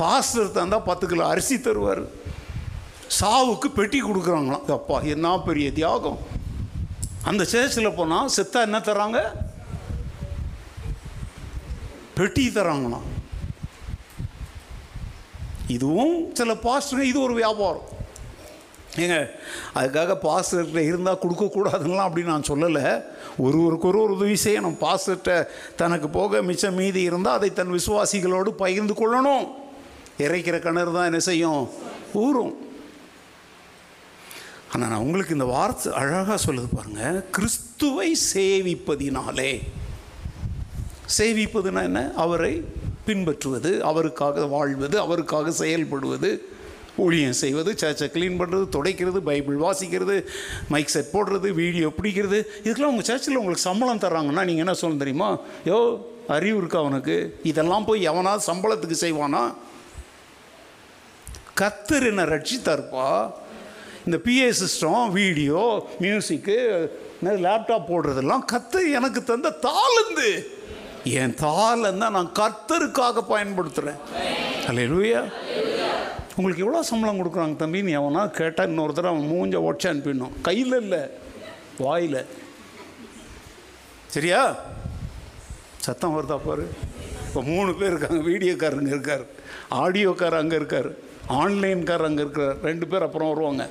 பாஸ்டர் தந்தால் பத்து கிலோ அரிசி தருவார், சாவுக்கு பெட்டி கொடுக்குறாங்களாம். அப்பா, என்ன பெரிய தியாகம்! அந்த சேர்ச்சில் போனால் செத்தா என்ன தராங்க? பெட்டி தராங்களாம். இதுவும் சில பாஸ்டர், இது ஒரு வியாபாரம். ஏங்க, அதுக்காக பாஸ்டர்கிட்ட இருந்தால் கொடுக்கக்கூடாதுலாம் அப்படி நான் சொல்லலை. ஒருவருக்கு ஒரு ஒரு உதவி செய்யணும். பாஸ்டர்கிட்ட தனக்கு போக மிச்சம் மீதி இருந்தால் அதை தன் விசுவாசிகளோடு பகிர்ந்து கொள்ளணும். இறைக்கிற கிணறு தான் என்ன செய்யும்? ஊறும். ஆனால் நான் உங்களுக்கு இந்த வார்த்தை அழகாக சொல்லுது பாருங்கள். கிறிஸ்துவை சேவிப்பதினாலே, சேவிப்பதுனா என்ன? அவரை பின்பற்றுவது, அவருக்காக வாழ்வது, அவருக்காக செயல்படுவது. ஊழியம் செய்வது, சர்ச்சை க்ளீன் பண்ணுறது, துடைக்கிறது, பைபிள் வாசிக்கிறது, மைக் செட் போடுறது, வீடியோ பிடிக்கிறது, இதுக்கெல்லாம் உங்கள் சர்ச்சில் உங்களுக்கு சம்பளம் தர்றாங்கன்னா நீங்கள் என்ன சொல்லணும் தெரியுமா? யோ, அறிவு இருக்கா அவனுக்கு? இதெல்லாம் போய் எவனாவது சம்பளத்துக்கு செய்வானா? கர்த்தர் என்ன ரட்சித்தார்ப்பா. இந்த PA system, video, music, laptop போடுறதெல்லாம் கர்த்தர் எனக்கு தந்த தாளந்து. என் தாளந்தான் நான் கர்த்தருக்காக பயன்படுத்துகிறேன். அல்லேலூயா. உங்களுக்கு எவ்வளோ சம்பளம் கொடுக்குறாங்க தம்பின்னு எவனா கேட்டால் இன்னொரு தடவை அவன் மூஞ்ச உடச்சி அனுப்பிடணும். கையில் இல்லை, வாயில். சரியா? சத்தம் வருதா பாரு. இப்போ மூணு பேர் இருக்காங்க. வீடியோக்கார் அங்கே இருக்கார், ஆடியோக்கார் அங்கே இருக்கார், ஆன்லைன்கார் அங்கே இருக்கிறார். ரெண்டு பேர் அப்புறம் வருவாங்க.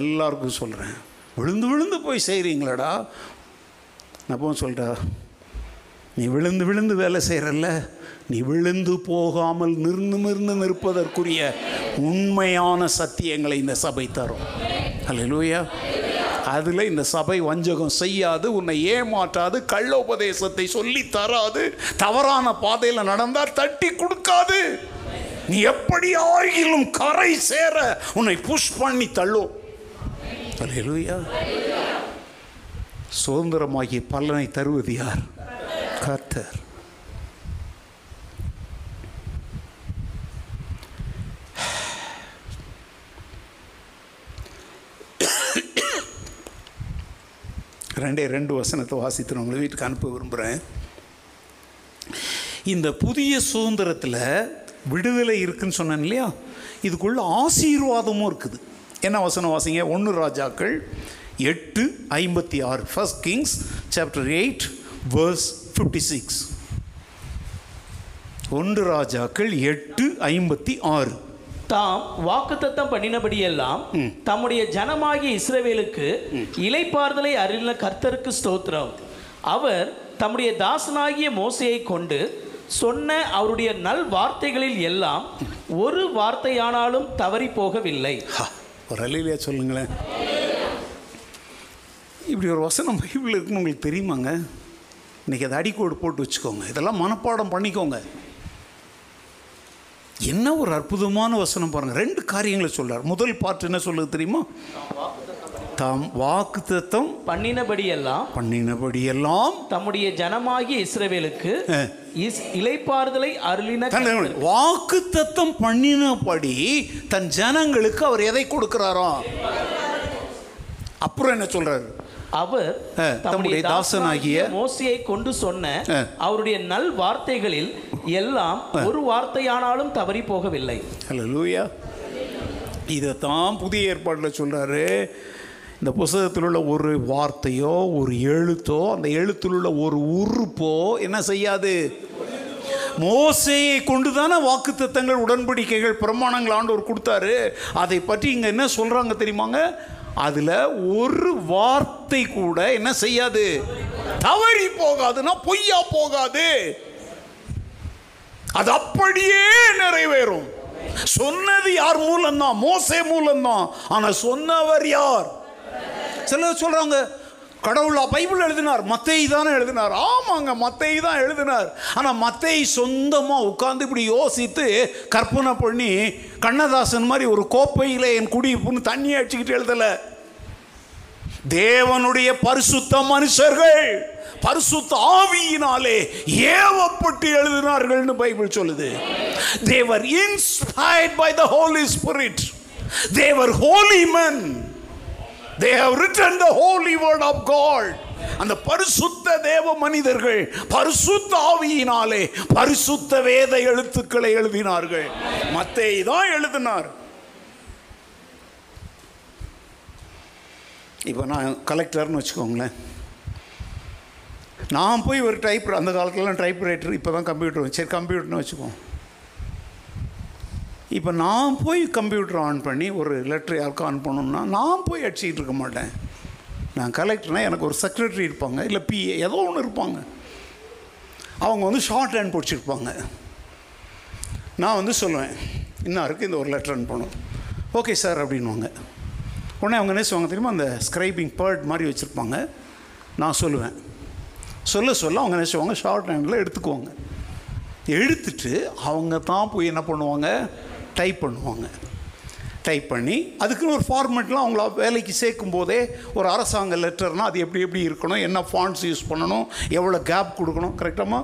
எல்லாருக்கும் சொல்கிறேன், விழுந்து விழுந்து போய் செய்கிறீங்களடா. நான் அப்போ சொல்லிட்டா, நீ விழுந்து விழுந்து வேலை செய்கிறல்ல, நீ விழுந்து போகாமல் நிர்ந்து நிர்ந்து நிற்பதற்குரிய உண்மையான சத்தியங்களை இந்த சபை தரும். அல்லேலூயா. அதில் இந்த சபை வஞ்சகம் செய்யாது, உன்னை ஏமாற்றாது, கள்ள உபதேசத்தை சொல்லி தராது, தவறான பாதையில் நடந்தால் தட்டி கொடுக்காது. நீ எப்படி ஆகிலும் கரை சேர உன்னை புஷ் பண்ணி தள்ளும். அல்லேலூயா. சுதந்திரமாகிய பலனை தருவது யார்? கர்த்தர். ரெண்டே ரெண்டு வசனத்தை வாசித்து நம்மளை வீட்டுக்கு அனுப்ப விரும்புகிறேன். இந்த புதிய சுதந்திரத்தில் விடுதலை இருக்குதுன்னு சொன்னேன் இல்லையா, இதுக்குள்ள ஆசீர்வாதமும் இருக்குது. என்ன வசனம் வாசிங்க? ஒன்று ராஜாக்கள் எட்டு ஐம்பத்தி ஆறு. First Kings chapter eight verse fifty six. ஒன்று ராஜாக்கள் எட்டு ஐம்பத்தி ஆறு. தாம் வாக்குத்தத்தம் பண்ணினபடியெல்லாம் தம்முடைய ஜனமாகிய இஸ்ரவேலுக்கு இளைப்பாறுதலை அருளின கர்த்தருக்கு ஸ்தோத்திரம். அவர் தம்முடைய தாசனாகிய மோசையை கொண்டு சொன்ன அவருடைய நல் வார்த்தைகளில் எல்லாம் ஒரு வார்த்தையானாலும் தவறி போகவில்லை. ஒரு அல்லேலூயா சொல்லுங்களேன். இப்படி ஒரு வசனம் பைபிள் இருக்குன்னு உங்களுக்கு தெரியுமாங்க? இன்றைக்கி அதை அடிக்கோடு போட்டு வச்சுக்கோங்க. இதெல்லாம் மனப்பாடம் பண்ணிக்கோங்க. என்ன ஒரு அற்புதமான வசனம் பாருங்கள். ரெண்டு காரியங்களை சொல்கிறார். முதல் பாட்டு என்ன சொல்லுது தெரியுமா? தாம் வாக்குத்தத்தம் பண்ணினபடியெல்லாம் பண்ணினபடியெல்லாம் தம்முடைய ஜனமாகிய இஸ்ரவேலுக்கு இளைப்பாறுதலை அருளின. வாக்குத்தத்தம் பண்ணினபடி தன் ஜனங்களுக்கு அவர் எதை கொடுக்கிறாராம்? அப்புறம் என்ன சொல்றாரு? அவர் தம்முடைய தாசனாகிய மோசேயை கொண்டு சொன்ன அவருடைய நல் வார்த்தைகளில் எல்லாம் ஒரு வார்த்தையானாலும் தவறி போகவில்லை. அல்லேலூயா. இதைத்தான் புதிய ஏற்பாட்டில் சொல்றாரு. இந்த புத்தகத்தில் உள்ள ஒரு வார்த்தையோ ஒரு எழுத்தோ அந்த எழுத்தில் உள்ள ஒரு உறுப்போ என்ன செய்யாது? மோசேயை கொண்டுதான வாக்கு தத்தங்கள், உடன்படிக்கைகள், பிரமாணங்கள் ஆண்டவர் கொடுத்தாரு. அதை பற்றி இங்கே என்ன சொல்கிறாங்க தெரியுமாங்க? அதில் ஒரு வார்த்தை கூட என்ன செய்யாது? தவறி போகாதுன்னா பொய்யா போகாது, அது அப்படியே நிறைவேறும். சொன்னது யார் மூலம்தான்? மோசே மூலம்தான். ஆனால் சொன்னவர் யார்? சிலர் சொல்றாங்க, கடவுளா பைபிள் எழுதினார், மத்தேயு தானே எழுதினார். ஆமாங்க, மத்தேயு தான் எழுதினார். ஆனால் மத்தேயு சொந்தமாக உட்கார்ந்து இப்படி யோசித்து கற்பனை பண்ணி கண்ணதாசன் மாதிரி ஒரு கோப்பையில் என் குடிப்புன்னு தண்ணி அடிச்சுக்கிட்டு எழுதலை. தேவனுடைய பரிசுத்த மனுஷர்கள் பரிசுத்த ஆவியினாலே ஏவப்பட்டு எழுதினார்கள்னு பைபிள் சொல்லுது. They were inspired by the Holy Spirit. They were holy men. They have written the holy word of God. அந்த பரிசுத்த தேவ மனிதர்கள் பரிசுத்த ஆவியினாலே பரிசுத்த வேத எழுத்துக்களை எழுதினார்கள். மத்தேயு தான் எழுதினார். இப்போ நான் கலெக்டர்னு வச்சுக்கோங்களேன். நான் போய் ஒரு டைப், அந்த காலத்துலலாம் டைப்ரைட்டர், இப்போ தான் கம்ப்யூட்டர். சரி, கம்ப்யூட்டர்னு வச்சுக்கோம். இப்போ நான் போய் கம்ப்யூட்டர் ஆன் பண்ணி ஒரு லெட்டர் யாருக்கும் ஆன் பண்ணணும்னா நான் போய் அடிச்சிக்கிட்டு இருக்க மாட்டேன். நான் கலெக்டர்னால் எனக்கு ஒரு செக்ரட்டரி இருப்பாங்க, இல்லை பிஏ ஏதோ ஒன்று இருப்பாங்க. அவங்க வந்து ஷார்ட் ஹேண்ட் பிடிச்சிருப்பாங்க. நான் வந்து சொல்லுவேன், இன்னும் இருக்குது இந்த ஒரு லெட்டர் ஆன் பண்ணணும், ஓகே சார் அப்படின்வாங்க. உடனே அவங்க என்ன சொல்லுவாங்க தெரியுமா? அந்த ஸ்க்ரைபிங் பேர்ட் மாதிரி வச்சுருப்பாங்க. நான் சொல்லுவேன், சொல்ல சொல்ல அவங்க என்ன செய்வாங்க? ஷார்ட் ஹேண்டில் எடுத்துக்குவாங்க. எடுத்துட்டு அவங்க தான் போய் என்ன பண்ணுவாங்க? டைப் பண்ணுவாங்க. டைப் பண்ணி அதுக்குன்னு ஒரு ஃபார்மெட்லாம் அவங்கள வேலைக்கு சேர்க்கும் போதே ஒரு அரசாங்க லெட்டர்னால் அது எப்படி எப்படி இருக்கணும், என்ன ஃபாண்ட்ஸ் யூஸ் பண்ணணும், எவ்வளோ கேப் கொடுக்கணும் கரெக்டாமா.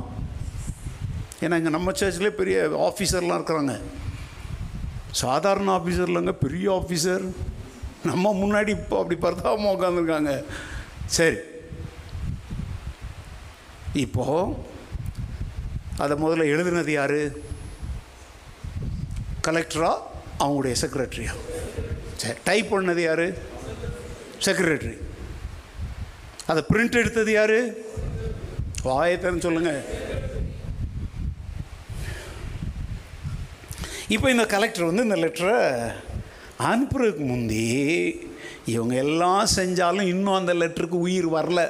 ஏன்னா இங்கே நம்ம சர்ச்சிலே பெரிய ஆஃபீஸர்லாம் இருக்கிறாங்க, சாதாரண ஆஃபீஸர் இல்லைங்க, பெரிய ஆஃபீஸர். நம்ம முன்னாடி இப்போ அப்படி பரதாபமாக உட்காந்துருக்காங்க. சரி, இப்போது அதை முதல்ல எழுதுனது யார்? கலெக்டரா அவங்களுடைய செக்ரட்டரியா? சரி, டைப் பண்ணது யார்? செக்ரட்டரி. அதை பிரிண்ட் எடுத்தது யார்? வாயத்தன்னு சொல்லுங்கள். இப்போ இந்த கலெக்டர் வந்து இந்த லெட்டரை அனுப்புறதுக்கு முந்தி இவங்க எல்லாம் செஞ்சாலும் இன்னும் அந்த லெட்டருக்கு உயிர் வரல.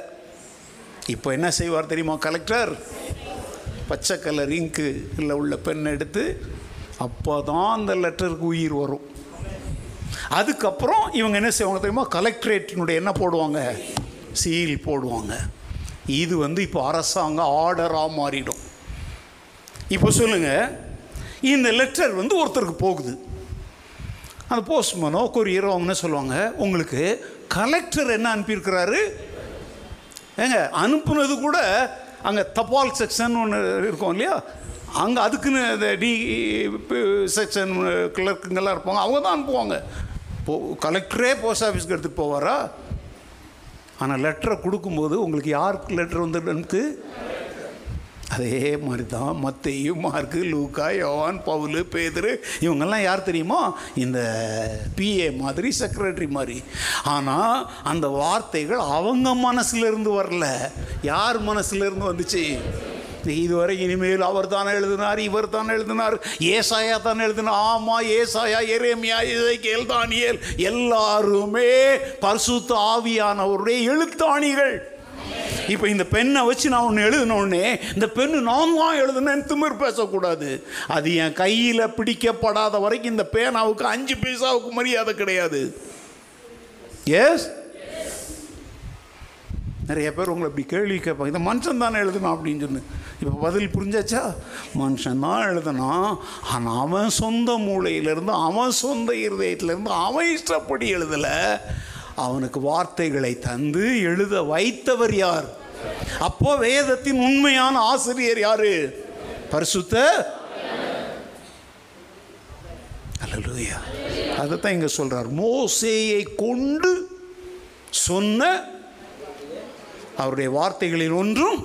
இப்போ என்ன செய்வார் தெரியுமா கலெக்டர்? பச்சை கலர் இங்கு இல்லை உள்ள பெண் எடுத்து அப்போ தான் அந்த லெட்டருக்கு உயிர் வரும். அதுக்கப்புறம் இவங்க என்ன செய்வாங்க தெரியுமா, கலெக்டரேட்டினுடைய என்ன போடுவாங்க, சீல் போடுவாங்க. இது வந்து இப்போ அரசாங்கம் ஆர்டராக மாறிடும். இப்போ சொல்லுங்கள், இந்த லெட்டர் வந்து ஒருத்தருக்கு போகுது, அந்த போஸ்ட்மேனோ கொரியரோ அவங்க என்ன சொல்லுவாங்க, உங்களுக்கு கலெக்டர் என்ன அனுப்பியிருக்கிறாரு ஏங்க அனுப்புனது கூட அங்கே தபால் செக்ஷன் ஒன்று இருக்கும் இல்லையா, அங்கே அதுக்குன்னு இந்த டி செக்ஷன் கிளர்க்குங்கெல்லாம் இருப்பாங்க, அவங்க தான் அனுப்புவாங்க. போ கலெக்டரே போஸ்ட் ஆஃபீஸ்க்கு எடுத்துகிட்டு போவாரா? ஆனால் லெட்டரை கொடுக்கும்போது உங்களுக்கு யாருக்கு லெட்டர் வந்துருக்கு? அதே மாதிரி தான் மத்தேயு, மார்க்கு, லூக்கா, யோவான், பவுலு, பேதுரு இவங்கெல்லாம் யார் தெரியுமா, இந்த பிஏ மாதிரி, செக்ரட்டரி மாதிரி. ஆனால் அந்த வார்த்தைகள் அவங்க மனசுலேருந்து வரல, யார் மனசுலேருந்து வந்துச்சு? இதுவரை இனிமேல் அவர் தான் எழுதினார், இவர் தான் எழுதினார், ஏசாயா தான் எழுதினார். ஆமாம், ஏசாயா, எரேமியா, எசேக்கியேல், தானியேல் எல்லாருமே பரிசுத்த ஆவியானவருடைய எழுத்தாணிகள். இப்போ இந்த பெண்ணை வச்சு நான் ஒன்று எழுதினோடனே இந்த பெண்ணு நான் தான் எழுதுனேன் திமிர் பேசக்கூடாது. அது என் கையில் பிடிக்கப்படாத வரைக்கும் இந்த பேனாவுக்கு அஞ்சு பைசாவுக்கு மரியாதை கிடையாது. எஸ், நிறைய பேர் உங்களை இப்படி கேள்வி கேட்பாங்க, இந்த மனுஷன் தானே எழுதணும் அப்படின்னு சொல்லி. இப்போ பதில் புரிஞ்சாச்சா? மனுஷன் தான் எழுதணும், ஆனால் அவன் சொந்த மூளையிலேருந்து, அவன் சொந்த இருதயத்திலேருந்து, அவன் இஷ்டப்படி எழுதலை, அவனுக்கு வார்த்தைகளை தந்து எழுத வைத்தவர் யார்? அப்போ வேதத்தின் உண்மையான ஆசிரியர் யாரு? பரிசுத்த. அல்லேலூயா. அதைத்தான் இங்க சொல்றார், மோசேயை கொண்டு சொன்ன அவருடைய வார்த்தைகளில் ஒன்றும்.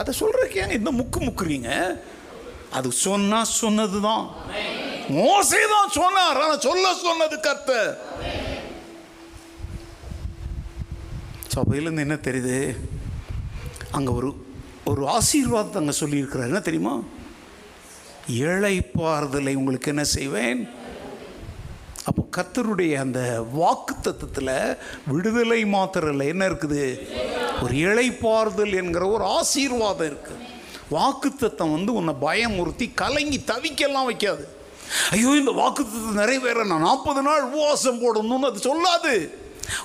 அதை சொல்றதுக்கு ஏங்க இந்த முக்கு முக்குறீங்க? அது சொன்னா சொன்னதுதான், மோசே தான் சொன்னார், ஆனால் சொல்ல சொன்னது கர்த்தர். சபையிலேருந்து என்ன தெரியுது, அங்கே ஒரு ஒரு ஆசீர்வாதத்தை அங்கே சொல்லியிருக்கிறார். என்ன தெரியுமா, இளைப்பாறுதலை உங்களுக்கு என்ன செய்வேன். அப்போ கர்த்தருடைய அந்த வாக்கு தத்துவத்தில் விடுதலை மாத்திரல என்ன இருக்குது, ஒரு இளைப்பாறுதல் என்கிற ஒரு ஆசீர்வாதம் இருக்குது. வாக்குத்தத்தம் வந்து உன்னை பயமுறுத்தி கலங்கி தவிக்கலாம் வைக்காது. ஐயோ இந்த வாக்குத்தத்தத்தை நிறைவேற நான் நாற்பது நாள் உபவாசம் போடணும்னு அது சொல்லாது.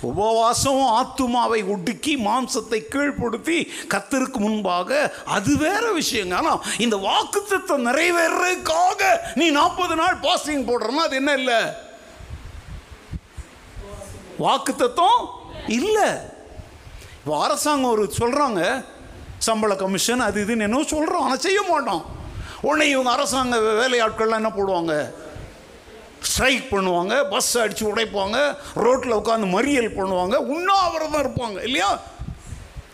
உபவாசம் ஆத்துமாவை ஒடுக்கி மாம்சத்தை கீழ்படுத்தி கர்த்தருக்கு முன்பாக, அது வேற விஷயங்க. ஆனால் இந்த வாக்குத்தத்தத்தை நிறைவேறதுக்காக நீ நாற்பது நாள் பாஸ்டிங் போடுறன்னா அது என்ன இல்லை, வாக்குத்தத்தம் இல்லை. இப்போ அரசாங்கம் ஒரு சொல்கிறாங்க, சம்பள கமிஷன் அது இதுன்னு என்ன சொல்கிறோம், ஆனால் செய்ய மாட்டோம். உடனே இவங்க அரசாங்க வேலையாட்கள்லாம் என்ன போடுவாங்க, ஸ்ட்ரைக் பண்ணுவாங்க, பஸ் அடித்து உடைப்பாங்க, ரோட்டில் உட்காந்து மறியல் பண்ணுவாங்க, உண்ணாவிரதம் இருப்பாங்க இல்லையா.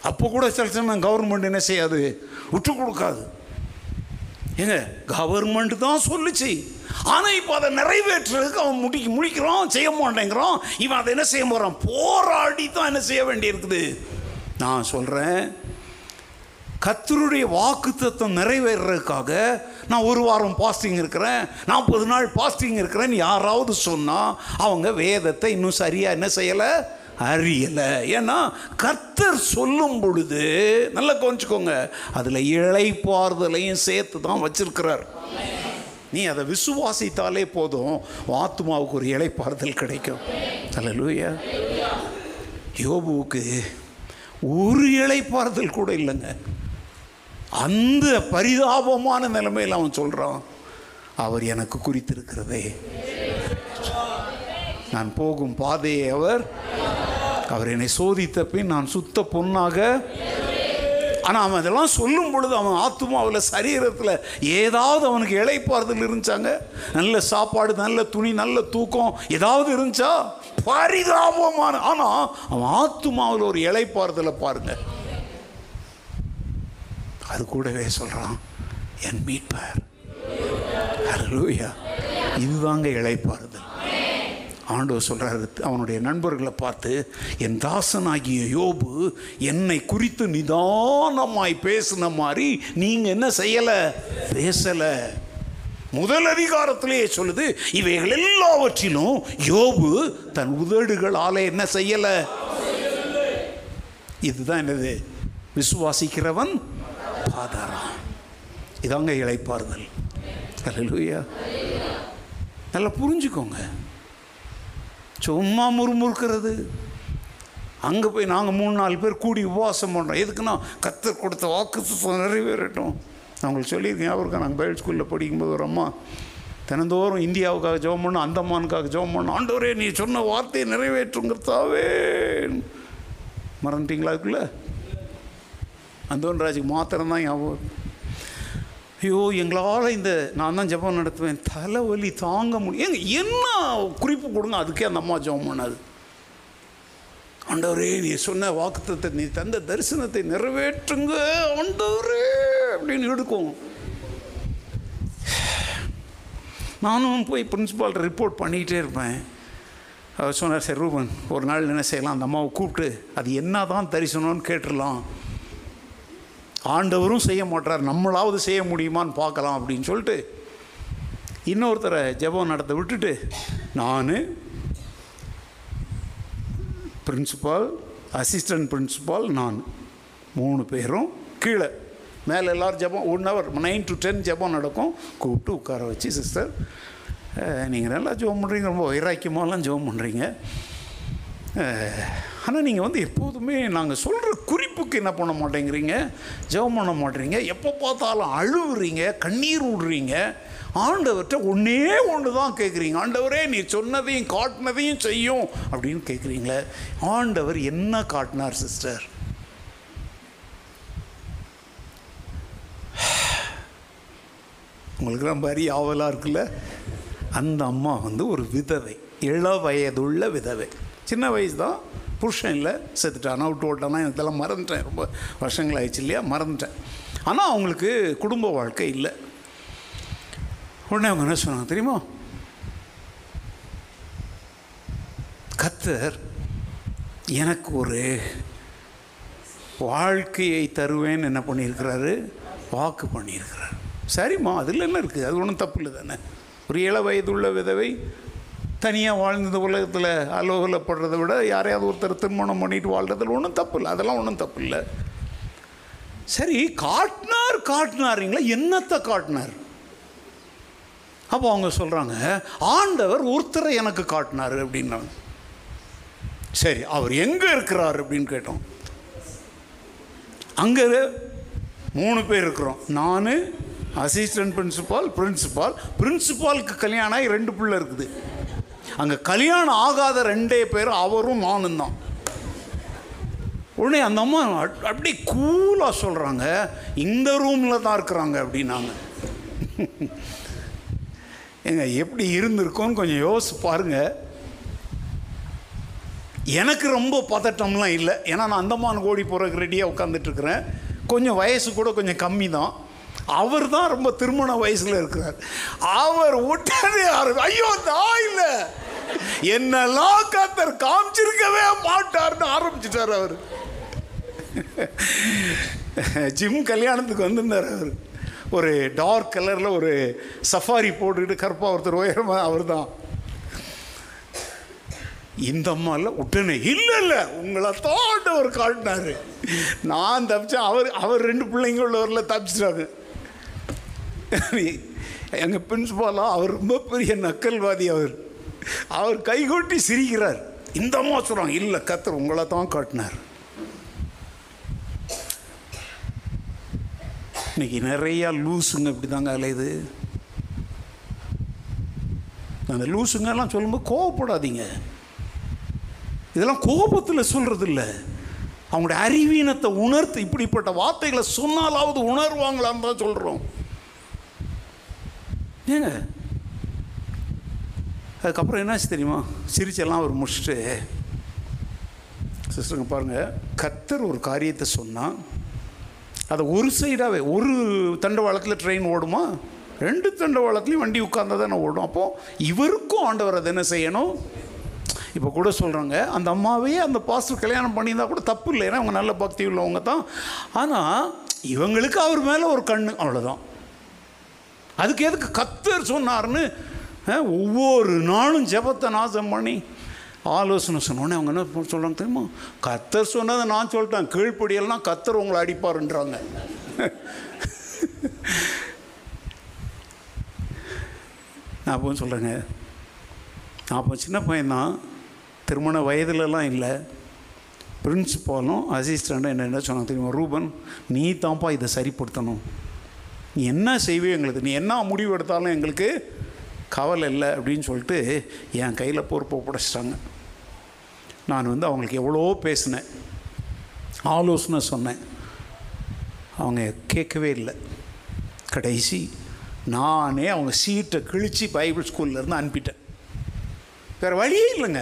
அப்போ கூட சில சமயம் கவர்மெண்ட் என்ன செய்யாது, விட்டு கொடுக்காது. ஏங்க கவர்மெண்ட் தான் சொல்லிச்சு, ஆனால் இப்போ அதை நிறைவேற்றுறதுக்கு அவன் முடி முடிக்கிறான் செய்ய மாட்டேங்கிறான். இவன் அதை என்ன செய்ய போகிறான், போராடி தான் என்ன செய்ய வேண்டியிருக்குது. நான் சொல்கிறேன், கர்த்தருடைய வாக்குத்தத்தம் நிறைவேறதுக்காக நான் ஒரு வாரம் பாஸ்டிங் இருக்கிறேன், நாற்பது நாள் பாஸ்டிங் இருக்கிறேன்னு யாராவது சொன்னால் அவங்க வேதத்தை இன்னும் சரியாக என்ன செய்யலை, அறியலை. ஏன்னா கர்த்தர் சொல்லும் பொழுது நல்லா கொஞ்சிக்கோங்க, அதில் இளைப்பாறுதலையும் சேர்த்து தான் வச்சிருக்கிறார். நீ அதை விசுவாசித்தாலே போதும், ஆத்துமாவுக்கு ஒரு இளைப்பாறுதல் கிடைக்கும். அல்லேலூயா. யோபுவுக்கு ஒரு இளைப்பாறுதல் கூட இல்லைங்க. அந்த பரிதாபமான நிலைமையில் அவன் சொல்கிறான், அவர் எனக்கு குறித்திருக்கிறதே. நான் போகும் பாதையை அவர் அவர் என்னை சோதித்த பின் நான் சுத்த பொன்னாக. ஆனால் அவன் அதெல்லாம் சொல்லும் பொழுது அவன் ஆத்துமாவில் சரீரத்தில் ஏதாவது அவனுக்கு இளைப்பாறுதல் இருந்துச்சாங்க? நல்ல சாப்பாடு, நல்ல துணி, நல்ல தூக்கம் ஏதாவது இருந்துச்சா? பரிதாபமான. ஆனால் அவன் ஆத்துமாவில் ஒரு இளைப்பாறுதலை பாருங்கள். அது கூடவே சொல்கிறான், என் மீட்பர். அல்லேலூயா. இதுதாங்க இளைப்பாறுதல். ஆண்டவர் சொல்கிறாரு அவனுடைய நண்பர்களை பார்த்து, என் தாசனாகிய யோபு என்னை குறித்து நிதானமாய் பேசின மாதிரி நீங்கள் என்ன செய்யலை? பேசலை. முதல் அதிகாரத்திலேயே சொல்லுது, இவைகள் எல்லாவற்றிலும் யோபு தன் உதடுகளால் என்ன செய்யலை? இதுதான் என்னது? விசுவாசிக்கிறவன் பாதரா. இதாங்க இளைப்பாறுதல். அல்லேலூயா. நல்லா புரிஞ்சுக்கோங்க. சும்மா முறுமுறுக்கிறது, அங்கே போய் நாங்கள் மூணு நாலு பேர் கூடி உபவாசம் பண்ணுறோம், எதுக்குன்னா கத்தர் கொடுத்த வாக்கு நிறைவேறட்டும். அவங்களுக்கு சொல்லியிருக்கேன் அவருக்கு. நாங்கள் பைபிள் ஸ்கூலில் படிக்கும்போது ஒரு அம்மா தினந்தோறும் இந்தியாவுக்காக ஜெபம் பண்ணோம், அந்தமானுக்காக ஜெபம் பண்ணோம். ஆண்டவரே நீ சொன்ன வார்த்தையை நிறைவேற்றுங்கிறதாவே. மறந்துட்டீங்களா? அதுக்குள்ளே அந்தோன்ராஜுக்கு மாத்திரம்தான் ஞாபகம். ஐயோ, எங்களால் இந்த நான் தான் ஜெபம் நடத்துவேன், தலைவலி தாங்க முடியும். எங்க என்ன குறிப்பு கொடுங்க, அதுக்கே அந்த அம்மா ஜெபம் பண்ணாது. ஆண்டவரே நீ சொன்ன வாக்குத்தத்தை, நீ தந்த தரிசனத்தை நிறைவேற்றுங்க ஆண்டவரே அப்படின்னு எடுக்கும். நானும் போய் பிரின்சிபால்கிட்ட ரிப்போர்ட் பண்ணிக்கிட்டே இருப்பேன். அவர் சொன்னார், சரி ரூபன், ஒரு நாள் என்ன செய்யலாம், அந்த அம்மாவை கூப்பிட்டு அது என்ன தான் தரிசனம்னு கேட்டுடலாம், ஆண்டவரும் செய்ய மாட்டார், நம்மளாவது செய்ய முடியுமான்னு பார்க்கலாம் அப்படின்னு சொல்லிட்டு இன்னொருத்தரை ஜெபம் நடத்த விட்டுட்டு நான், பிரின்சிபால், அசிஸ்டன்ட் பிரின்சிபால், நான் மூணு பேரும் கீழே மேலே எல்லோரும் ஜெபம் one hour nine to ten ஜெபம் நடக்கும். கூப்பிட்டு உட்கார வச்சு, சிஸ்டர் நீங்கள் நல்லா ஜெபம் பண்ணுறீங்க, ரொம்ப வைராக்கியமாகலாம் ஜெபம் பண்ணுறீங்க, ஆனால் நீங்கள் வந்து எப்போதுமே நாங்கள் சொல்கிற குறிப்புக்கு என்ன பண்ண மாட்டேங்கிறீங்க, ஜெபம் பண்ண மாட்டேறீங்க, எப்போ பார்த்தாலும் அழுவுறீங்க, கண்ணீர் விடுறீங்க, ஆண்டவர்கிட்ட ஒன்றே ஒன்று தான் கேட்குறீங்க, ஆண்டவரே நீ சொன்னதையும் காட்டினதையும் செய்யும் அப்படின்னு கேட்குறீங்களே. ஆண்டவர் என்ன காட்டினார் சிஸ்டர்? உங்களுக்கு தான் பாரி ஆவலாக இருக்குல்ல. அந்த அம்மா வந்து ஒரு விதவை, இள வயதுள்ள விதவை, சின்ன வயசு தான், புருஷன் இல்லை, செத்துட்டானா விட்டு ஓட்டானா, எனக்கு இதெல்லாம் மறந்துட்டேன், ரொம்ப வருஷங்கள் ஆயிடுச்சு இல்லையா, மறந்துட்டேன். ஆனால் அவங்களுக்கு குடும்ப வாழ்க்கை இல்லை. உடனே அவங்க என்ன சொன்னாங்க தெரியுமா? கர்த்தர் எனக்கு ஒரு வாழ்க்கையை தருவேன்னு என்ன பண்ணியிருக்கிறாரு? வாக்கு பண்ணியிருக்கிறார். சரிம்மா, அதில் என்ன இருக்குது? அது ஒன்றும் தப்பு இல்லை தானே. ஒரு ஏழ வயதுள்ள விதவை தனியாக வாழ்ந்த உலகத்தில் அலோகலப்படுறதை விட யாரையாவது ஒருத்தர் திருமணம் பண்ணிட்டு வாழ்கிறதுல ஒன்றும் தப்பு இல்லை, அதெல்லாம் ஒன்றும் தப்பு இல்லை. சரி, காட்டினார் காட்டினாருங்களா, என்னத்தை காட்டினார்? அப்போ அவங்க சொல்கிறாங்க, ஆண்டவர் ஒருத்தரை எனக்கு காட்டினார் அப்படின்னாங்க. சரி, அவர் எங்கே இருக்கிறார் அப்படின்னு கேட்டோம். அங்கே மூணு பேர் இருக்கிறோம், நான், அசிஸ்டன்ட் பிரின்சிபால், பிரின்சிபால், பிரின்சிபாலுக்கு கல்யாணம் ஆகி ரெண்டு பிள்ளை இருக்குது. அங்கே கல்யாணம் ஆகாத ரெண்டே பேர், அவரும் நானும் தான். உடனே அந்த அம்மா அப்படி கூலாக சொல்கிறாங்க, இந்த ரூமில் தான் இருக்கிறாங்க அப்படின்னாங்க. ஏங்க எப்படி இருந்திருக்கோன்னு கொஞ்சம் யோசிச்சு பாருங்கள். எனக்கு ரொம்ப பதட்டம்லாம் இல்லை, ஏன்னா நான் அந்தமான் ஓடி போகிறதுக்கு ரெடியாக உட்காந்துட்ருக்குறேன். கொஞ்சம் வயசு கூட கொஞ்சம் கம்மி தான். அவர் தான் ரொம்ப திருமண வயசில் இருக்கிறார். அவர் விட்டது யாரு? ஐயோ தான் இல்லை, என்னெல்லாம் கர்த்தர் காமிச்சிருக்கவே மாட்டார்னு ஆரம்பிச்சிட்டார் அவர். ஜிம் கல்யாணத்துக்கு வந்திருந்தார் அவர், ஒரு டார்க் கலரில் ஒரு சஃபாரி போட்டுக்கிட்டு, கருப்பாக ஒருத்தர், உயரமாக அவர் தான். இந்த அம்மாவில் உடனே இல்லை இல்லை உங்களை தோட்ட ஒரு காட்டினார், நான் தப்பிச்சேன், அவர் அவர் ரெண்டு பிள்ளைங்க உள்ளவரில் தப்பிச்சிட்டாரு. எங்கள் பிரின்சிபாலாக அவர் ரொம்ப பெரிய நக்கல்வாதி, அவர் அவர் கைகொட்டி சிரிக்கிறார். இந்த அம்மா சொல்கிறாங்க, இல்லை கர்த்தர் உங்களை தான் காட்டினார். இன்னைக்கு நிறையா லூஸுங்க இப்படி தாங்க அலையுது. அந்த லூசுங்கெல்லாம் சொல்லும்போது கோவப்படாதீங்க. இதெல்லாம் கோபத்தில் சொல்கிறது இல்லை, அவங்களுடைய அறிவீனத்தை உணர்த்து இப்படிப்பட்ட வார்த்தைகளை சொன்னாலாவது உணர்வாங்களான்னு தான் சொல்கிறோம். ஏங்க அதுக்கப்புறம் என்னாச்சு தெரியுமா? சிரிச்செல்லாம் அவர் முடிச்சுட்டு சிஸ்டருங்க பாருங்கள், கர்த்தர் ஒரு காரியத்தை சொன்னால் அதை ஒரு சைடாகவே, ஒரு தண்டவாளத்தில் ட்ரெயின் ஓடுமா, ரெண்டு தண்டவாளத்துலேயும் வண்டி உட்கார்ந்தா தானே ஓடும். அப்போது இவருக்கும் ஆண்டவர் அதை என்ன செய்யணும்? இப்போ கூட சொல்கிறாங்க, அந்த அம்மாவையே அந்த பாஸ்டர் கல்யாணம் பண்ணியிருந்தா கூட தப்பு இல்லை, ஏன்னா அவங்க நல்ல பக்தி உள்ளவங்க தான். ஆனால் இவங்களுக்கு அவர் மேலே ஒரு கண்ணு, அவ்வளோதான். அதுக்கு எதுக்கு கர்த்தர் சொன்னார்னு ஒவ்வொரு நாளும் ஜெபத்தை நாசம் பண்ணி ஆலோசனை சொன்னோன்னே அவங்க என்ன சொல்கிறாங்க தெரியுமா? கர்த்தர் சொன்னதை நான் சொல்லிட்டேன், கீழ்ப்படியெல்லாம் கர்த்தர் உங்களை அடிப்பாருன்றாங்க. நான் அப்போ சொல்கிறேங்க, நான் அப்போ சின்ன பையன்தான், திருமண வயதுலலாம் இல்லை. பிரின்ஸிபாலும் அசிஸ்டண்ட்டும் என்ன என்ன சொன்னாங்க தெரியுமா? ரூபன், நீ தான்ப்பா இதை சரிப்படுத்தணும், நீ என்ன செய்வே எங்களுக்கு, நீ என்ன முடிவு எடுத்தாலும் எங்களுக்கு கவலை இல்லை அப்படின்னு சொல்லிட்டு என் கையில் பொறுப்பை ஒப்படைச்சிட்டாங்க. நான் வந்து அவங்களுக்கு எவ்வளோ பேசினேன், ஆலோசனை சொன்னேன், அவங்க கேட்கவே இல்லை. கடைசி நானே அவங்க சீட்டை கிழித்து பைபிள் ஸ்கூல்லேருந்து அனுப்பிட்டேன். வேறு வழியே இல்லைங்க.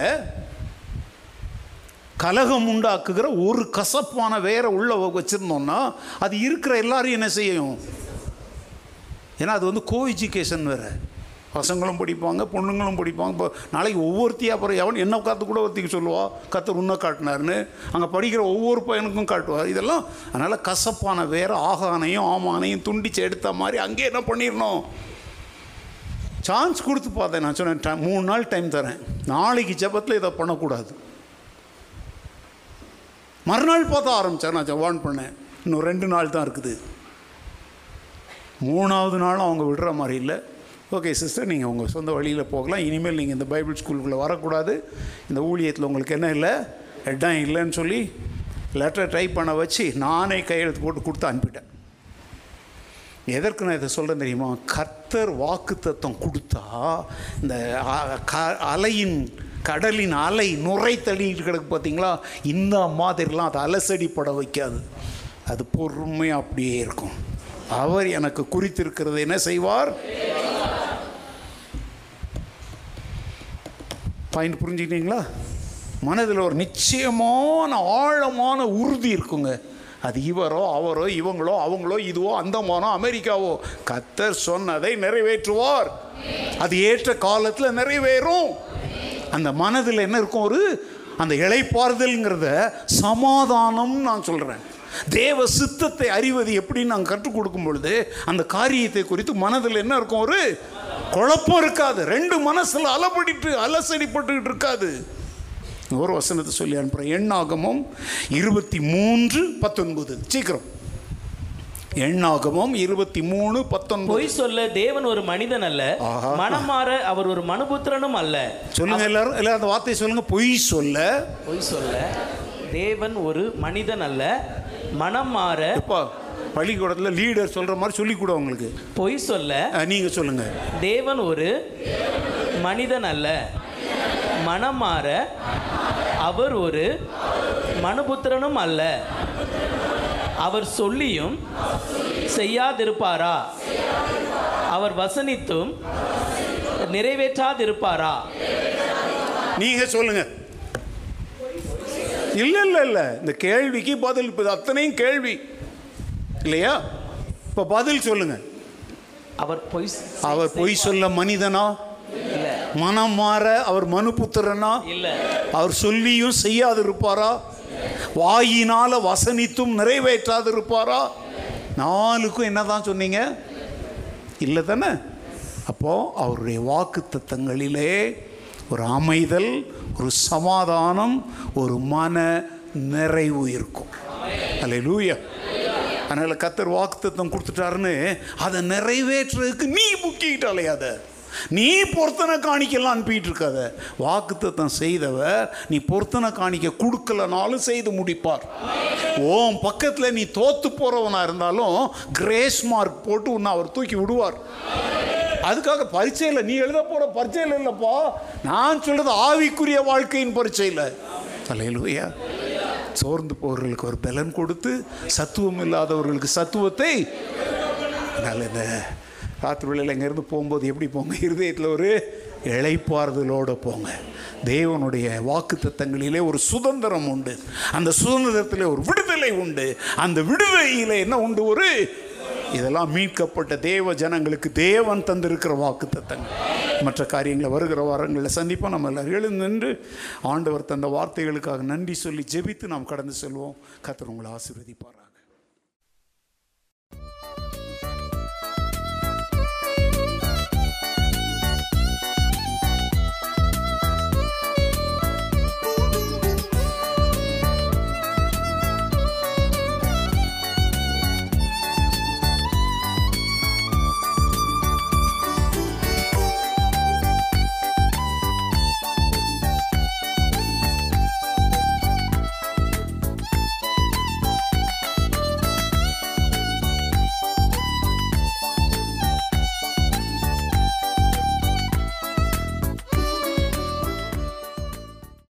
கலகம் உண்டாக்குகிற ஒரு கசப்பான வேரை உள்ளே வச்சுருந்தோன்னா அது இருக்கிற எல்லாரும் என்ன செய்யும்? ஏன்னா அது வந்து கோ எஜுகேஷன் வேறு, பசங்களும் படிப்பாங்க பொண்ணுங்களும் படிப்பாங்க. இப்போ நாளைக்கு ஒவ்வொருத்தையும் அப்புறம் எவன் என்ன உட்காந்து கூட ஒருத்திக்கு சொல்லுவா கர்த்தர் உன்னை காட்டினார்னு, அங்கே படிக்கிற ஒவ்வொரு பையனுக்கும் காட்டுவார். இதெல்லாம் அதனால் கசப்பான வேற ஆகானையும் ஆமானையும் துண்டிச்சு எடுத்த மாதிரி அங்கேயே என்ன பண்ணிடணும்? சான்ஸ் கொடுத்து பார்த்தேன். நான் சொன்னேன், மூணு நாள் டைம் தரேன், நாளைக்கு ஜெபத்தில் இதை பண்ணக்கூடாது. மறுநாள் பார்த்து ஆரம்பித்தேன், நான் வார்ன் பண்ணேன், இன்னும் ரெண்டு நாள் தான் இருக்குது. மூணாவது நாளும் அவங்க விடுற மாதிரி இல்லை. ஓகே சிஸ்டர், நீங்கள் உங்கள் சொந்த வழியில் போகலாம், இனிமேல் நீங்கள் இந்த பைபிள் ஸ்கூலுக்குள்ளே வரக்கூடாது, இந்த ஊழியத்தில் உங்களுக்கு என்ன இல்லை இடம் இல்லைன்னு சொல்லி லெட்டரை டைப் பண்ண வச்சு நானே கையெழுத்து போட்டு கொடுத்து அனுப்பிட்டேன். எதற்கு நான் இதை சொல்கிறேன் தெரியுமா? கர்த்தர் வாக்குத்தத்தம் கொடுத்தா இந்த அலையின், கடலின் அலை நுரை தடி கிடக்கு பார்த்தீங்களா, இந்த மாதிரிலாம் அது அலசடிப்பட வைக்காது, அது பொறுமையாக அப்படியே இருக்கும். அவர் எனக்கு குறித்திருக்கிறது என்ன செய்வார்? பாயிண்ட் புரிஞ்சுக்கிட்டீங்களா? மனதில் ஒரு நிச்சயமான ஆழமான உறுதி இருக்குங்க. அது இவரோ அவரோ இவங்களோ அவங்களோ இதுவோ அந்தமானோ அமெரிக்காவோ, கர்த்தர் சொன்னதை நிறைவேற்றுவார், அது ஏற்ற காலத்தில் நிறைவேறும். அந்த மனதில் என்ன இருக்கும்? ஒரு அந்த இளைப்பாறுதல்ங்கிறத சமாதானம் நான் சொல்கிறேன். தேவ சித்தத்தை அறிவது எப்படின்னு நாங்கள் கற்றுக் கொடுக்கும் பொழுது அந்த காரியத்தை குறித்து மனதில் என்ன இருக்கும்? ஒரு குழப்பம் இருக்காது, ரெண்டு மனசில் அலப்படிட்டு அலசடிப்பட்டுக்கிட்டு இருக்காது. ஒரு வசனத்தை சொல்லி அனுப்புகிறேன், எண்ணாகமம் இருபத்தி மூன்று பத்தொன்பது சீக்கிரம். எண்ணாகமம் இருபத்தி மூணு பத்தொன்பது. பொய் சொல்ல தேவன் ஒரு மனிதன் அல்ல, மனமாற அவர் ஒரு மனுபுத்திரனும் அல்ல. சொல்லுங்க எல்லாரும், எல்லாரும் அந்த வார்த்தையை சொல்லுங்க. பொய் சொல்ல, பொய் சொல்ல தேவன் ஒரு மனிதன் அல்ல, மனம் மாற. பள்ளிக்கூடத்தில் லீடர் சொல்ற மாதிரி சொல்லி கூட உங்களுக்கு, பொய் சொல்ல நீங்க சொல்லுங்க, தேவன் ஒரு மனிதன் அல்ல, மனம் மாற அவர் ஒரு மனுபுத்திரனும் அல்ல, அவர் சொல்லியும் செய்யாதிருப்பாரா, அவர் வசனித்தும் நிறைவேற்றாதிருப்பாரா. நீங்க சொல்லுங்க. இல்லை இல்லை இல்லை, இந்த கேள்விக்கு பதில் இப்போ அத்தனையும் கேள்வி இல்லையா? இப்போ பதில் சொல்லுங்க. அவர் பொய், அவர் பொய் சொல்ல மனிதனா, மனம் மாற அவர் மனுபுத்திரனா, அவர் சொல்லியும் செய்யாதிருப்பாரா, வாயினால வசனித்தும் நிறைவேற்றாதிருப்பாரா. நாளுக்கும் என்னதான் சொன்னீங்க? இல்லை தானே? அப்போ அவருடைய வாக்குத்தத்தங்களிலே ஒரு அமைதல், ஒரு சமாதானம், ஒரு மன நிறைவு இருக்கும். அல்லேலூயா. அதனால் கர்த்தர் வாக்குத்தத்தம் கொடுத்துட்டாருன்னு அதை நிறைவேற்றுறதுக்கு நீ முக்கிட்டாலே, அதை நீ பொருத்தனை காணிக்கலாம் அனுப்பிட்டு இருக்காத. வாக்குத்தத்தம் செய்தவர் நீ பொருத்தனை காணிக்க கொடுக்கலனாலும் செய்து முடிப்பார். ஓம் பக்கத்தில் நீ தோத்து போறவனா இருந்தாலும் கிரேஸ் மார்க் போட்டு உன்னை அவர் தூக்கி விடுவார். அதுக்காக பரீட்சையில் நீ எழுத போகிற பரீட்சையில் இல்லைப்பா, நான் சொல்கிறது ஆவிக்குரிய வாழ்க்கையின் பரீட்சையில். அல்லேலூயா. சோர்ந்து போகிறவர்களுக்கு ஒரு பலன் கொடுத்து, சத்துவம் இல்லாதவர்களுக்கு சத்துவத்தை. அதனால் இந்த ராத்திரி வேளையில் இங்கேருந்து போகும்போது எப்படி போங்க? இருதயத்தில் ஒரு இளைப்பாறுதலோடு போங்க. தேவனுடைய வாக்கு தத்தங்களிலே ஒரு சுதந்திரம் உண்டு, அந்த சுதந்திரத்திலே ஒரு விடுதலை உண்டு, அந்த விடுதலையில் என்ன உண்டு? ஒரு இதெல்லாம் மீட்கப்பட்ட தேவ ஜனங்களுக்கு தேவன் தந்திருக்கிற வாக்கு தத்தங்கள். மற்ற காரியங்களை வருகிற வாரங்களில் சந்திப்போம். நம்ம எல்லாம் எழுந்து நின்று ஆண்டவர் தந்த வார்த்தைகளுக்காக நன்றி சொல்லி ஜெபித்து நாம் கடந்து செல்வோம். கர்த்தர் உங்களை ஆசீர்வதிப்பார்.